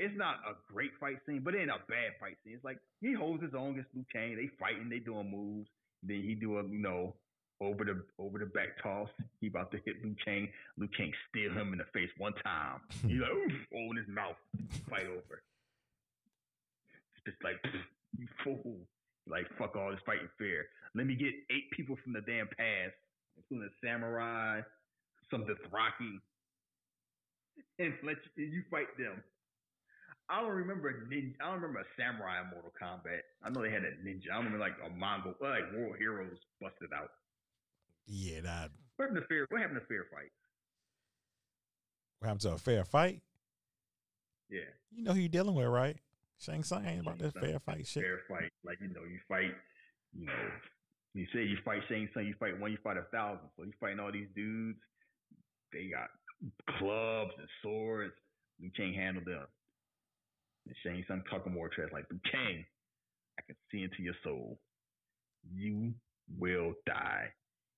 It's not a great fight scene, but it ain't a bad fight scene. It's like, he holds his own against Liu Kang. They fighting. They doing moves. Then he do a, over the back toss. He about to hit Liu Kang. Liu Kang steal him in the face one time. He's like, oof, in his mouth. Fight over. It's just like, you fool. Like, fuck all this fighting fair. Let me get 8 people from the damn past. Including a samurai, some Dothraki, and you fight them. I don't remember a ninja. I don't remember a samurai in Mortal Kombat. I know they had a ninja. I remember like a Mongol, like world heroes busted out. Yeah, that. What happened to fair fight? What happened to a fair fight? Yeah, you know who you're dealing with, right? Shang Tsung ain't about this fair fight shit. Fair fight, like you fight, You say you fight Shang Tsung, you fight one, you fight 1,000. So you fighting all these dudes. They got clubs and swords. Liu Kang handled them. And Shang Tsung talking more trash like, Liu Kang, I can see into your soul. You will die.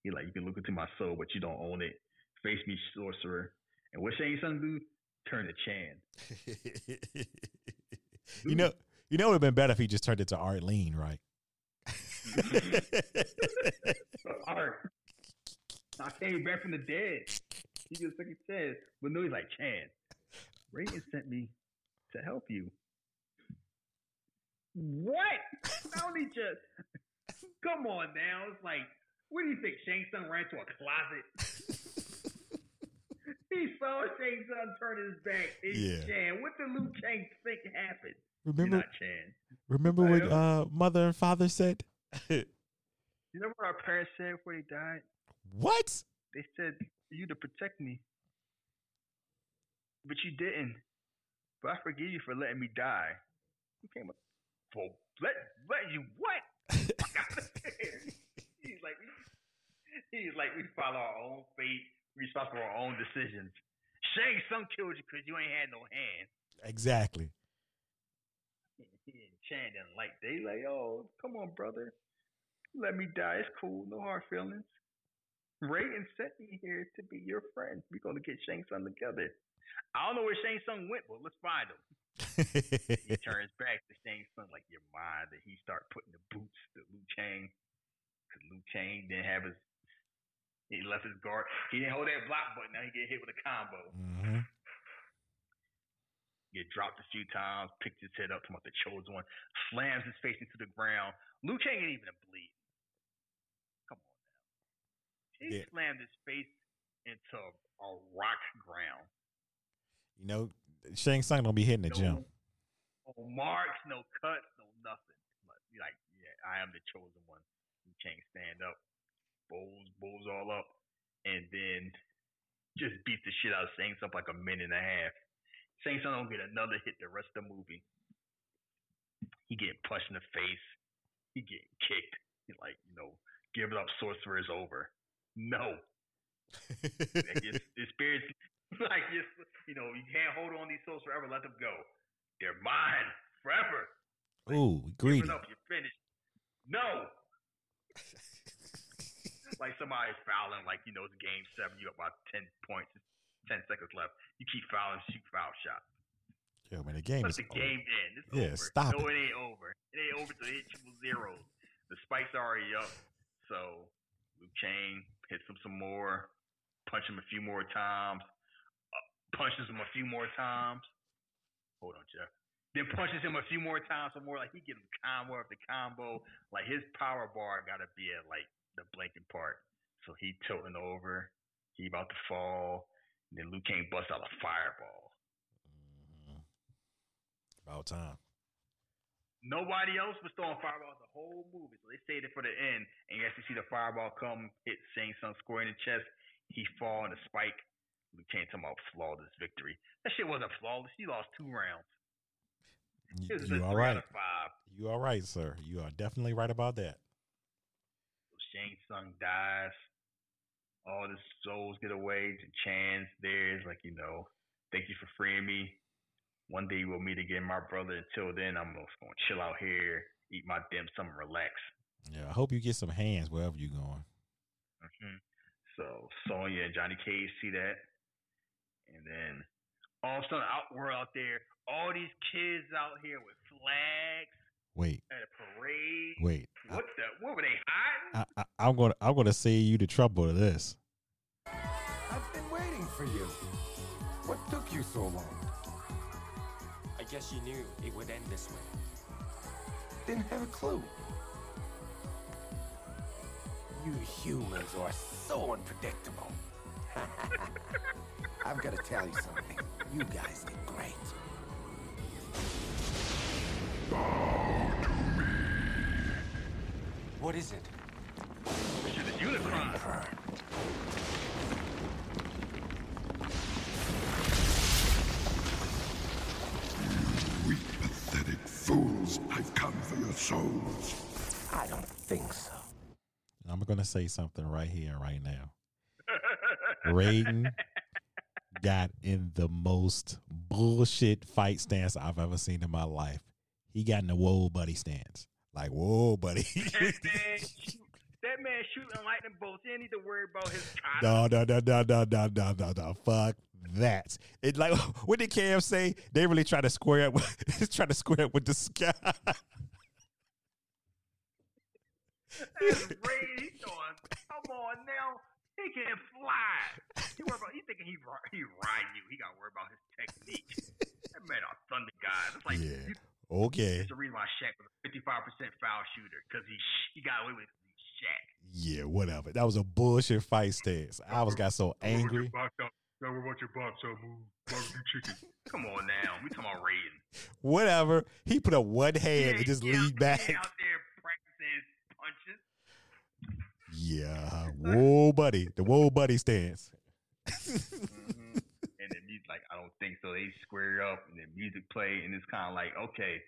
He like, you can look into my soul, but you don't own it. Face me, sorcerer. And what Shang Tsung do? Turn to Chan. You know, it would have been better if he just turned it to Arlene, right? Art. I came back from the dead. He just took his chance. But no, he's like, Chan, Raiden sent me to help you. What? I don't need you. Come on now. It's like, what do you think? Shang Tsung ran to a closet. He saw Shang Tsung turn his back. It's Chan. What did Liu Kang think happened? Remember, you're not Chan. Remember what mother and father said? You know what our parents said before they died? What? They said for you to protect me. But you didn't. But I forgive you for letting me die. You came up for let you what? He's like, we follow our own fate. We're responsible for our own decisions. Shang Tsung killed you because you ain't had no hand. Exactly. Chan didn't like that. He's like, oh, come on, brother. Let me die. It's cool. No hard feelings. Raiden sent me here to be your friend. We're going to get Shang Tsung together. I don't know where Shang Tsung went, but let's find him. He turns back to Shang Tsung like, you're mine. That he start putting the boots to Liu Kang. Because Liu Kang didn't have his... He left his guard. He didn't hold that block button. Now he get hit with a combo. Mm-hmm. Get dropped a few times, picked his head up, talking about the chosen one, slams his face into the ground. Liu Kang ain't even a bleed. Come on now. He slammed his face into a rock ground. You know, Shang Tsung don't be hitting the gym. No marks, no cuts, no nothing. Like, yeah, I am the chosen one. Liu Kang stand up, bowls all up, and then just beat the shit out of Shang Tsung like a minute and a half. Shang Tsung don't get another hit the rest of the movie. He getting punched in the face. He getting kicked. He's like, you know, give it up, sorcerer is over. No. His spirit's like, just, you know, you can't hold on these souls forever. Let them go. They're mine forever. Like, ooh, greedy. Give it up, you're finished. No. Like somebody's fouling, like, you know, it's game 7, you got about 10 points. 10 seconds left. You keep fouling, shoot foul shot. Yo, man, the game is over. Let the game end. It's over. Stop it. No, it ain't over. It ain't over till they hit triple zeros. The spike's already up. So Liu Kang hits him some more, punches him a few more times. Hold on, Jeff. Then punches him a few more times some more. Like, he gets him combo after combo. Like, his power bar got to be at, like, the blinking part. So he tilting over. He about to fall. And then Liu Kang busts out a fireball. Mm-hmm. About time. Nobody else was throwing fireballs the whole movie, so they stayed it for the end. And you actually see the fireball come, hit Shang Tsung square in the chest. He fall on a spike. Liu Kang talking about flawless victory. That shit wasn't flawless. He lost 2 rounds. You all right? 5. You all right, sir? You are definitely right about that. So Shang Tsung dies. All the souls get away to Chan's there. It's like, you know, thank you for freeing me. One day we'll meet again, my brother. Until then, I'm just going to chill out here, eat my dim sum, and relax. Yeah, I hope you get some hands wherever you're going. Mm-hmm. So Sonya and Johnny Cage see that. And then all of a sudden, we're out there. All these kids out here with flags. Wait. At a parade. Wait. What were they hiding? I'm gonna save you the trouble of this. I've been waiting for you. What took you so long? I guess you knew it would end this way. Didn't have a clue. You humans are so unpredictable. I've got to tell you something. You guys did great. Bow to me. What is it? This is a unicorn. You weak, pathetic fools. I've come for your souls. I don't think so. I'm going to say something right here and right now. Raiden got in the most bullshit fight stance I've ever seen in my life. He got in the whoa buddy stance. Like, whoa, buddy. That man shooting lightning bolts. He didn't need to worry about his time. No. Fuck that. It like what did KF say? They really try to square up with the sky. That's rage on. Come on now. He can't fly. He worry about, he thinking he riding you. He got to worry about his technique. That man a thunder guy. It's like, yeah. Okay. That's the reason why Shaq was a 55% foul shooter, because he got away with it. Shaq. Yeah, whatever. That was a bullshit fight stance. I always got so angry. Now we're watching box out move. Barbecue chicken. Come on now. We talking about Raiden. Whatever. He put up one hand and just leaned back. Out there practicing punches. Yeah, whoa, buddy. The whoa, buddy stance. Mm-hmm. And the music, like, I don't think so. They square up, and the music play, and it's kind of like, okay,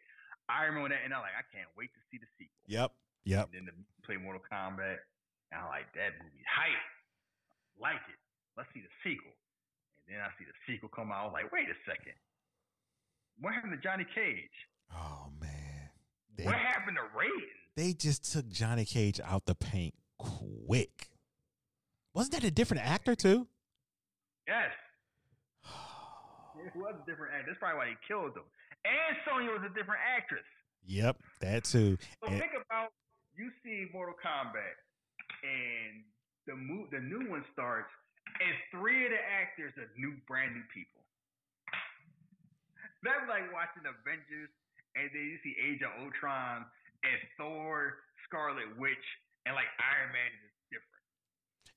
I remember that, and I'm like, I can't wait to see the sequel. Yep, yep. And then the play Mortal Kombat, and I'm like, that movie's hype. I like it. Let's see the sequel. And then I see the sequel come out. I was like, wait a second. What happened to Johnny Cage? Oh, man. What happened to Raiden? They just took Johnny Cage out the paint. Quick. Wasn't that a different actor too? Yes. It was a different actor. That's probably why they killed him. And Sonya was a different actress. Yep, that too. So think about, you see Mortal Kombat and the new one starts and three of the actors are brand new people. That's like watching Avengers and then you see Age of Ultron and Thor, Scarlet Witch, and like Iron Man is different.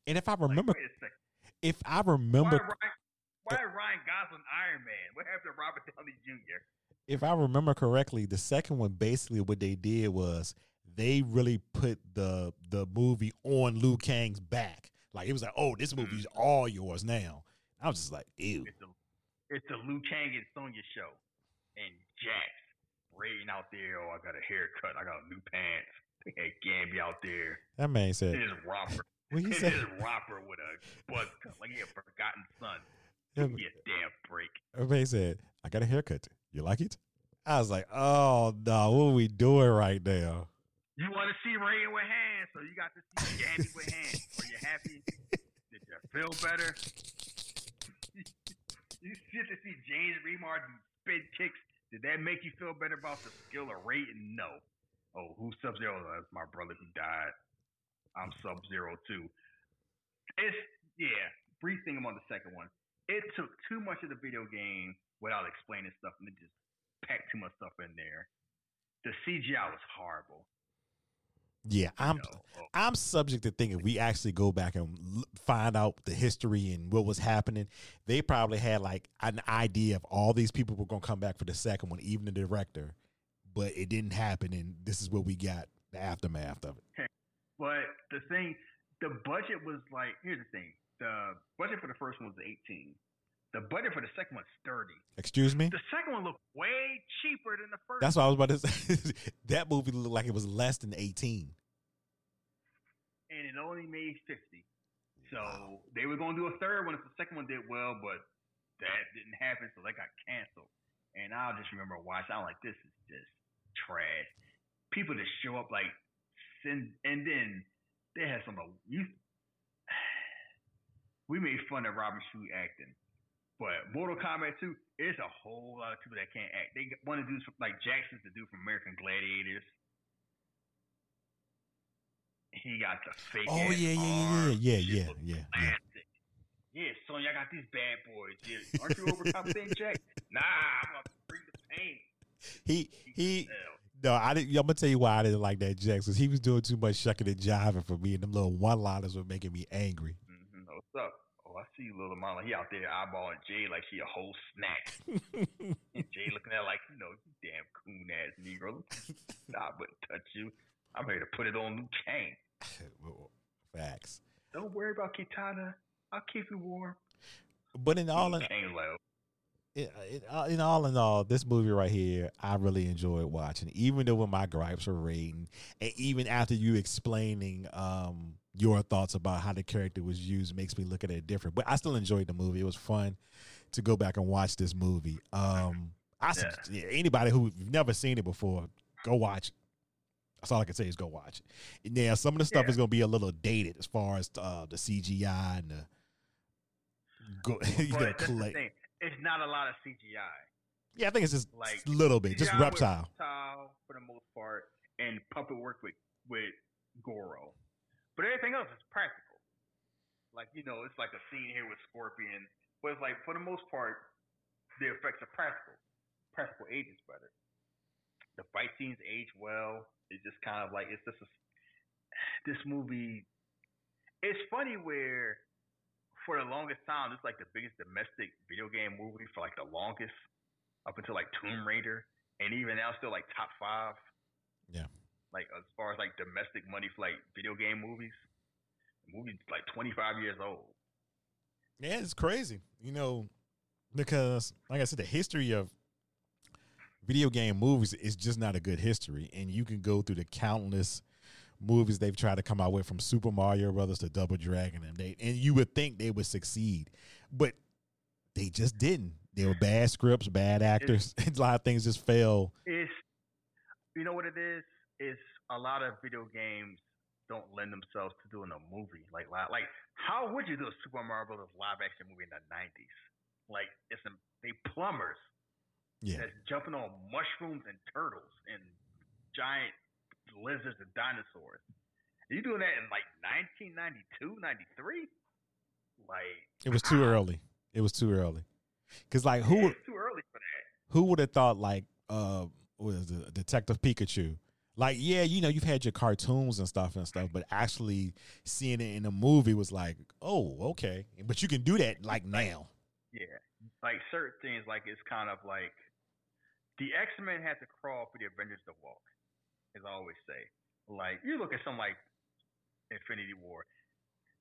And if I remember, like, wait a second. If I remember, why Ryan Gosling Iron Man? What happened to Robert Downey Jr.? If I remember correctly, the second one basically what they did was they really put the movie on Liu Kang's back. Like it was like, oh, this movie's all yours now. I was just like, ew. It's a Liu Kang and Sonya show, and Jax Raiden out there. Oh, I got a haircut. I got new pants. Hey, Gamby out there. That man said, "This romper, this romper with a buzz cut, like he a forgotten son. Give me a damn break." Everybody said, "I got a haircut. You like it?" I was like, "Oh no, what are we doing right now?" You want to see Ray with hands, so you got to see Gamby with hands. Are you happy? Did you feel better? You get to see James Remar do spin kicks. Did that make you feel better about the skill of Ray? No. Oh, who's Sub Zero? That's my brother who died. I'm Sub Zero too. It's, yeah, brief thing on the second one. It took too much of the video game without explaining stuff, and it just packed too much stuff in there. The CGI was horrible. Yeah, I'm subject to thinking we actually go back and find out the history and what was happening. They probably had like an idea of all these people were going to come back for the second one, even the director. But it didn't happen, and this is what we got, the aftermath of it. But the thing, the budget was like, here's the thing. The budget for the first one was 18. The budget for the second one's 30. Excuse me? The second one looked way cheaper than the first one. That's what I was about to say. That movie looked like it was less than 18. And it only made 50. So They were going to do a third one if the second one did well, but that didn't happen, so that got canceled. And I'll just remember watching. I'm like, this is just trash. People just show up like, and then they had some of you. We made fun of Robin Shou acting, but Mortal Kombat 2, it's a whole lot of people that can't act. They want to do like Jackson's the dude from American Gladiators. He got the fake. Oh yeah. Classic. Yeah, Sonya, I got these bad boys. Yeah, aren't you overcompensating, Jack? Nah, I'm gonna bring the pain. I'm gonna tell you why I didn't like that Jack, because he was doing too much shucking and jiving for me, and them little one-liners were making me angry. Mm-hmm. What's up? Oh, I see you, little mama. He out there eyeballing Jay like she a whole snack, and Jay looking at her like, you know, you damn coon ass Negro. Nah, but touch you. I'm here to put it on Liu Kang. Facts. Don't worry about Kitana. I'll keep you warm. But in all, this movie right here, I really enjoyed watching. Even though when my gripes were Raiden, and even after you explaining your thoughts about how the character was used, makes me look at it different. But I still enjoyed the movie. It was fun to go back and watch this movie. Anybody who's never seen it before, go watch it. That's all I can say is go watch it. Now, some of the stuff is going to be a little dated as far as the CGI and the go, you know, clay. It's not a lot of CGI. Yeah, I think it's just like a little bit, just Reptile. Reptile for the most part, and puppet work with Goro, but everything else is practical. Like, you know, it's like a scene here with Scorpion, but it's like for the most part, the effects are practical. Practical ages better. The fight scenes age well. It's just kind of like it's just a, this movie. It's funny where for the longest time, it's like the biggest domestic video game movie for like the longest, up until like Tomb Raider, and even now still like top 5. Yeah. Like as far as like domestic money for like video game movies, the movie's like 25 years old. Yeah, it's crazy, you know, because like I said, the history of video game movies is just not a good history, and you can go through the countless movies they've tried to come out with, from Super Mario Brothers to Double Dragon, and you would think they would succeed, but they just didn't. They were bad scripts, bad actors, a lot of things just fail. It's, you know what it is? It's a lot of video games don't lend themselves to doing a movie. Like how would you do a Super Mario Brothers live action movie in the 90s? Like, it's they plumbers, yeah, that's jumping on mushrooms and turtles and giant lizards and dinosaurs. Are you doing that in like 1992, 93? Like, it was too early. It was too early. Cause like who? It's too early for that. Who would have thought like was the Detective Pikachu? Like, yeah, you know, you've had your cartoons and stuff, but actually seeing it in a movie was like, oh, okay. But you can do that like now. Yeah, like certain things, like it's kind of like the X Men had to crawl for the Avengers to walk, as I always say. Like, you look at something like Infinity War,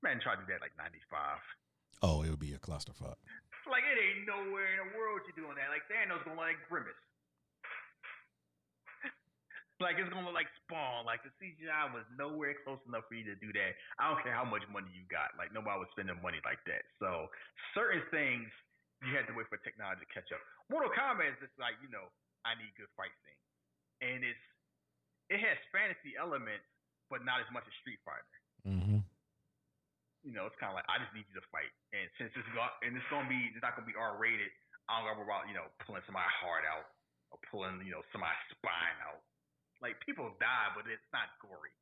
man, try to do that like 95. Oh, it would be a clusterfuck. Like, it ain't nowhere in the world you're doing that. Like, Thanos gonna like grimace. Like, it's gonna look like Spawn. Like, the CGI was nowhere close enough for you to do that. I don't care how much money you got. Like, nobody was spending money like that. So certain things you had to wait for technology to catch up. Mortal Kombat is just like, you know, I need good fight scenes, and it has fantasy elements, but not as much as Street Fighter. Mm-hmm. You know, it's kind of like, I just need you to fight, and since it's not gonna be R-rated, I don't gotta worry about, you know, pulling somebody's heart out or pulling, you know, somebody's spine out. Like, people die, but it's not gory.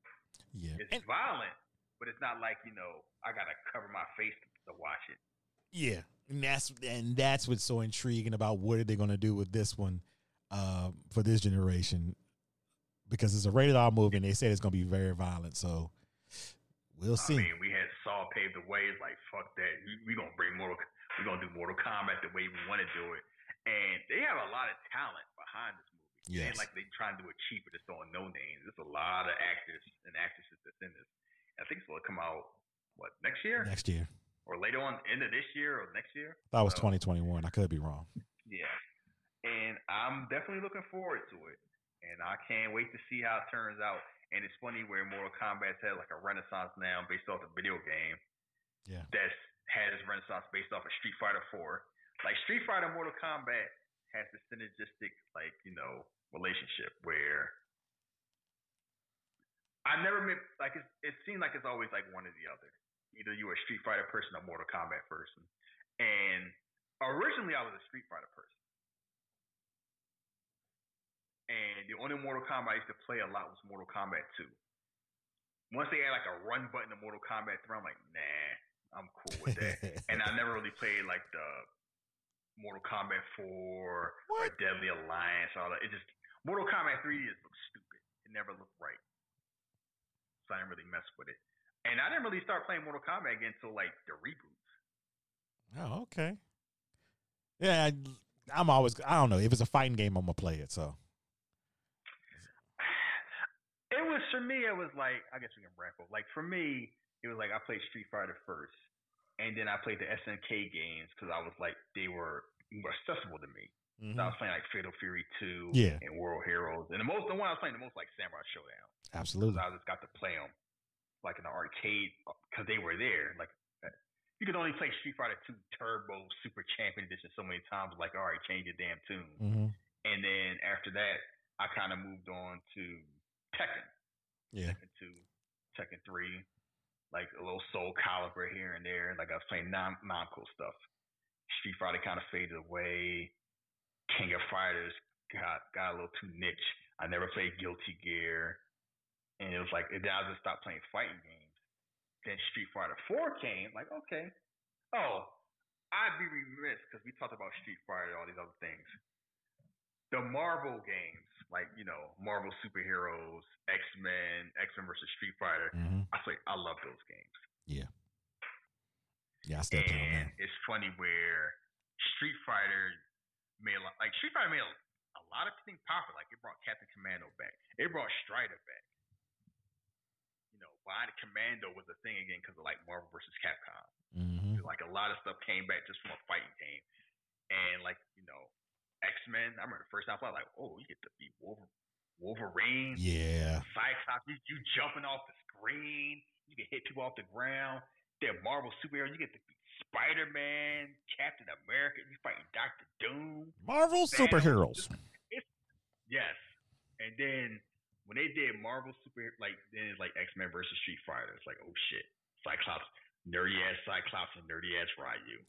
Yeah, it's violent, but it's not like, you know, I gotta cover my face to watch it. Yeah, and that's what's so intriguing about what are they gonna do with this one for this generation, because it's a rated R movie, and they said it's gonna be very violent, so we'll see. I mean, we had Saw paved the way. It's like, fuck that. We're going to bring we're going to do Mortal Kombat the way we want to do it. And they have a lot of talent behind this movie. Yes. It ain't like they trying to do it cheap or just throwing no names. There's a lot of actors and actresses that's in this. I think it's going to come out, what, next year? Next year. Or later on, end of this year or next year? That was 2021. I could be wrong. Yeah. And I'm definitely looking forward to it. And I can't wait to see how it turns out. And it's funny where Mortal Kombat's had like a renaissance now based off the video game. Yeah. That's had its renaissance based off of Street Fighter 4. Like, Street Fighter and Mortal Kombat has this synergistic, like, you know, relationship where I never meant, like, it seemed like it's always like one or the other. Either you were a Street Fighter person or Mortal Kombat person. And originally I was a Street Fighter person. And the only Mortal Kombat I used to play a lot was Mortal Kombat 2. Once they had like a run button to Mortal Kombat 3, I'm like, nah, I'm cool with that. And I never really played like the Mortal Kombat 4 or Deadly Alliance, all that. It just, Mortal Kombat 3 just looked stupid. It never looked right. So I didn't really mess with it. And I didn't really start playing Mortal Kombat again until like the reboots. Oh, okay. Yeah, I'm always, I don't know. If it's a fighting game, I'm going to play it, so. For me, it was like, I guess we can wrap up. Like, for me, it was like I played Street Fighter first, and then I played the SNK games because I was like, they were more accessible to me. Mm-hmm. So I was playing like Fatal Fury 2 and World Heroes, and the one I was playing the most like Samurai Showdown. Absolutely, I just got to play them like in the arcade because they were there. Like, you could only play Street Fighter 2 Turbo Super Champion Edition so many times. Like, all right, change your damn tune. Mm-hmm. And then after that, I kind of moved on to Tekken. Yeah. Tekken 2, Tekken 3, like a little Soul Calibur here and there. Like I was playing non-cool stuff. Street Fighter kind of faded away. King of Fighters got a little too niche. I never played Guilty Gear. And it was like, then I just stopped playing fighting games. Then Street Fighter 4 came. Like, okay. Oh, I'd be remiss because we talked about Street Fighter and all these other things. The Marvel games, like, you know, Marvel superheroes, X Men versus Street Fighter. Mm-hmm. I love those games. Yeah. Yeah, I stepped on that. It's funny where Street Fighter made a lot of things popular. Like, it brought Captain Commando back. It brought Strider back. You know, Bond Commando was a thing again because of, like, Marvel versus Capcom. Mm-hmm. Like, a lot of stuff came back just from a fighting game. And, like, you know, X Men, I remember the first time I was like, oh, you get to be Wolverine. Yeah. Cyclops, you jumping off the screen. You can hit people off the ground. They're Marvel superheroes. You get to be Spider-Man, Captain America. You fighting Doctor Doom. Marvel superheroes. Yes. And then when they did Marvel superheroes, like, then it's like X-Men versus Street Fighter. It's like, oh, shit. Cyclops. Nerdy-ass Cyclops and nerdy-ass Ryu.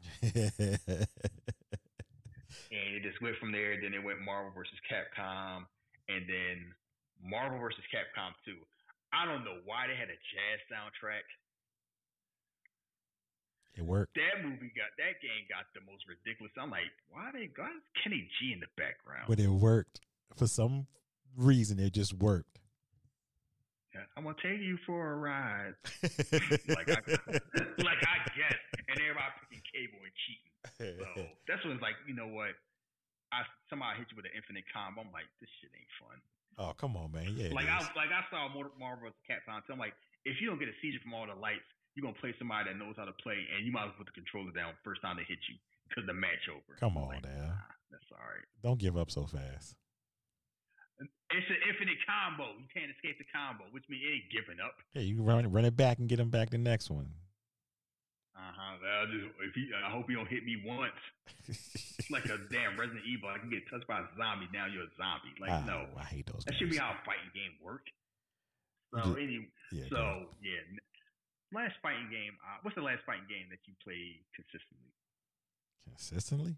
And it just went from there. Then it went Marvel versus Capcom. And then Marvel versus Capcom 2. I don't know why they had a jazz soundtrack. It worked. That game got the most ridiculous. I'm like, why is Kenny G in the background? But it worked. For some reason, it just worked. Yeah, I'm going to take you for a ride. I guess. And everybody picking Cable and cheating. So that's when it's like, you know what? Somehow I hit you with an infinite combo. I'm like, this shit ain't fun. Oh, come on, man. Yeah. I saw Marvel vs. Capcom. So I'm like, if you don't get a seizure from all the lights, you're going to play somebody that knows how to play, and you might as well put the controller down first time they hit you because the match over. Come on, like, man. Nah, that's all right. Don't give up so fast. It's an infinite combo. You can't escape the combo, which means it ain't giving up. Yeah, you can run it back and get him back the next one. Uh-huh. I hope he don't hit me once. It's like a damn Resident Evil. I can get touched by a zombie. Now you're a zombie. Like, no. I hate those guys. That should be how a fighting game works. So, last fighting game. What's the last fighting game that you played consistently? Consistently?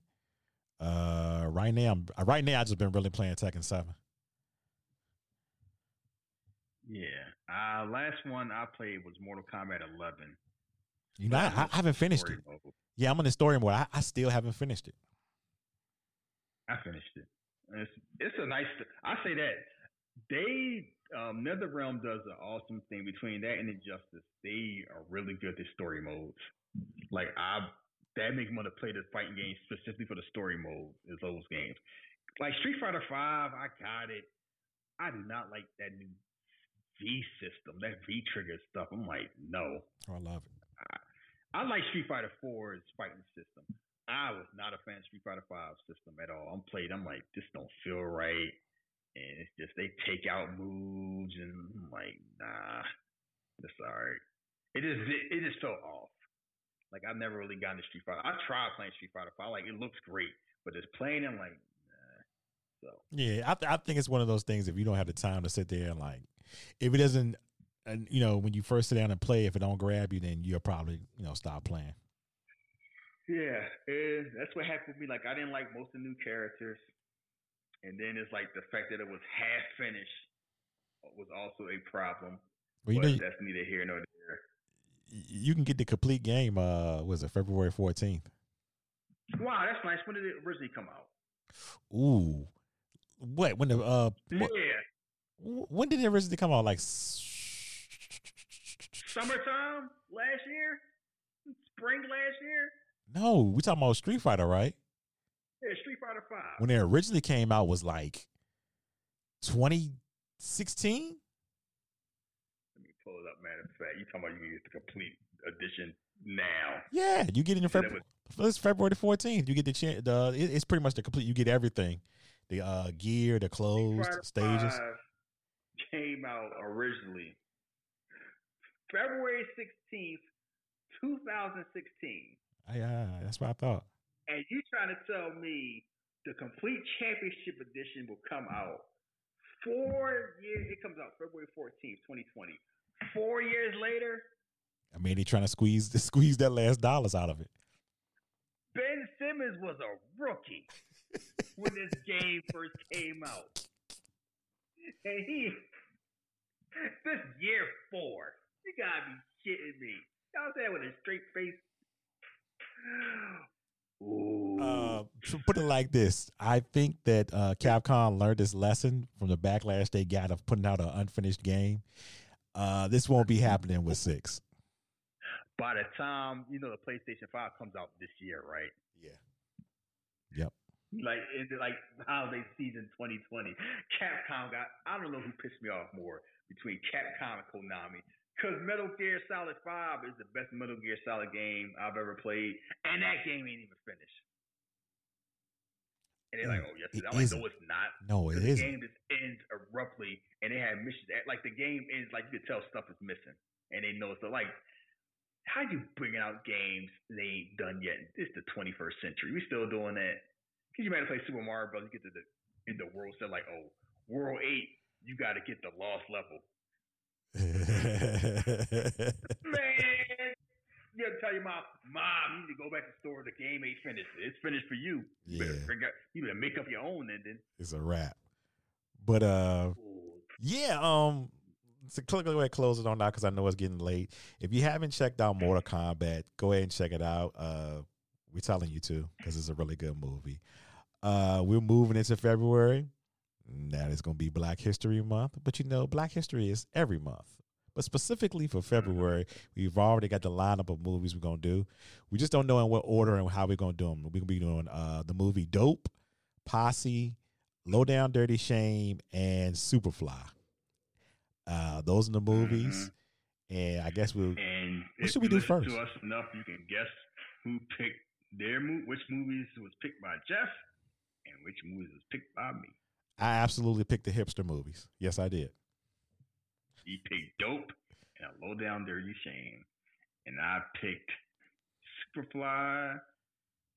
Right now, I've just been really playing Tekken 7. Yeah. Last one I played was Mortal Kombat 11. You know, I haven't finished it. Mode. Yeah, I'm in the story mode. I still haven't finished it. I finished it. It's a nice. I say that they. NetherRealm does an awesome thing between that and Injustice. They are really good at story modes. Like, that makes me want to play the fighting game specifically for the story mode. Is those games like Street Fighter 5? I got it. I do not like that new V system, that V trigger stuff. I'm like, no. Oh, I love it. I like Street Fighter 4's fighting system. I was not a fan of Street Fighter 5's system at all. I'm like, this don't feel right. And it's just they take out moves, and I'm like, nah, that's all right. It just felt off. Like, I've never really gotten to Street Fighter. I tried playing Street Fighter 5. Like, it looks great, but just playing it, I'm like, nah. So yeah, I think it's one of those things. If you don't have the time to sit there and like, if it doesn't, and you know, when you first sit down and play, if it don't grab you, then you'll probably stop playing. Yeah, that's what happened with me. Like, I didn't like most of the new characters. And then it's like the fact that it was half finished was also a problem. Well, but that's neither here nor there. You can get the complete game. Was it February 14th? Wow, that's nice. When did it originally come out? Ooh, what? When the When did it originally come out? Like summertime last year, spring last year. No, we talking about Street Fighter, right? Yeah, Street Fighter 5. When it originally came out was like 2016. Let me pull it up. Matter of fact, you talking about you get the complete edition now? Yeah, you get it in February. It's February 14th. You get the chance. It's pretty much the complete. You get everything: the gear, the clothes, the stages. Came out originally February 16th, 2016. Yeah, that's what I thought. And you trying to tell me the complete championship edition will come out 4 years? It comes out February 14th, 2020. 4 years later? I mean, they trying to squeeze that last dollars out of it. Ben Simmons was a rookie when this game first came out. And this year four. You gotta be shitting me. Y'all say that with a straight face. To put it like this, I think that Capcom learned this lesson from the backlash they got of putting out an unfinished game. This won't be happening with 6. By the time, you know, the PlayStation 5 comes out this year, right? Yeah. Yep. Like holiday season 2020. Capcom got, I don't know who pissed me off more between Capcom and Konami. Because Metal Gear Solid 5 is the best Metal Gear Solid game I've ever played. And that game ain't even finished. And they're like, oh, yes, it is. I'm like, no, it's not. No, it isn't. The game just ends abruptly. And they have missions. Like, the game ends, like, you could tell stuff is missing. And they know it's so, like, how do you bring out games they ain't done yet? It's the 21st century. We still doing that. Because you might have played Super Mario Bros. You get to the in the world. So, like, oh, World 8, you got to get the lost level. Man, you gotta tell your mom, you need to go back to the store. The game ain't finished. It's finished for you. Yeah. You better make up your own ending. It's a wrap. But yeah. So go ahead and close it on now because I know it's getting late. If you haven't checked out Mortal Kombat, go ahead and check it out. We're telling you to because it's a really good movie. We're moving into February. That is going to be Black History Month, but you know, Black History is every month. But specifically for February, we've already got the lineup of movies we're going to do. We just don't know in what order and how we're going to do them. We're going to be doing the movie Dope, Posse, Low Down Dirty Shame, and Superfly. Those are the movies. And I guess we'll... And what should we do first? To us enough, you can guess who picked their movie, which movies was picked by Jeff, and which movies was picked by me. I absolutely picked the hipster movies. Yes, I did. He picked Dope and a Low Down Dirty Shame. And I picked Superfly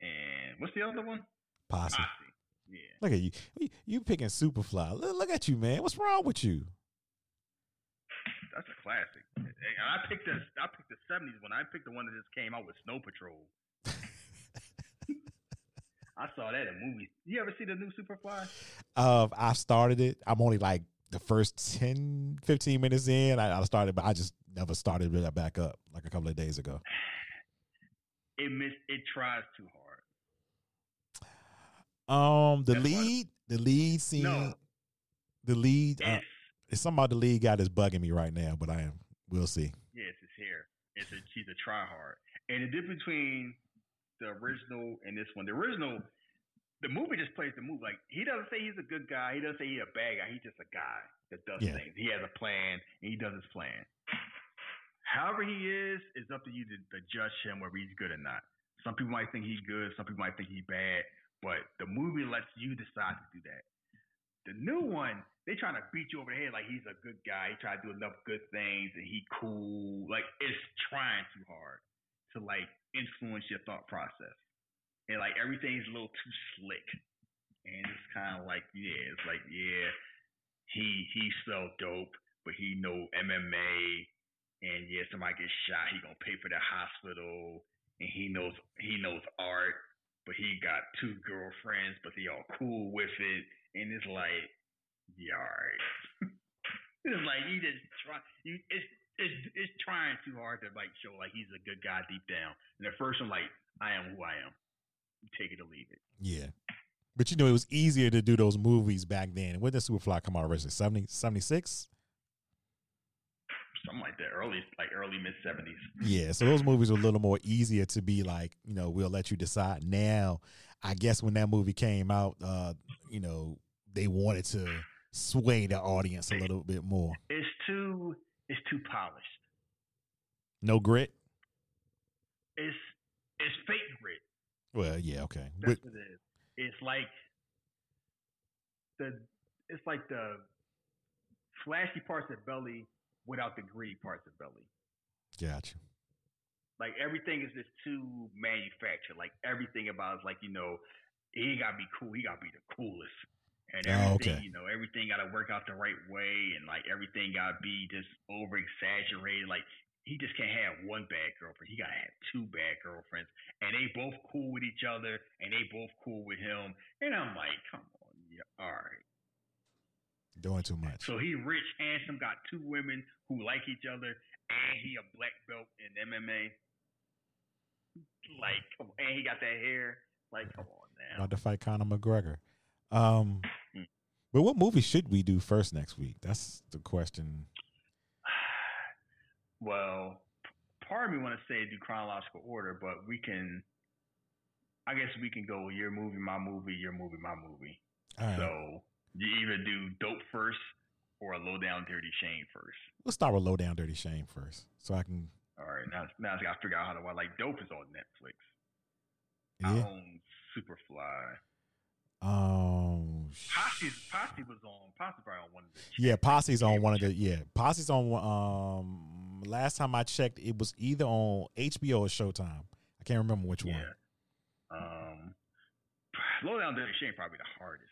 and what's the other one? Posse. Yeah. Look at you. You picking Superfly. Look at you, man. What's wrong with you? That's a classic. And I picked the 70s one. I picked the one that just came out with Snow Patrol. I saw that in movies. You ever see the new Superfly? I started it. I'm only like the first 10, 15 minutes in. I started, but I just never started really back up like a couple of days ago. It tries too hard. It's something about the lead guy that's bugging me right now, but we'll see. Yes, it's here. She's a try hard. And the difference between the original and this one. The original, the movie just plays the movie. Like, he doesn't say he's a good guy. He doesn't say he's a bad guy. He's just a guy that does things. He has a plan, and he does his plan. However he is, it's up to you to judge him whether he's good or not. Some people might think he's good. Some people might think he's bad. But the movie lets you decide to do that. The new one, they're trying to beat you over the head like he's a good guy. He tried to do enough good things, and he cool. Like, it's trying too hard to, like, influence your thought process, and like everything's a little too slick, and it's kind of like he's so dope, but he know MMA, and somebody gets shot, he gonna pay for the hospital, and he knows art, but he got 2 girlfriends, but they all cool with it, and it's like all right. It's like you just try you. It's trying too hard to like show like he's a good guy deep down. And at first I'm like, I am who I am. You take it or leave it. Yeah. But you know, it was easier to do those movies back then. And when did Superfly come out originally? 70, 76? Something like that. Early mid-70s. Yeah. So those movies were a little more easier to be like, you know, we'll let you decide. Now, I guess when that movie came out, you know, they wanted to sway the audience a little bit more. It's too polished. No grit? It's fake grit. Well, yeah, okay. That's what it is. It's like the flashy parts of belly without the greedy parts of belly. Gotcha. Like everything is just too manufactured. Like everything about is like, you know, he gotta be cool, he gotta be the coolest. And everything, you know, everything got to work out the right way. And, like, everything got to be just over-exaggerated. Like, He just can't have one bad girlfriend. He got to have two bad girlfriends. And they both cool with each other, and they both cool with him. And I'm like, come on. Yeah, all right. Doing too much. So he rich, handsome, got two women who like each other, and he a black belt in MMA. Like, and he got that hair. Like, come on now. About to fight Conor McGregor. But what movie should we do first next week? That's the question. Well, part of me want to say do chronological order, but we can. I guess we can go your movie, my movie, your movie, my movie. Right. So you either do Dope first or a Low Down Dirty Shame first. Let's start with Low Down Dirty Shame first, so I can. All right, now I got to figure out how to. Like Dope is on Netflix. Yeah. I own Superfly. Posse was on. Posse probably on one of the. Yeah, Posse's on one of the. Yeah, Posse's on. Last time I checked, it was either on HBO or Showtime. I can't remember which one. Low Down Dirty Shame probably the hardest.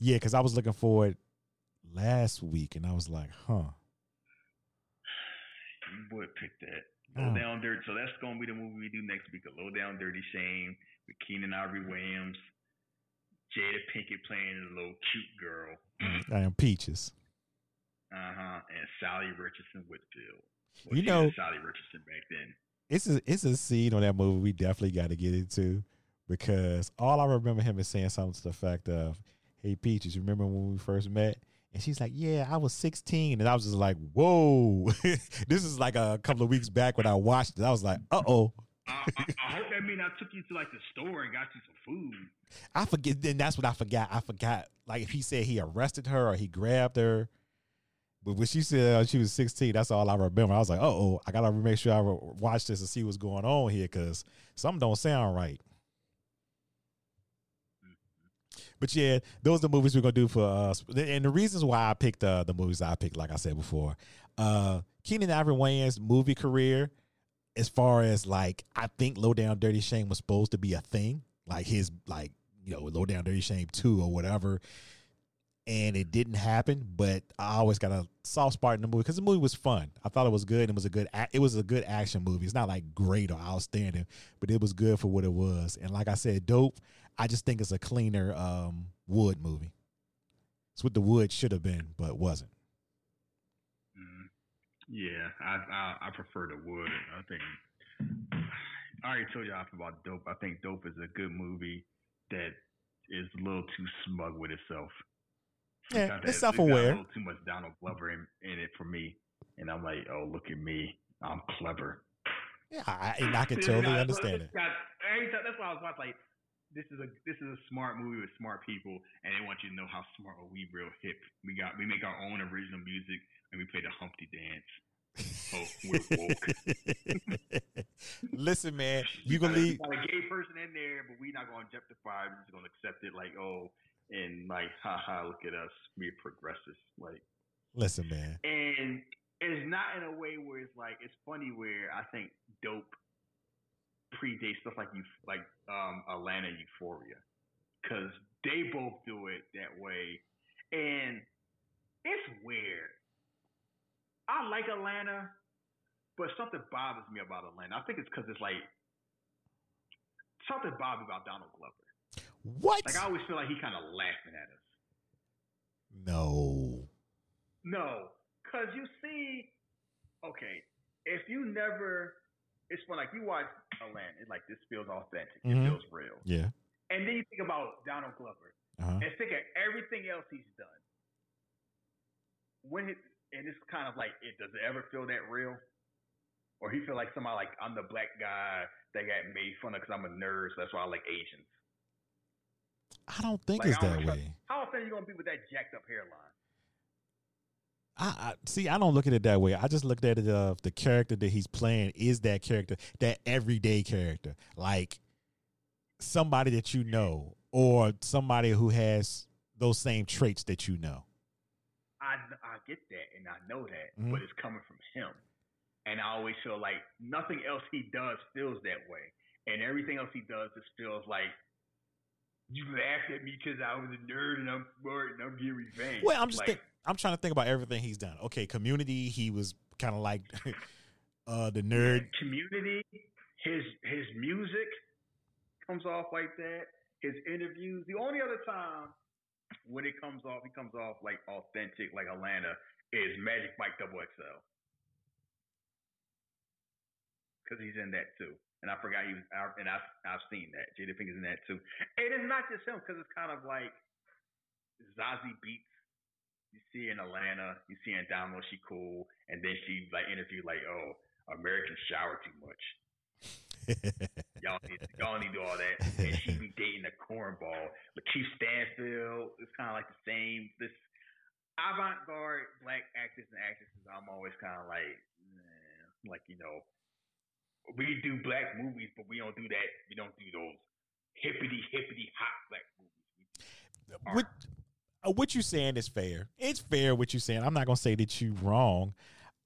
Yeah, because I was looking for it last week, and I was like, huh. You would pick that. Low Down Dirty. So that's gonna be the movie we do next week. A Low Down Dirty Shame with Keenan Ivory Williams. Jada Pinkett playing a little cute girl. I am Peaches. And Sally Richardson Whitfield. Well, you know Sally Richardson back then. It's a scene on that movie we definitely got to get into, because all I remember him is saying something to the fact of, "Hey Peaches, remember when we first met?" And she's like, "Yeah, I was 16," and I was just like, "Whoa!" This is like a couple of weeks back when I watched it. I was like, "Uh oh." I hope that means I took you to like the store and got you some food. I forget. Then that's what I forgot. I forgot. Like if he said he arrested her or he grabbed her, but when she said she was 16, that's all I remember. I was like, oh, I gotta make sure I watch this and see what's going on here, because something don't sound right. But yeah, those are the movies we're gonna do for us. And the reasons why I picked the movies I picked, like I said before, Keenan Ivory Wayans' movie career. As far as like, I think Low Down Dirty Shame was supposed to be a thing, like his, like, you know, Low Down Dirty Shame 2 or whatever, and it didn't happen. But I always got a soft spot in the movie because the movie was fun. I thought it was good. And it was a good action movie. It's not like great or outstanding, but it was good for what it was. And like I said, Dope, I just think it's a cleaner Wood movie. It's what the Wood should have been, but wasn't. Yeah, I prefer the Wood. I think I already told y'all about Dope. I think Dope is a good movie that is a little too smug with itself. Yeah, it's self-aware. It's got a little too much Donald Glover in it for me, and I'm like, oh, look at me, I'm clever. Yeah, I can totally understand it. That's why I was watching, like, this is a smart movie with smart people, and they want you to know how smart are we, real hip. We make our own original music. And we play the Humpty Dance. Oh, we're woke. Listen, man, you can leave a gay person in there, but we're not going to justify it. We're just going to accept it, like, oh, and like, haha, look at us, we're progressives. Like, listen, man, and it's not in a way where it's like it's funny. Where I think Dope predates stuff like Atlanta Euphoria, because they both do it that way, and it's weird. I like Atlanta, but something bothers me about Atlanta. I think it's because it's like something bothers me about Donald Glover. What? Like, I always feel like he kind of laughing at us. No, because you see, okay, if you never, it's when like you watch Atlanta, it's like this feels authentic, it feels real. Yeah. And then you think about Donald Glover and think of everything else he's done. And it's kind of like, does it ever feel that real? Or he feel like somebody like, I'm the black guy that got made fun of because I'm a nerd, so that's why I like Asians. I don't think like, it's that way. How often are you going to be with that jacked up hairline? I see, I don't look at it that way. I just looked at it of the character that he's playing is that character, that everyday character. Like somebody that you know or somebody who has those same traits that you know. I get that, and I know that, but it's coming from him. And I always feel like nothing else he does feels that way. And everything else he does just feels like, you laughed at me because I was a nerd and I'm smart and I'm getting revenge. Well, I'm just I'm trying to think about everything he's done. Okay, Community, he was kind of like the nerd community. His music comes off like that. His interviews. The only other time when he comes off like authentic, like Atlanta, is Magic Mike XXL. Because he's in that too. And I forgot he was out, and I've seen that. Jada Pinkett's in that too. And it's not just him, because it's kind of like Zazie Beats. You see in Atlanta, you see in Domino, she cool, and then she like interviewed like, oh, Americans shower too much. y'all need to do all that. And she be dating a cornball. Lakeith Stanfield, it's kind of like the same. This avant-garde black actors and actresses, I'm always kind of like, you know, we do black movies, but we don't do that. We don't do those hippity hot black movies. What you saying is fair. It's fair what you're saying. I'm not gonna say that you're wrong.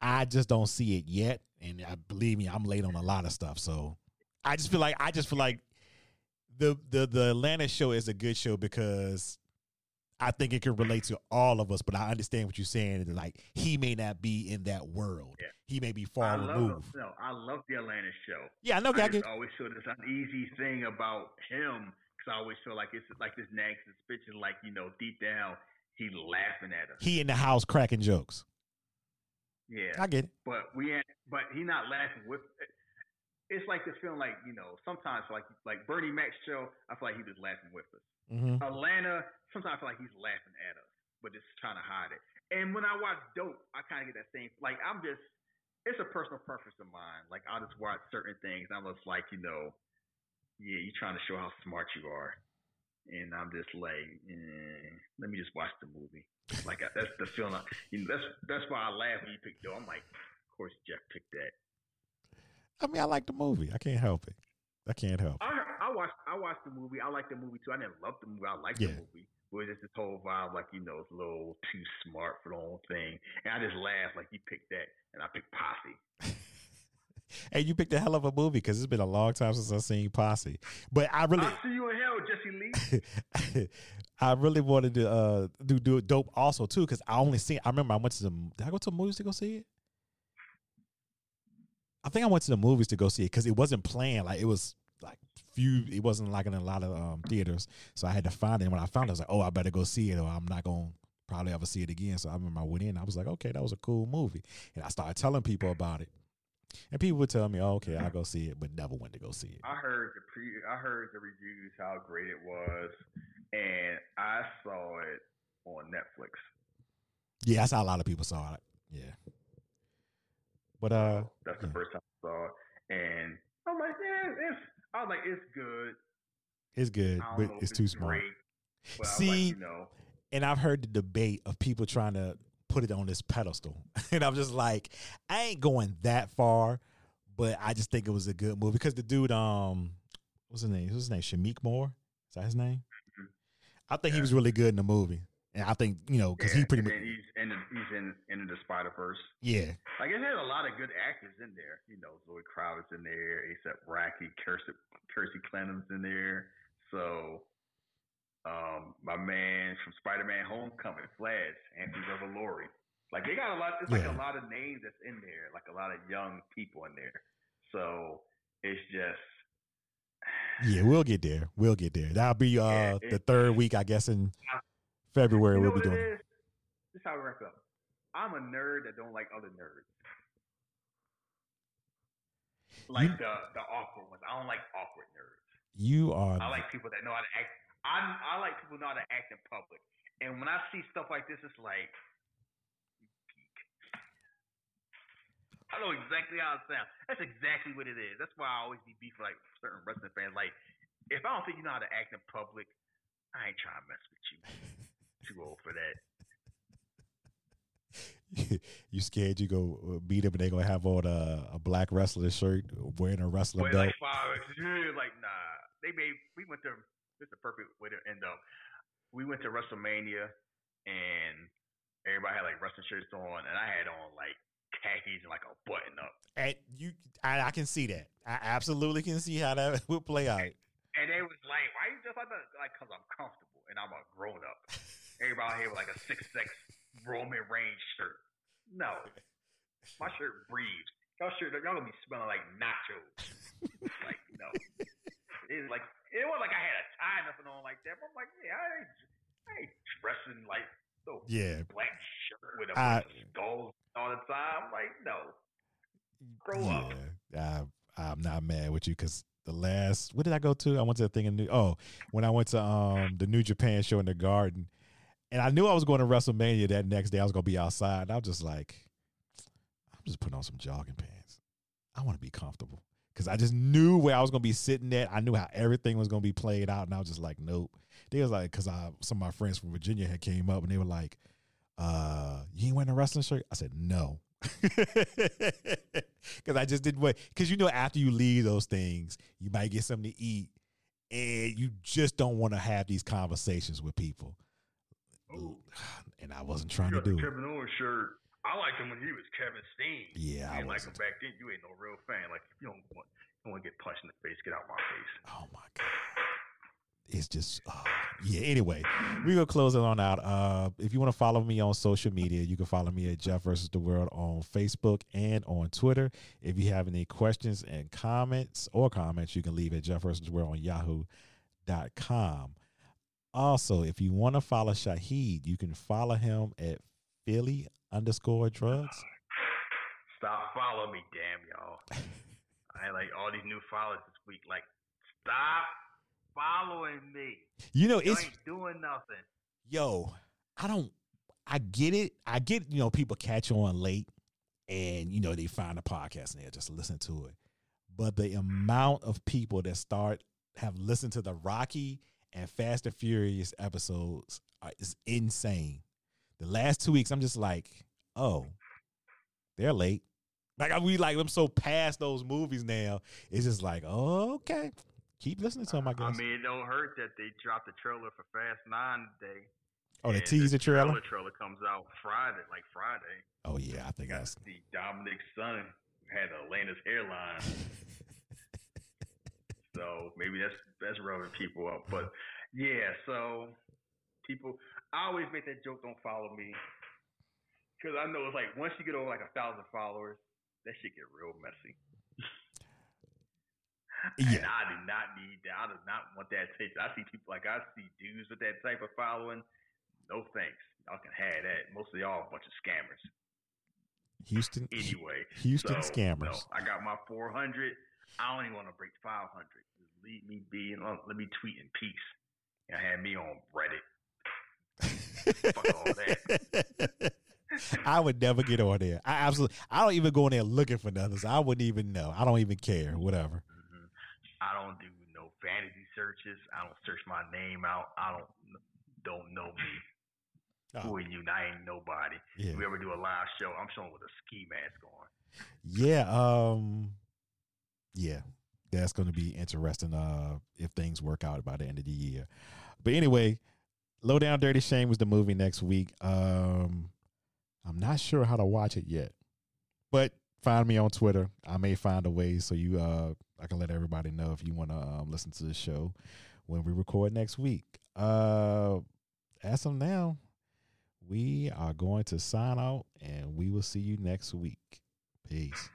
I just don't see it yet, and believe me, I'm late on a lot of stuff. So I just feel like the Atlanta show is a good show because I think it can relate to all of us. But I understand what you're saying. Like, he may not be in that world. Yeah. He may be far removed. No, I love the Atlanta show. Yeah, I know. I always feel this uneasy thing about him. Because I always feel like it's like this nag suspicion, like, you know, deep down, he's laughing at us. He in the house cracking jokes. Yeah, I get it. But he's not laughing with. It's like this feeling, like, you know, sometimes like Bernie Mac's show, I feel like he was laughing with us. Mm-hmm. Atlanta, sometimes I feel like he's laughing at us, but just trying to hide it. And when I watch Dope, I kind of get that same. Like, I'm just, it's a personal preference of mine. Like, I just watch certain things. And I'm just like, you know. Yeah, you're trying to show how smart you are, and I'm just like, let me just watch the movie. Like, that's the feeling. That's why I laugh when you pick Joe. I'm like, of course Jeff picked that. I mean, I like the movie. I can't help it. I watched the movie. I like the movie too. I didn't love the movie. I liked the movie. But it's this whole vibe, like, you know, it's a little too smart for the whole thing, and I just laugh. Like, you picked that, and I picked Posse. And you picked a hell of a movie, because it's been a long time since I've seen Posse. But I'll see you in hell, Jesse Lee. I really wanted to do Dope also too, because I think I went to the movies to go see it, because it wasn't planned. Like, it was like few. It wasn't like in a lot of theaters, so I had to find it. And when I found it, I was like, oh, I better go see it, or I'm not gonna probably ever see it again. So I remember I went in. I was like, okay, that was a cool movie, and I started telling people about it. And people would tell me, oh, okay, I'll go see it, but never went to go see it. I heard the reviews, how great it was, and I saw it on Netflix. Yeah, that's how a lot of people saw it. Yeah. But that's the first time I saw it. And I'm like, yeah, it's good. It's good, but it's too smart. See, like, you know. And I've heard the debate of people trying to put it on this pedestal, and I'm just like, I ain't going that far, but I just think it was a good movie, because the dude, what's his name, Shamik Moore, is that his name? Mm-hmm. I think he was really good in the movie, and I think, you know, because he pretty much he's in the Spider-Verse. Yeah, like, it had a lot of good actors in there. You know, Zoe Kravitz in there, A$AP Rocky, Kirstie Clennam's in there, so. My man from Spider-Man: Homecoming, Flash, Anthony Revolori. Like, they got a lot. It's like a lot of names that's in there. Like, a lot of young people in there. So it's just. Yeah, we'll get there. That'll be the third week, I guess, in February. You know we'll be doing. This is how we wrap up. I'm a nerd that don't like other nerds. Like the awkward ones. I don't like awkward nerds. You are. I like people that know how to act. I like people know how to act in public, and when I see stuff like this, it's like, I know exactly how it sounds. That's exactly what it is. That's why I always be beef with, like, certain wrestling fans. Like, if I don't think you know how to act in public, I ain't trying to mess with you. Too old for that. You scared you go beat up and they gonna have on a black wrestler shirt, wearing a wrestling belt? Like, nah. This is the perfect way to end up. We went to WrestleMania, and everybody had, like, wrestling shirts on, and I had on, like, khakis and, like, a button-up. And I can see that. I absolutely can see how that would play out. And they was like, why you just like that? Like, because I'm comfortable, and I'm a grown-up. Everybody here with, like, a 6'6" Roman Reigns shirt. No. My shirt breathes. y'all gonna be smelling like nachos. Like, you know, it's like, it wasn't like I had a tie nothing on like that. But I'm like, yeah, I ain't dressing like so black shirt with a skull all the time. I'm like, no, grow up. I'm not mad with you because the last, what did I go to? I went to the thing in New. Oh, when I went to the New Japan show in the Garden, and I knew I was going to WrestleMania that next day. I was gonna be outside, and I was just like, I'm just putting on some jogging pants. I want to be comfortable because I just knew where I was gonna be sitting at. I knew how everything was gonna be played out, and I was just like, nope. They was like, because some of my friends from Virginia had came up, and they were like, "You ain't wearing a wrestling shirt?" I said, "No." Because I just didn't wait. Because you know, after you leave those things, you might get something to eat, and you just don't want to have these conversations with people. Ooh. And I wasn't trying to do it. Kevin Owens shirt. I liked him when he was Kevin Steen. Yeah, I like him back then. You ain't no real fan. Like, if you don't want to get punched in the face, get out my face. Oh my god. It's just, yeah. Anyway, we're going to close it on out. If you want to follow me on social media, you can follow me at Jeff Versus the World on Facebook and on Twitter. If you have any questions and comments, you can leave at Jeff Versus the World on yahoo.com. Also, if you want to follow Shahid, you can follow him at Philly_drugs. Stop following me, damn y'all. I like all these new followers this week. Like, stop following me. You know, you ain't doing nothing. Yo, I get it. I get, you know, people catch on late and, you know, they find a podcast and they'll just listen to it. But the amount of people that have listened to the Rocky and Fast and Furious episodes is insane. The last 2 weeks, I'm just like, oh, they're late. Like, I'm so past those movies now. It's just like, oh, okay. Keep listening to them, I guess. I mean, it don't hurt that they dropped the trailer for Fast 9 today. Oh, they teased the trailer? The trailer comes out Friday, like Friday. Oh, yeah, I think I see. Dominic's son had Atlanta's hairline. So maybe that's rubbing people up. But, yeah, so people – I always make that joke, don't follow me. Because I know it's like once you get over like 1,000 followers, that shit get real messy. Yeah. And I do not need that. I do not want that attention. I see people like I see dudes with that type of following. No thanks. Y'all can have that. Most of y'all are a bunch of scammers. Houston. Anyway. Houston so, scammers. No, I got my 400. I don't even want to break 500. Just leave me be and let me tweet in peace. And have me on Reddit. Fuck all that. I would never get on there. I don't even go in there looking for nothing. So I wouldn't even know. I don't even care. Whatever. I don't do no vanity searches. I don't search my name out. I don't know me. Who are you? I ain't nobody. Yeah. If we ever do a live show, I'm showing with a ski mask on. Yeah. Yeah. That's going to be interesting if things work out by the end of the year. But anyway, Low Down Dirty Shame was the movie next week. I'm not sure how to watch it yet. But find me on Twitter. I may find a way so you I can let everybody know if you want to listen to the show when we record next week. As of now, we are going to sign out, and we will see you next week. Peace.